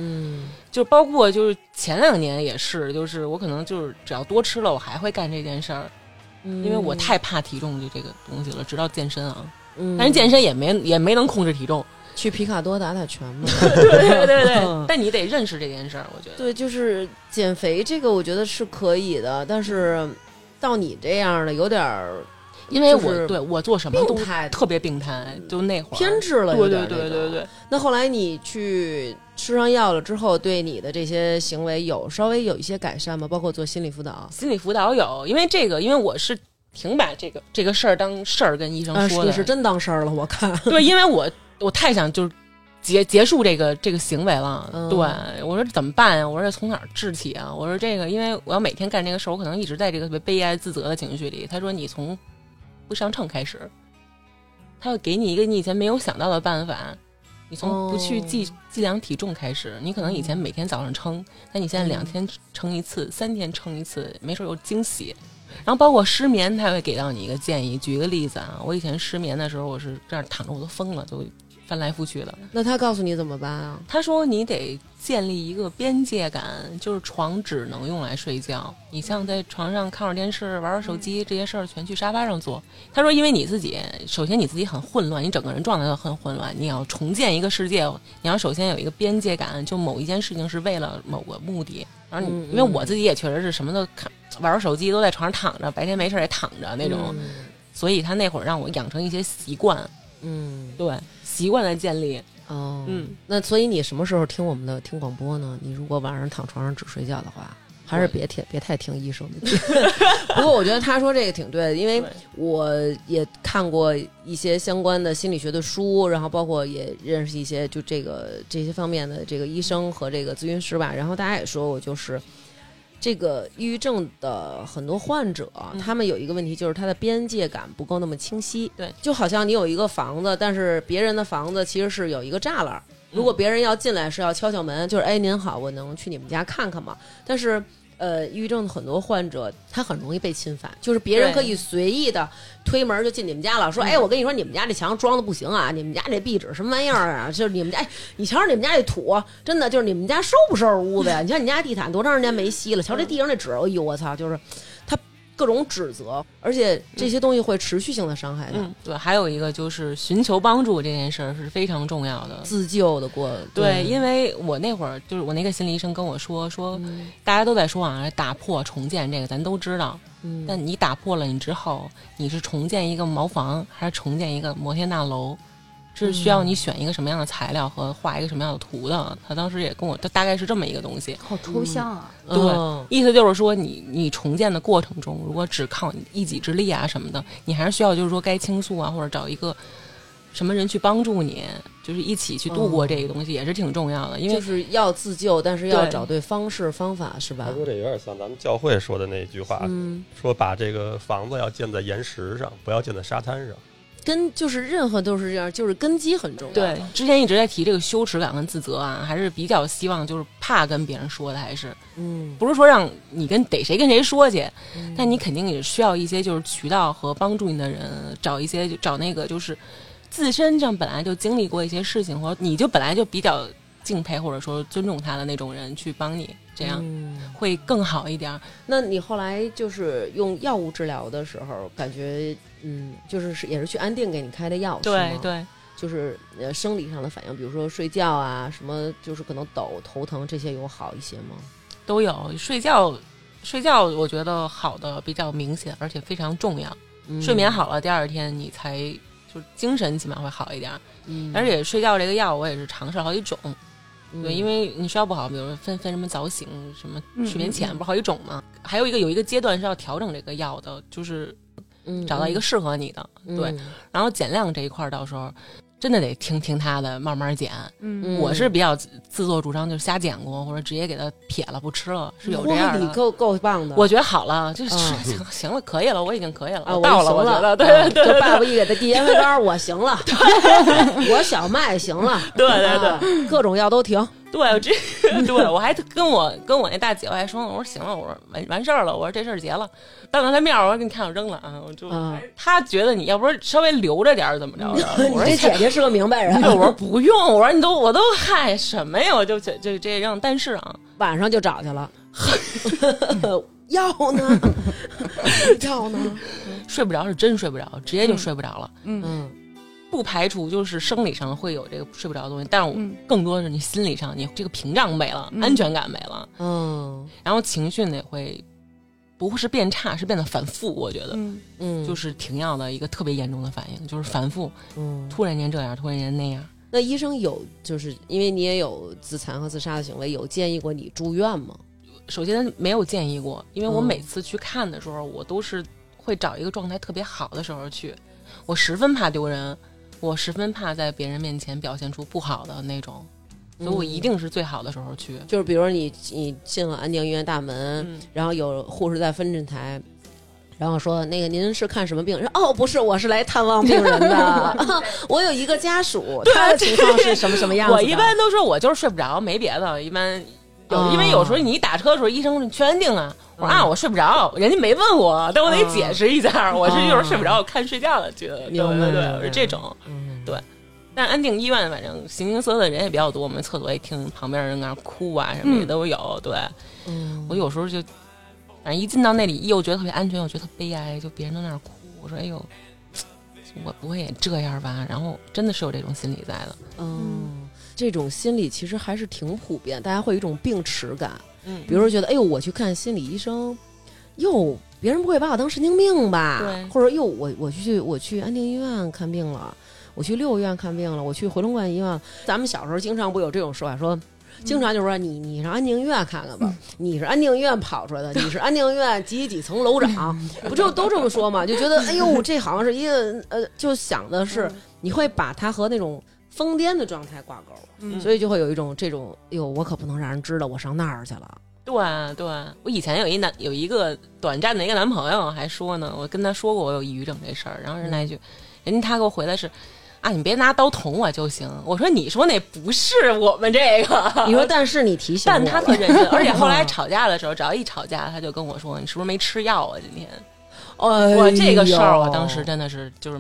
就包括就是前2年也是，就是我可能就是只要多吃了，我还会干这件事儿，因为我太怕体重就这个东西了。直到健身啊，但是健身也没能控制体重。去皮卡多打打拳嘛，对对对对。但你得认识这件事儿，我觉得。对，就是减肥这个，我觉得是可以的，但是到你这样的有点儿。因为我对我做什么都特别病态，就那会儿偏执了，对对对对对。那后来你去吃上药了之后，对你的这些行为有稍微有一些改善吗？包括做心理辅导，有，因为这个，因为我是挺把这个事儿当事儿跟医生说的，你是真当事儿了，我看。对，因为我太想就是结束这个行为了。嗯、对，我说怎么办呀、啊？我说从哪儿治起啊？我说这个，因为我要每天干这个事儿，我可能一直在这个特别悲哀自责的情绪里。他说你从不上秤开始，他要给你一个你以前没有想到的办法。你从不去计量体重开始，你可能以前每天早上称，但你现在2天称一次、3天称一次，没准有惊喜。然后包括失眠，他会给到你一个建议。举一个例子啊，我以前失眠的时候，我是这样躺着我都疯了，就翻来覆去的。那他告诉你怎么办啊？他说你得建立一个边界感，就是床只能用来睡觉，你像在床上看会电视、玩手机这些事儿全去沙发上做。他说因为你自己，首先你自己很混乱，你整个人状态都很混乱，你要重建一个世界，你要首先有一个边界感，就某一件事情是为了某个目的。然后因为我自己也确实是什么都看，玩手机都在床上躺着，白天没事也躺着那种、所以他那会儿让我养成一些习惯。嗯，对，习惯的建立。哦，嗯，那所以你什么时候听我们的听广播呢？你如果晚上躺床上只睡觉的话，还是别太听医生的。不过我觉得他说这个挺对的，因为我也看过一些相关的心理学的书，然后包括也认识一些就这些方面的这个医生和这个咨询师吧。然后大家也说我就是这个抑郁症的很多患者，他们有一个问题，就是他的边界感不够那么清晰。对，就好像你有一个房子，但是别人的房子其实是有一个栅栏，如果别人要进来是要敲敲门，就是哎您好，我能去你们家看看吗？但是抑郁症的很多患者他很容易被侵犯，就是别人可以随意的推门就进你们家了，说哎我跟你说你们家这墙装的不行啊，你们家这壁纸什么玩意儿啊，就是你们家，哎你瞧瞧你们家这土，真的就是你们家收不收拾屋子呀？你瞧你家地毯多长时间没吸了，瞧这地上那纸，哎呦我操，就是他各种指责，而且这些东西会持续性的伤害的。对，还有一个就是寻求帮助这件事儿是非常重要的，自救的过。对，因为我那会儿就是我那个心理医生跟我说、大家都在说啊打破重建这个咱都知道，但你打破了你之后，你是重建一个茅房还是重建一个摩天大楼，是需要你选一个什么样的材料和画一个什么样的图的。他当时也跟我，他大概是这么一个东西。好抽象啊！对，意思就是说你重建的过程中，如果只靠你一己之力啊什么的，你还是需要就是说该倾诉啊，或者找一个什么人去帮助你，就是一起去度过这个东西，也是挺重要的。因为就是要自救，但是要找对方式方法，是吧？他说这有点像咱们教会说的那句话，说把这个房子要建在岩石上，不要建在沙滩上。根就是任何都是这样，就是根基很重要。对，之前一直在提这个羞耻感跟自责啊，还是比较希望就是怕跟别人说的，还是不是说让你跟谁说去，但你肯定也需要一些就是渠道和帮助你的人，找那个就是自身上本来就经历过一些事情，或者你就本来就比较敬佩或者说尊重他的那种人去帮你，这样会更好一点。那你后来就是用药物治疗的时候，感觉就是也是去安定给你开的药，对对，就是生理上的反应，比如说睡觉啊什么，就是可能抖头疼这些有好一些吗？都有，睡觉我觉得好的比较明显，而且非常重要。睡眠好了，第二天你才就精神起码会好一点。而且睡觉这个药我也是尝试了好几种。对，因为你睡觉不好，比如说分什么早醒、什么睡眠浅，不是好几种吗？还有一个阶段是要调整这个药的，就是找到一个适合你的。对，然后减量这一块到时候真的得听他的，慢慢减。我是比较自作主张，就是瞎减过，或者直接给他撇了不吃了，是有这样的。你够棒的，我觉得好了，就是行了，可以了，我已经可以了，我到了，我觉得对，就爸爸一给他递烟灰缸，我行了，我小麦行了，对，各种药都停。对，我还跟我那大姐我还说，我说行了，我说完事儿了，我说这事儿结了，当着他面我说给你看我扔了啊，我就他觉得你要不是稍微留着点怎么着的，我说这姐姐是个明白人，我说不用，我说我都嗨什么呀，我就这样。但是啊，晚上就找去了，药呢，睡不着是真睡不着，直接就睡不着了，不排除就是生理上会有这个睡不着的东西，但是我更多的是你心理上你这个屏障没了，安全感没了，然后情绪呢也会不会是变差，是变得反复。我觉得就是停药的一个特别严重的反应，就是反复，突然间这样，突然间那样。那医生有就是因为你也有自残和自杀的行为，有建议过你住院吗？首先没有建议过，因为我每次去看的时候，我都是会找一个状态特别好的时候去。我十分怕丢人，我十分怕在别人面前表现出不好的那种，所以我一定是最好的时候去。就是比如说你进了安定医院大门，然后有护士在分诊台，然后说那个您是看什么病？哦，不是，我是来探望病人的。我有一个家属，他的情况是什么样子的？我一般都说我就是睡不着，没别的。一般因为有时候你一打车的时候，医生说全安定啊，我说啊我睡不着，人家没问我，但我得解释一下，我是有时候睡不着，我看睡觉了，觉得对对对，我是这种，对。但安定医院反正形形色色的人也比较多，我们厕所也听旁边人那哭啊什么也都有，对，我有时候就。反正一进到那里，又觉得特别安全，又觉得悲哀，就别人都在那儿哭。我说：“哎呦，我不会也这样吧？”然后真的是有这种心理在的。嗯，这种心理其实还是挺普遍，大家会有一种病耻感。嗯，比如说觉得：“哎呦，我去看心理医生，哟，别人不会把我当神经病吧？”对，或者“哟，我去安定医院看病了，我去六医院看病了，我去回龙观医院。”咱们小时候经常不有这种说法说。经常就说你上安定医院看看吧，你是安定医院跑出来的，你是安定医院几层楼长，不就都这么说嘛？就觉得哎呦，这好像是一个就想的是你会把它和那种疯癫的状态挂钩，所以就会有一种这种哎呦，我可不能让人知道我上那儿去了。对啊对啊，我以前有一个短暂的一个男朋友还说呢，我跟他说过我有抑郁症这事儿，然后人来一句，人家他给我回来是。啊，你别拿刀捅我就行。我说，你说那不是我们这个。你说，但是你提醒我，但他特认真，而且后来吵架的时候，只要一吵架，他就跟我说：“你是不是没吃药啊？今天。”哎，我这个事儿，我当时真的是就是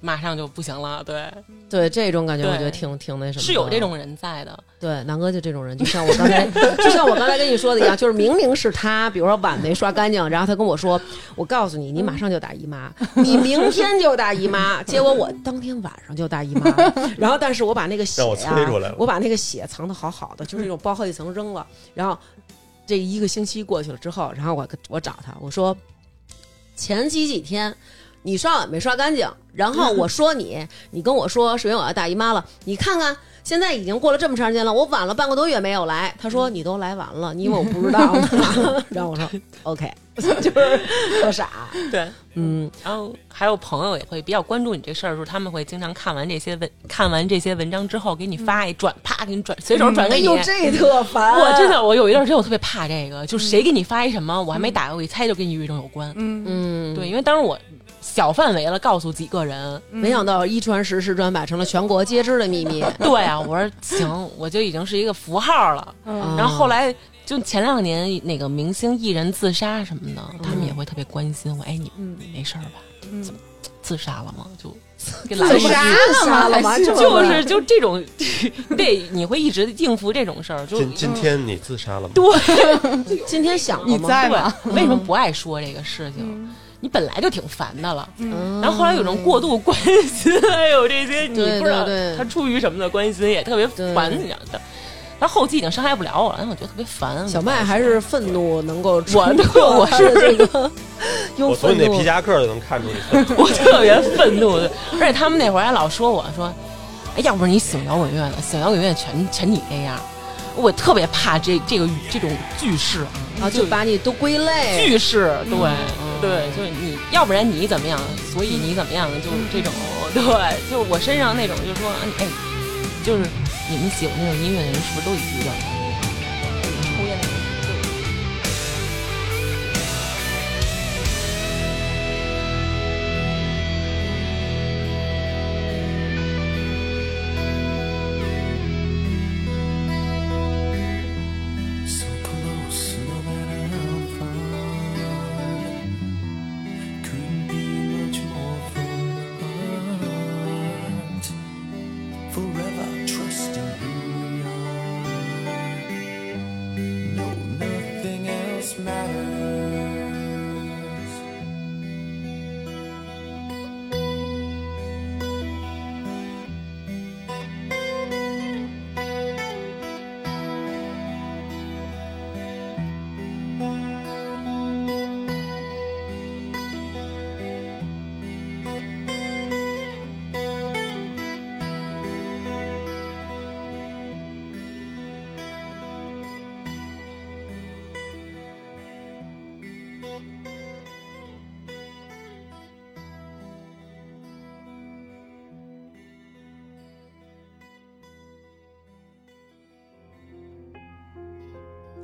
马上就不行了。对对，这种感觉我觉得挺那什么，是有这种人在的。对，南哥就这种人，就像我刚才跟你说的一样，就是明明是他，比如说碗没刷干净，然后他跟我说：“我告诉你，你马上就打姨妈，你明天就打姨妈。”结果我当天晚上就打姨妈，然后但是我把那个血我把那个血藏得好好的，就是那种包好几层扔了。然后这一个星期过去了之后，然后我找他，我说前几天。你刷碗没刷干净，然后我说你跟我说是因为我要大姨妈了，你看看现在已经过了这么长时间了，我晚了半个多月没有来。他说你都来晚了，你以为我不知道吗？然后我说 OK， 就是特傻。对，然后还有朋友也会比较关注你这事儿的时候，他们会经常看完这些文章之后给你发一转，啪给你转，随手转给你。哎呦，这特烦！我真的，我有一段时间我特别怕这个，就是谁给你发一什么，我还没打过，一猜就跟抑郁症有关。对，因为当时我。小范围了告诉几个人，没想到一传十十传百成了全国皆知的秘密。对啊，我说行，我就已经是一个符号了。然后后来就前两年那个明星艺人自杀什么的，他们也会特别关心我，哎你没事吧？怎么自杀了吗？就自杀了吗？就是这种，对，你会一直应付这种事儿。就今天你自杀了吗？对，今天想了吗？你在吗？为什么不爱说这个事情？你本来就挺烦的了，然后后来有种过度关心，还有这些你不知道他出于什么的关心，也特别烦你的。但后期已经伤害不了我了，但我觉得特别烦。小麦还是愤怒能够出，我是这个，我从你那皮夹克就能看出你，我特别愤怒的。而且他们那会儿还老说我说，哎，要不是你喜欢摇滚乐呢，喜欢摇滚乐全你那样。我特别怕这种句式啊，就把你都归类句式，对、对，就是你要不然你怎么样，所以你怎么样，就这种，对，就我身上那种，就说哎，就是你们喜欢那种音乐的人是不是都抑郁了？Forever trusting who we are.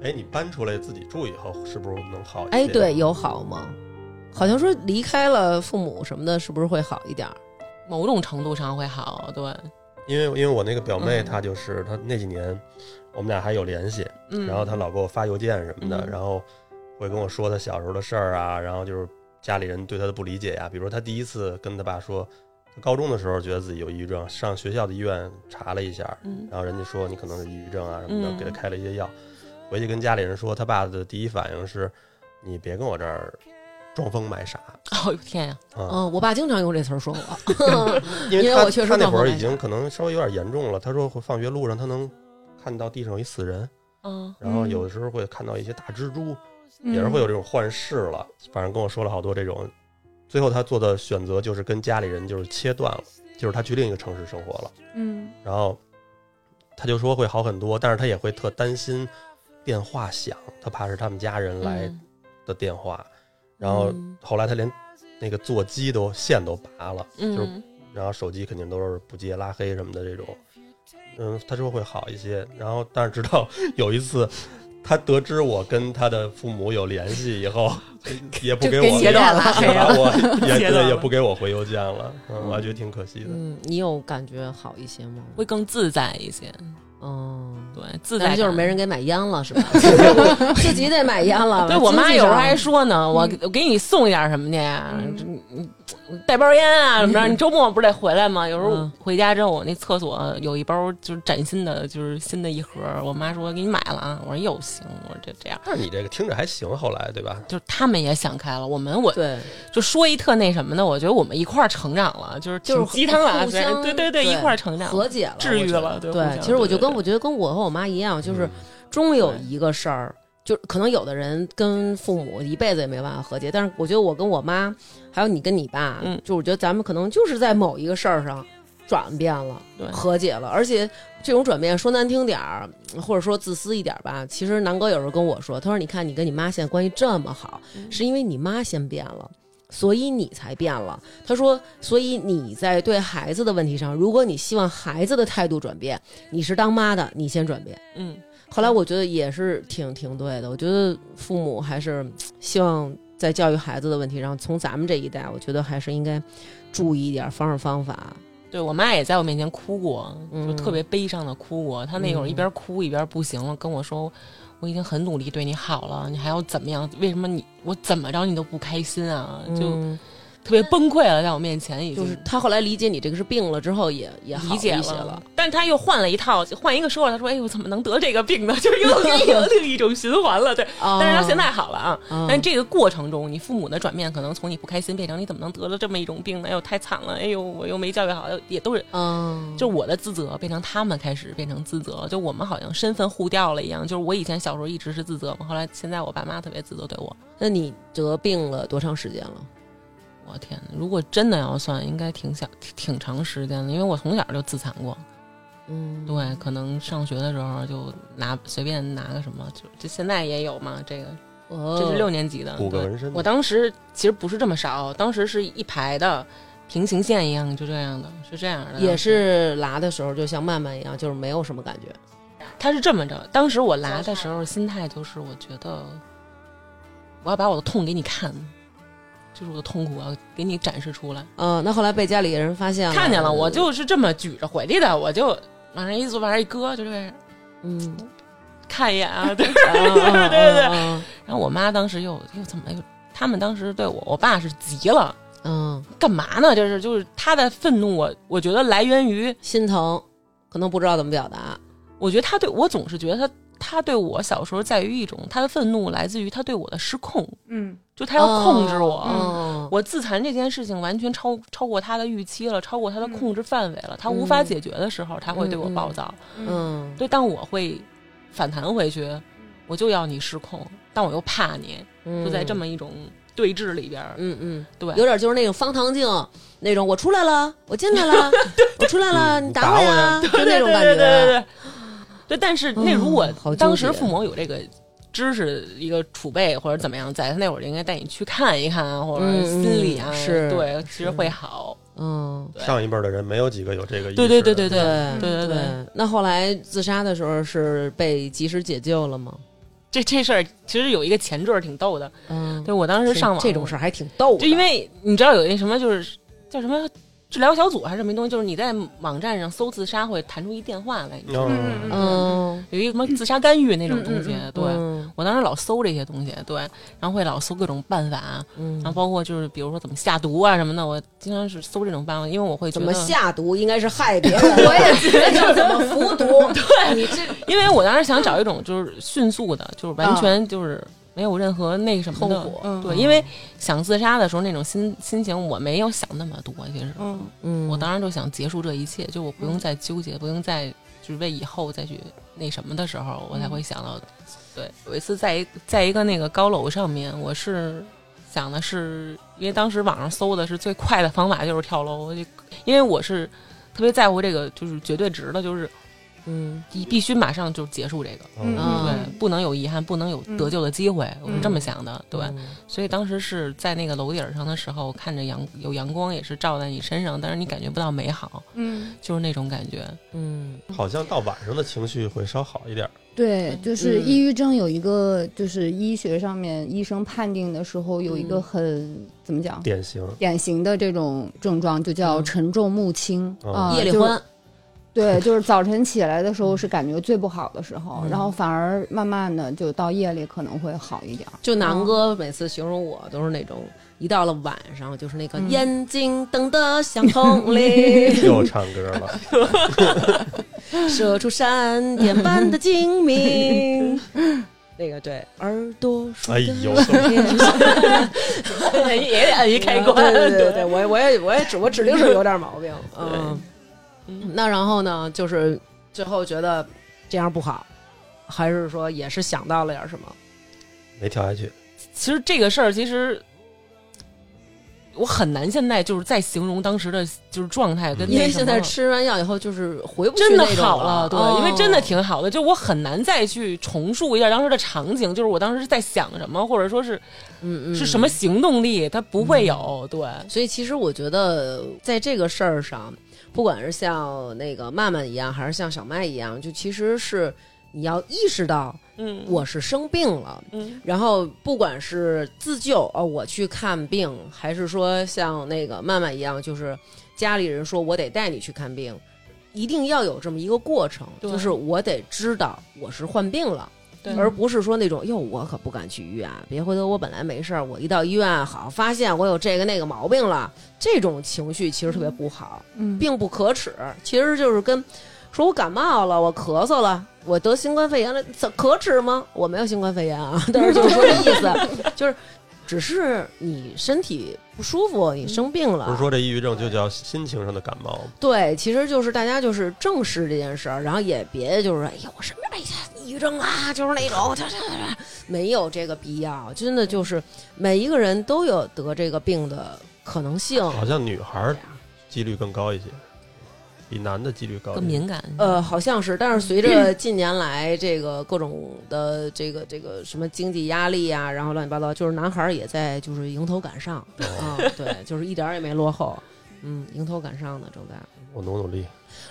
哎，你搬出来自己住以后是不是能好一点？哎，对，有好吗？好像说离开了父母什么的，是不是会好一点？某种程度上会好，对。因为我那个表妹，她就是她那几年，我们俩还有联系，然后她老给我发邮件什么的，然后会跟我说她小时候的事儿啊，然后就是家里人对她的不理解呀、啊，比如说她第一次跟她爸说，她高中的时候觉得自己有抑郁症，上学校的医院查了一下，然后人家说你可能是抑郁症啊什么的，给她开了一些药，回去跟家里人说，她爸的第一反应是，你别跟我这儿。装疯卖傻！哦天呀、啊！我爸经常用这词儿说我，因为我确实他那会儿已经可能稍微有点严重了。他说放学路上他能看到地上有一死人，然后有的时候会看到一些大蜘蛛，也是会有这种幻视了。反正跟我说了好多这种，最后他做的选择就是跟家里人就是切断了，就是他去另一个城市生活了。嗯，然后他就说会好很多，但是他也会特担心电话响，他怕是他们家人来的电话。然后后来他连那个座机都线都拔了，就是然后手机肯定都是不接拉黑什么的这种，他说会好一些。然后但是直到有一次，他得知我跟他的父母有联系以后，也不给我截断了，也不给我回邮件了，我觉得挺可惜的。你有感觉好一些吗？会更自在一些。对，自在就是没人给买烟了，是吧？自己得买烟了。对，我妈有时候还说呢，我给你送一点什么去，带包烟啊什么的。你周末不是得回来吗？有时候回家之后，我那厕所有一包就是崭新的，就是新的一盒。我妈说给你买了啊，我说又行，我说这样。但是你这个听着还行，后来对吧？就是他们也想开了，我对，就说一特那什么呢？我觉得我们一块儿成长了，就是鸡汤啊，对对对，一块儿成长，和解了，治愈了，对。其实我觉得跟我和我妈一样，就是终于有一个事儿，就可能有的人跟父母一辈子也没办法和解，但是我觉得我跟我妈，还有你跟你爸，就我觉得咱们可能就是在某一个事儿上转变了，和解了。而且这种转变说难听点儿，或者说自私一点吧，其实南哥有时候跟我说，他说你看你跟你妈现在关系这么好，是因为你妈先变了，所以你才变了。他说所以你在对孩子的问题上，如果你希望孩子的态度转变，你是当妈的你先转变。后来我觉得也是挺对的。我觉得父母还是希望在教育孩子的问题上，从咱们这一代我觉得还是应该注意一点方法。对，我妈也在我面前哭过，就特别悲伤的哭过。她那会儿一边哭一边不行了，跟我说我已经很努力对你好了，你还要怎么样？为什么我怎么着你都不开心啊？就特别崩溃了，在我面前已经。就是他后来理解你这个是病了之后也好一些了，但他又换一个说法，他说：“哎，我怎么能得这个病呢？”就是又另一种循环了。对，但是他现在好了啊。但这个过程中，你父母的转变可能从你不开心变成你怎么能得了这么一种病呢？又太惨了，哎呦，我又没教育好，也都是就我的自责变成他们开始变成自责，就我们好像身份互调了一样。就是我以前小时候一直是自责嘛，后来现在我爸妈特别自责对我。那你得病了多长时间了？我天哪！如果真的要算，应该挺长时间的，因为我从小就自残过。对，可能上学的时候就随便拿个什么，就现在也有嘛。这个，这是6年级的骨骼纹身。我当时其实不是这么少，当时是一排的，平行线一样，就这样的，是这样的。也是拉的时候，就像曼曼一样，就是没有什么感觉。他是这么着，当时我拉的时候，心态就是我觉得我要把我的痛给你看。就是我的痛苦啊，给你展示出来。那后来被家里人发现了，看见了，我就是这么举着回力的，我就往上一坐，往上一搁，就这样，看一眼啊，对对对。然后我妈当时又怎么又，他们当时对我爸是急了，干嘛呢？就是他的愤怒，我觉得来源于心疼，可能不知道怎么表达。我觉得他对我总是觉得他对我小时候在于一种他的愤怒来自于他对我的失控，就他要控制我，我自残这件事情完全超过他的预期了，超过他的控制范围了，他无法解决的时候他会对我暴躁，对，但我会反弹回去，我就要你失控，但我又怕你，就在这么一种对峙里边，对，有点就是那种方唐镜那种，我出来了，我进来了，我出来了，你打我呀，就那种感觉。对，对，但是那如果当时父母有这个知识一个储备或者怎么样，在他那会儿应该带你去看一看啊，或者心理啊，是对，其实会好。上一辈的人没有几个有这个意识。对。那后来自杀的时候是被及时解救了吗？这事儿其实有一个前缀挺逗的，嗯，对我当时上网这种事儿还挺逗的，就因为你知道有一什么就是叫什么治疗小组还是什么东西，就是你在网站上搜自杀会弹出一电话来，嗯嗯，有一个什么自杀干预那种东西，嗯，对，嗯，我当时老搜这些东西，对，然后会老搜各种办法，嗯，然后包括就是比如说怎么下毒啊什么的，我经常是搜这种办法，因为我会觉得怎么下毒应该是害别人，我也觉得就怎么服毒，对你这，因为我当时想找一种就是迅速的，就是完全就是。啊没有任何那什么的后果，嗯，对，因为想自杀的时候那种心情，我没有想那么多，其实，嗯，我当然就想结束这一切，就我不用再纠结，不用再就是为以后再去那什么的时候，我才会想到，对，有一次在一个那个高楼上面，我是想的是，因为当时网上搜的是最快的方法就是跳楼，因为我是特别在乎这个就是绝对值的，就是。嗯，你必须马上就结束这个，嗯，对，不能有遗憾，不能有得救的机会，嗯，我是这么想的，对，嗯，所以当时是在那个楼顶上的时候，看着有阳光也是照在你身上，但是你感觉不到美好，嗯，就是那种感觉，嗯，好像到晚上的情绪会稍好一点。对，就是抑郁症有一个，就是医学上面医生判定的时候有一个很，嗯，怎么讲典型的这种症状，就叫沉重暮轻啊，夜里昏。对，就是早晨起来的时候是感觉最不好的时候，嗯，然后反而慢慢的就到夜里可能会好一点。就南哥每次形容我都是那种一到了晚上就是那个，嗯，眼睛瞪得像铜铃，又唱歌了，射出闪电般的精明。那个对，耳朵说的，哎呦，也得按一开关。对对对，我指定是有点毛病，嗯。那然后呢就是最后觉得这样不好，还是说也是想到了点什么没跳下去？其实这个事儿其实我很难现在就是再形容当时的就是状态跟，因为现在吃完药以后就是回不去那种了，真的好了，对，哦，因为真的挺好的，就我很难再去重述一下当时的场景，就是我当时是在想什么，或者说是是什么行动力，它不会有，对，所以其实我觉得在这个事儿上不管是像那个曼曼一样还是像小麦一样，就其实是你要意识到我是生病了，嗯，然后不管是自救，哦，我去看病，还是说像那个曼曼一样就是家里人说我得带你去看病，一定要有这么一个过程，就是我得知道我是患病了，而不是说那种哟我可不敢去医院，别回头我本来没事儿，我一到医院好发现我有这个那个毛病了，这种情绪其实特别不好，并不可耻，其实就是跟说我感冒了，我咳嗽了，我得新冠肺炎了，可耻吗？我没有新冠肺炎啊，但是就是说这意思，就是只是你身体不舒服，你生病了。不是说这抑郁症就叫心情上的感冒。对，其实就是大家就是正视这件事儿，然后也别就是哎呀我身边哎呀抑郁症啊，就是那种没有这个必要，真的就是每一个人都有得这个病的可能性。好像女孩几率更高一些。比男的几率高，更敏感。好像是，但是随着近年来这个各种的这个什么经济压力啊，然后乱七八糟，就是男孩也在就是迎头赶上啊，哦，对，就是一点也没落后，嗯，迎头赶上的正在。我努力。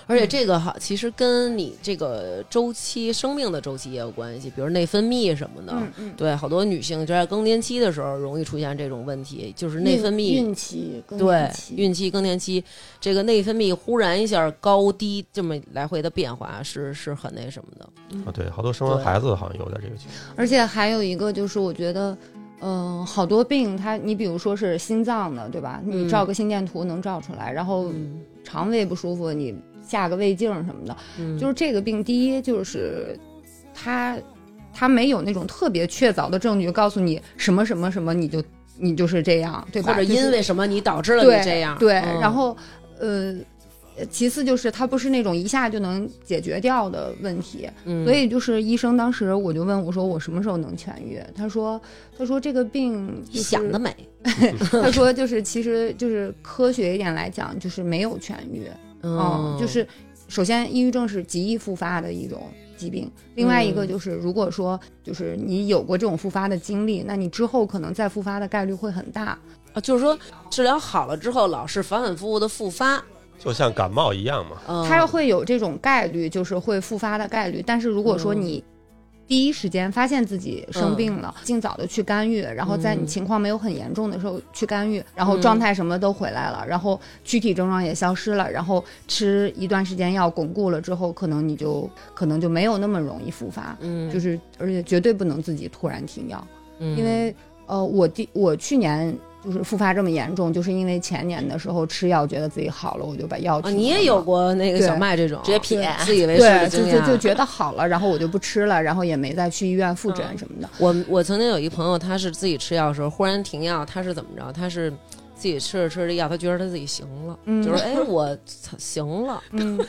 而且这个好，其实跟你这个周期、生命的周期也有关系，比如内分泌什么的。嗯嗯，对，好多女性就在更年期的时候容易出现这种问题，就是内分泌、孕期、更年期，对，孕期、更年期，这个内分泌忽然一下高低这么来回的变化是很那什么的。啊，对，好多生完孩子好像有点这个情况。而且还有一个就是，我觉得。好多病它你比如说是心脏的对吧，你照个心电图能照出来，然后肠胃不舒服你下个胃镜什么的，就是这个病第一就是它没有那种特别确凿的证据告诉你什么什么什么你就是这样对吧，或者因为什么你导致了你这样，对，然后其次就是它不是那种一下就能解决掉的问题，所以就是医生当时我就问我说我什么时候能痊愈，他说这个病，就是，想得美他说就是其实就是科学一点来讲就是没有痊愈，就是首先抑郁症是极易复发的一种疾病，另外一个就是如果说就是你有过这种复发的经历，那你之后可能再复发的概率会很大，就是说治疗好了之后老是反反复复的复发，就像感冒一样嘛，它会有这种概率，就是会复发的概率。但是如果说你第一时间发现自己生病了，尽早的去干预，然后在你情况没有很严重的时候去干预，然后状态什么都回来了，然后躯体症状也消失了，然后吃一段时间药巩固了之后，可能就没有那么容易复发。就是而且绝对不能自己突然停药，因为我去年就是复发这么严重，就是因为前年的时候吃药觉得自己好了，我就把药停了。你也有过那个小麦这种直接撇自以为是的经验，对，就觉得好了，然后我就不吃了，然后也没再去医院复诊什么的。我曾经有一朋友，他是自己吃药的时候忽然停药，他是怎么着？他是自己吃着吃着药，他觉得他自己行了，就是哎我行了，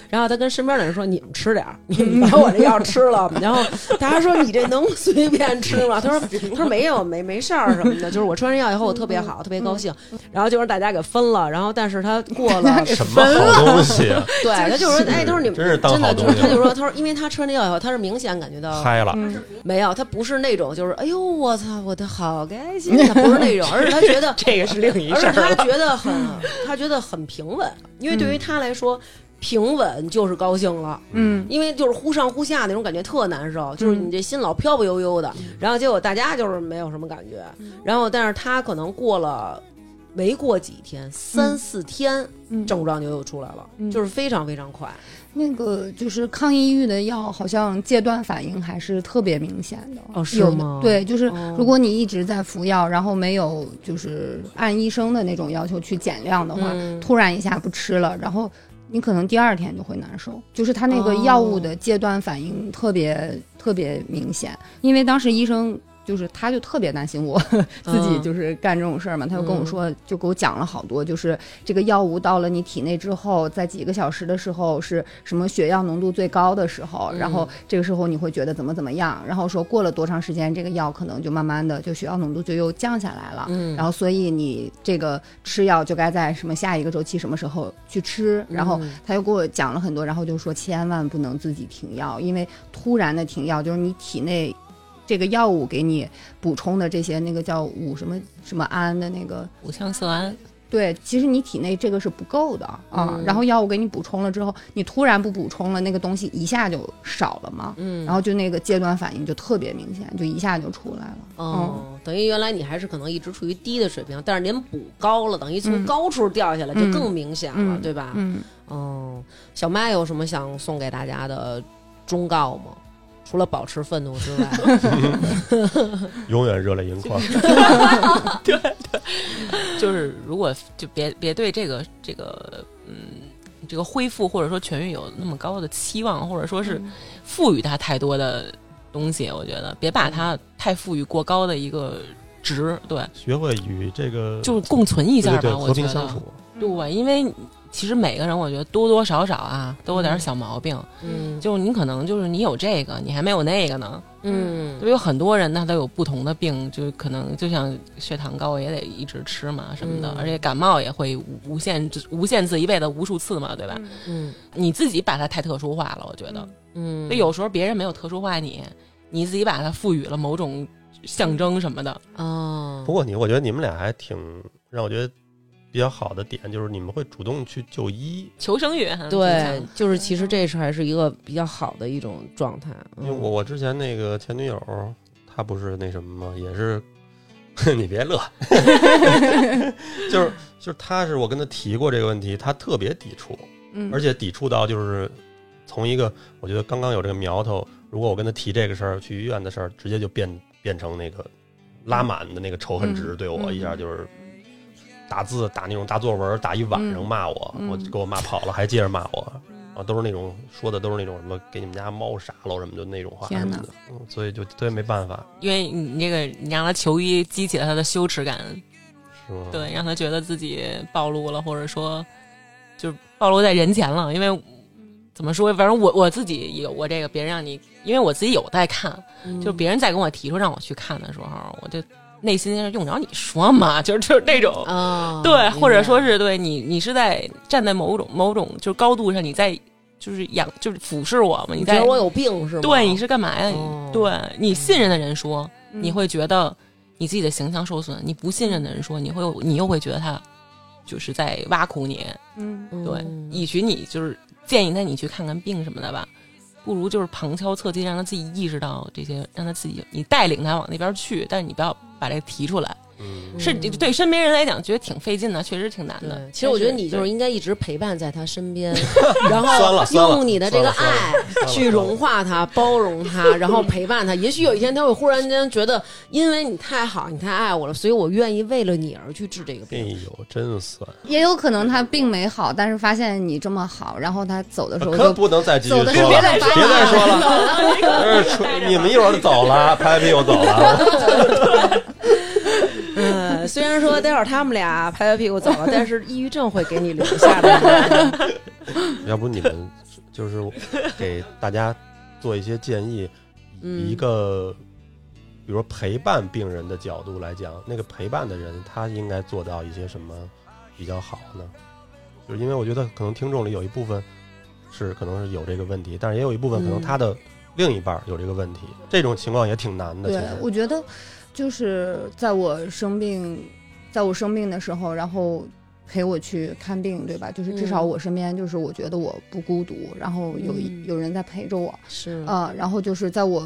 然后他跟身边的人说：“你们吃点，你们把我这药吃了。”然后大家说：“你这能随便吃吗？”他说没有，没事儿什么的。就是我吃完药以后，我特别好，特别高兴。然后就是大家给分了，然后但是他过了什么好东西？对，他就说：“哎，都是你们真是当好东西。”他说，因为他吃那药以后，他是明显感觉到嗨了，没有，他不是那种就是哎呦我操，我的好开心，他不是那种，而是他觉得这个是另一事儿。他觉得很平稳，因为对于他来说，平稳就是高兴了。因为就是忽上忽下那种感觉特难受，就是你这心老飘飘悠悠的。然后结果大家就是没有什么感觉。然后但是他可能过了没过几天，3-4天，症状就又出来了，就是非常非常快。那个就是抗抑郁的药，好像戒断反应还是特别明显的。哦，是吗？对，就是如果你一直在服药，然后没有就是按医生的那种要求去减量的话，突然一下不吃了，然后你可能第二天就会难受。就是它那个药物的戒断反应特别明显，因为当时医生。就是他就特别担心我自己就是干这种事儿嘛，他就跟我说，就给我讲了好多，就是这个药物到了你体内之后，在几个小时的时候是什么血药浓度最高的时候，然后这个时候你会觉得怎么样，然后说过了多长时间这个药可能就慢慢的就血药浓度就又降下来了，然后所以你这个吃药就该在什么下一个周期什么时候去吃，然后他又给我讲了很多，然后就说千万不能自己停药，因为突然的停药就是你体内这个药物给你补充的这些那个叫五什么什么胺的那个五羟色胺，对，其实你体内这个是不够的啊。然后药物给你补充了之后，你突然不补充了，那个东西一下就少了嘛。然后就那个戒断反应就特别明显，就一下就出来了。等于原来你还是可能一直处于低的水平，但是您补高了，等于从高处掉下来就更明显了，对吧？小麦有什么想送给大家的忠告吗？除了保持愤怒之外永远热泪盈眶对对，就是如果就别对这个这个恢复或者说痊愈有那么高的期望，或者说是赋予它太多的东西，我觉得别把它太赋予过高的一个值，对，学会与这个就是共存一下吧，对对对，和平相处，对，因为其实每个人我觉得多多少少啊都有点小毛病，就你可能就是你有这个你还没有那个呢，就有很多人他都有不同的病，就可能就像血糖高也得一直吃嘛什么的，而且感冒也会无限次一辈子无数次嘛，对吧？你自己把它太特殊化了，我觉得，所以有时候别人没有特殊化你自己把它赋予了某种象征什么的不过我觉得你们俩还挺让我觉得比较好的点，就是你们会主动去就医求生欲，对，就是其实这事还是一个比较好的一种状态。因为我之前那个前女友，她不是那什么吗？也是你别乐就是她是我跟她提过这个问题，她特别抵触，而且抵触到就是从一个我觉得刚刚有这个苗头，如果我跟她提这个事儿去医院的事儿，直接就变成那个拉满的那个仇恨值，对我一下就是打字打那种大作文打一晚上骂我，我给我骂跑了还接着骂我，然后都是那种说的都是那种什么给你们家猫杀了什么的那种话什么的，所以就特别没办法，因为你这个你让他求医激起了他的羞耻感，是吗？对，让他觉得自己暴露了，或者说就是暴露在人前了，因为怎么说，反正我自己有我这个别人让你，因为我自己有在看，就别人在跟我提出让我去看的时候，我就内心用不着你说嘛，就是那种，对，或者说是对你是在站在某种就是高度上，你在就是就是俯视我嘛，你觉得我有病是吗？对，你是干嘛呀？对，你信任的人说，你会觉得你自己的形象受损；你不信任的人说，你又会觉得他就是在挖苦你。对，也许你就是建议他你去看看病什么的吧。不如就是旁敲侧击让他自己意识到这些，让他自己你带领他往那边去，但是你不要把这个提出来。嗯，是对身边人来讲觉得挺费劲的，确实挺难的。其实我觉得你就是应该一直陪伴在他身边，然后用你的这个爱去融化他、包容他，然后陪伴他。也许有一天他会忽然间觉得，因为你太好、你太爱我了，所以我愿意为了你而去治这个病。哎呦，真酸！也有可能他并没好，但是发现你这么好，然后他走的时候就不能再继续说了，别再说了。你们一会儿走了，拍拍屁股走了。虽然说待会儿他们俩拍拍屁股走了，但是抑郁症会给你留下的。要不你们就是给大家做一些建议，以一个比如说陪伴病人的角度来讲，那个陪伴的人他应该做到一些什么比较好呢？就是因为我觉得可能听众里有一部分是可能是有这个问题，但是也有一部分可能他的另一半有这个问题，这种情况也挺难的。对，其实我觉得。就是在我生病的时候，然后陪我去看病，对吧？就是至少我身边，就是我觉得我不孤独，然后有人在陪着我，是啊、然后就是在我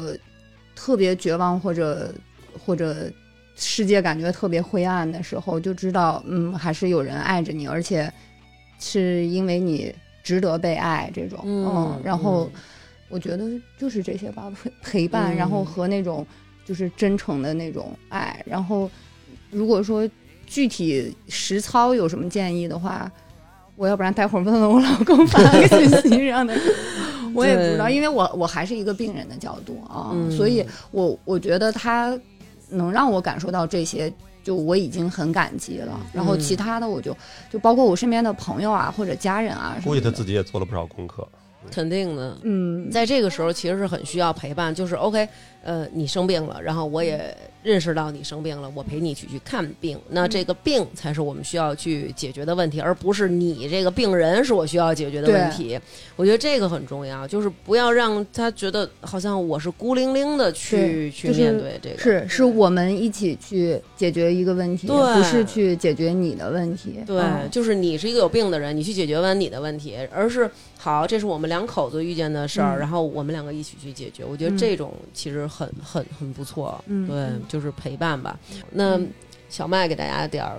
特别绝望或者世界感觉特别灰暗的时候，就知道还是有人爱着你，而且是因为你值得被爱这种。然后我觉得就是这些吧，陪伴，然后和那种。就是真诚的那种爱，然后如果说具体实操有什么建议的话，我要不然待会儿问问我老公发个信息让他，我也不知道，因为我还是一个病人的角度啊，所以我觉得他能让我感受到这些，就我已经很感激了。然后其他的我就包括我身边的朋友啊或者家人啊，估计他自己也做了不少功课。肯定的，在这个时候其实是很需要陪伴，就是 OK， 你生病了，然后我也认识到你生病了，我陪你去看病，那这个病才是我们需要去解决的问题，而不是你这个病人是我需要解决的问题。我觉得这个很重要，就是不要让他觉得好像我是孤零零的去面对这个，是我们一起去解决一个问题，不是去解决你的问题。对，就是你是一个有病的人，你去解决完你的问题，而是好，这是我们两口子遇见的事儿，然后我们两个一起去解决。我觉得这种其实很不错，对，就是陪伴吧。那小麦给大家点儿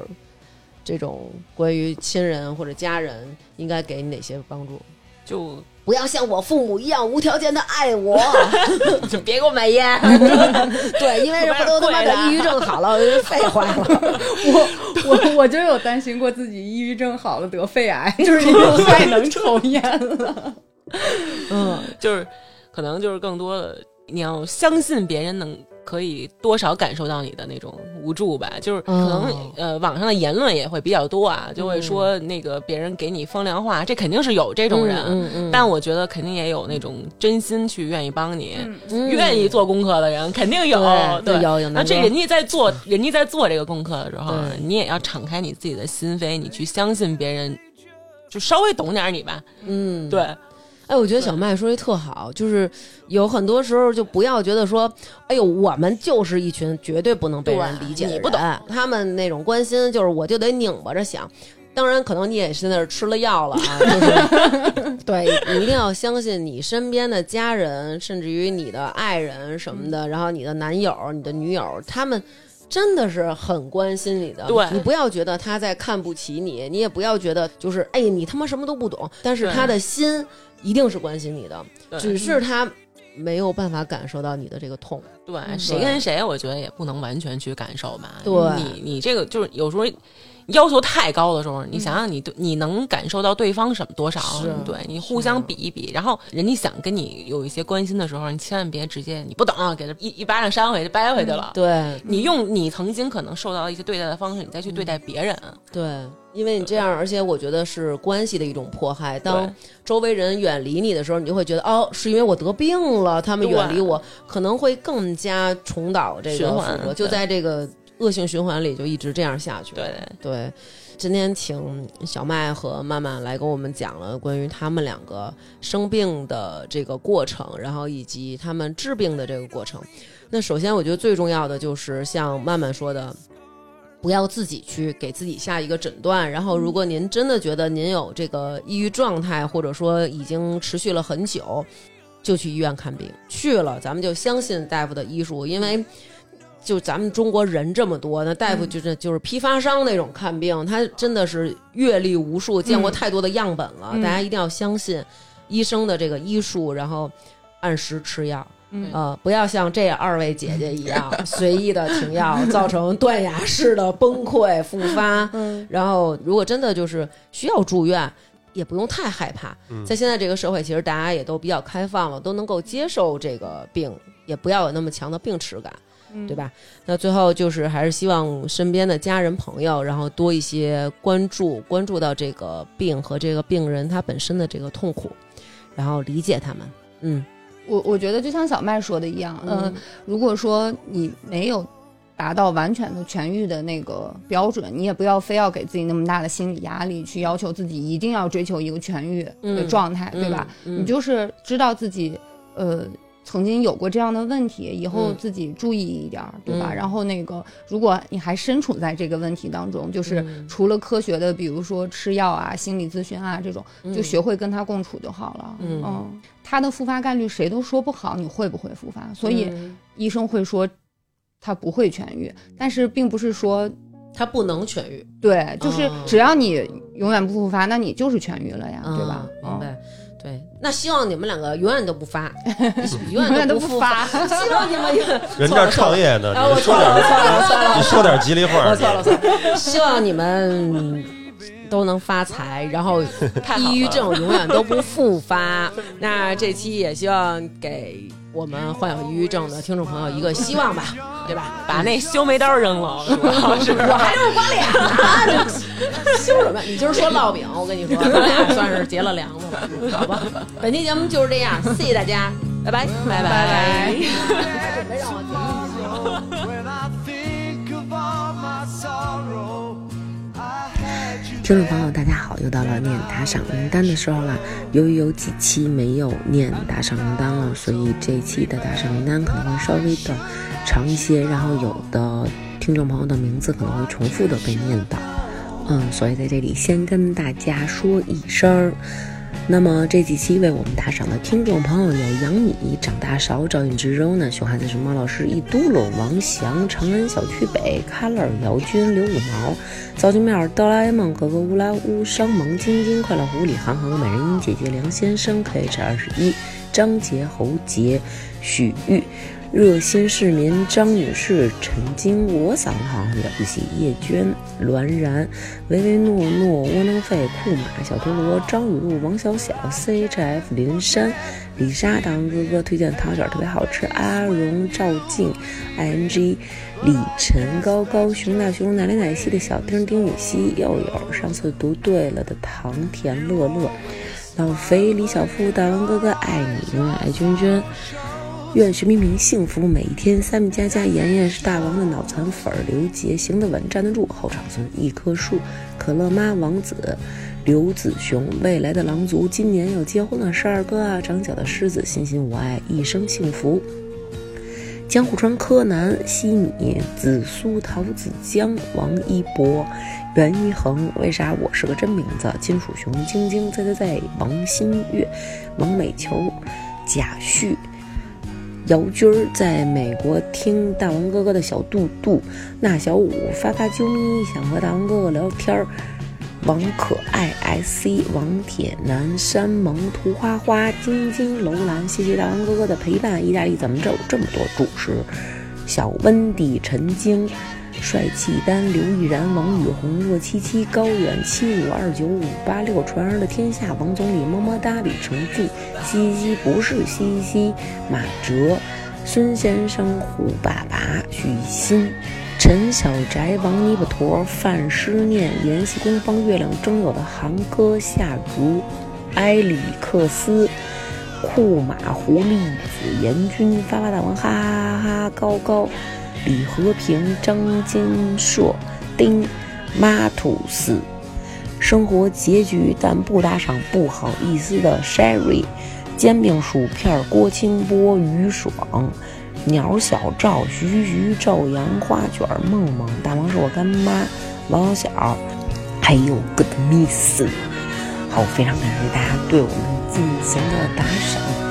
这种关于亲人或者家人应该给你哪些帮助？就不要像我父母一样无条件的爱我，就别给我买烟。对，因为回头他妈的抑郁症好了，我就肺坏了。我就有担心过自己抑郁症好了得肺癌，就是因为太能抽烟了。就是可能就是更多的你要相信别人可以多少感受到你的那种无助吧，就是可能、网上的言论也会比较多啊，就会说那个别人给你风凉话，这肯定是有这种人，但我觉得肯定也有那种真心去愿意帮你、愿意做功课的人，肯定有。对，有。那这人家在做这个功课的时候，你也要敞开你自己的心扉，你去相信别人，就稍微懂点你吧。对。哎，我觉得小麦说的特好，就是有很多时候就不要觉得说，哎呦，我们就是一群绝对不能被人理解的人，你不懂他们那种关心，就是我就得拧巴着想。当然，可能你也是那儿吃了药了啊，就是对，你一定要相信你身边的家人，甚至于你的爱人什么的，然后你的男友、你的女友，他们。真的是很关心你的，对，你不要觉得他在看不起你，你也不要觉得就是哎你他妈什么都不懂，但是他的心一定是关心你的，只是他没有办法感受到你的这个痛。对，谁跟谁我觉得也不能完全去感受吧。对，你这个就是有时候要求太高的时候，你想想你能感受到对方什么多少？对，你互相比一比，然后人家想跟你有一些关心的时候，你千万别直接你不懂、给他一巴掌扇回去掰回去了。对，你用你曾经可能受到一些对待的方式，你再去对待别人。对。因为你这样，而且我觉得是关系的一种迫害。当周围人远离你的时候，你就会觉得哦，是因为我得病了，他们远离我，可能会更加重蹈这个循环，就在这个恶性循环里就一直这样下去。对，今天请小麦和曼曼来跟我们讲了关于他们两个生病的这个过程，然后以及他们治病的这个过程。那首先，我觉得最重要的就是像曼曼说的。不要自己去给自己下一个诊断，然后如果您真的觉得您有这个抑郁状态，或者说已经持续了很久，就去医院看病去了，咱们就相信大夫的医术，因为就咱们中国人这么多，那大夫就是批发商那种看病，他真的是阅历无数，见过太多的样本了，大家一定要相信医生的这个医术，然后按时吃药。不要像这二位姐姐一样随意的停药，造成断崖式的崩溃复发。然后如果真的就是需要住院，也不用太害怕。在现在这个社会，其实大家也都比较开放了，都能够接受这个病，也不要有那么强的病耻感，对吧？那最后就是还是希望身边的家人朋友，然后多一些关注，关注到这个病和这个病人他本身的这个痛苦，然后理解他们。我觉得就像小麦说的一样，如果说你没有达到完全的痊愈的那个标准，你也不要非要给自己那么大的心理压力，去要求自己一定要追求一个痊愈的状态，对吧？你就是知道自己曾经有过这样的问题，以后自己注意一点，对吧？然后那个，如果你还身处在这个问题当中，就是除了科学的，比如说吃药啊、心理咨询啊这种，就学会跟他共处就好了。他的复发概率谁都说不好，你会不会复发？所以医生会说他不会痊愈，但是并不是说他不能痊愈。对，就是只要你永远不复发，那你就是痊愈了呀，对吧？明白。对，那希望你们两个永远都不发，永远都不发。希望你们人这创业呢，你说点你说点吉利话。我错了。希望你们都能发财，然后抑郁症永远都不复发。那这期也希望给我们患有抑郁症的听众朋友一个希望吧，对吧？把那修眉刀扔了，我还是刮脸呢。修什么？你就是说烙饼，我跟你说，咱俩算是结了梁子了，好吧？本期节目就是这样，谢谢大家，拜拜，拜拜。准备让我。听众朋友大家好，又到了念打赏名单的时候了。由于有几期没有念打赏名单了，所以这一期的打赏名单可能会稍微的长一些，然后有的听众朋友的名字可能会重复的被念到，所以在这里先跟大家说一声。那么这几期为我们打赏的听众朋友有杨米、长大勺、赵韵之柔呢、熊孩子熊猫老师、一嘟噜、王翔、长安小区北、Color、姚军、刘五毛、糟金面、哆啦 A 梦、格格乌拉乌、商萌、晶晶、快乐狐狸、航航、美人音姐姐、梁先生、KH21、张杰、侯杰、许玉、热心市民、张女士、陈金、我嗓子好像了不起、叶娟、栾然、唯唯诺诺、窝囊废、库马、小陀螺、张雨露、王小小、CHF、林山、李莎、大王哥哥推荐糖卷特别好吃、阿荣、赵静、ING、李晨、高高、熊大熊、奶奶奶昔的小丁、丁禹兮、又有上次读对了的唐田、乐乐、老肥、李小富、大王哥哥爱你永远爱娟娟。愿徐明明幸福每一天。三米佳佳、妍妍是大王的脑残粉。刘杰行得稳站得住，后场村一棵树。可乐妈、王子、刘子雄、未来的狼族、今年要结婚的12哥啊、长角的狮子、欣欣我爱一生幸福、江户川柯南、西米、紫苏、桃子江、王一博、袁一恒、为啥我是个真名字、金属熊、晶晶、在王新月、王美球、贾旭、姚军儿在美国听大王哥哥的小肚肚、那小五、发发啾咪想和大王哥哥聊天、王可爱、IC、王铁男、山萌、涂花花、晶晶、楼兰，谢谢大王哥哥的陪伴。意大利怎么着有这么多主持？小温迪、陈晶、帅气丹、刘毅然、王雨红、若七七、高远、75295586、传儿的天下、王总理、么么哒、李成俊、西西不是西西、马哲、孙先生、胡爸爸、许昕、陈小宅、王尼巴陀、范诗念、延禧宫帮月亮争友的韩哥、夏竹、埃里克斯、库马、狐狸子、严军、发发大王、哈哈哈、高高、李和平、张金硕、丁妈土司、生活拮据但不打赏不好意思的 Sherry、 煎饼薯片、郭清波、于爽、鸟小赵、徐徐、赵阳、花卷、梦梦、大王是我干妈、王小小，还有 Good Miss。 好，非常感谢大家对我们进行的打赏。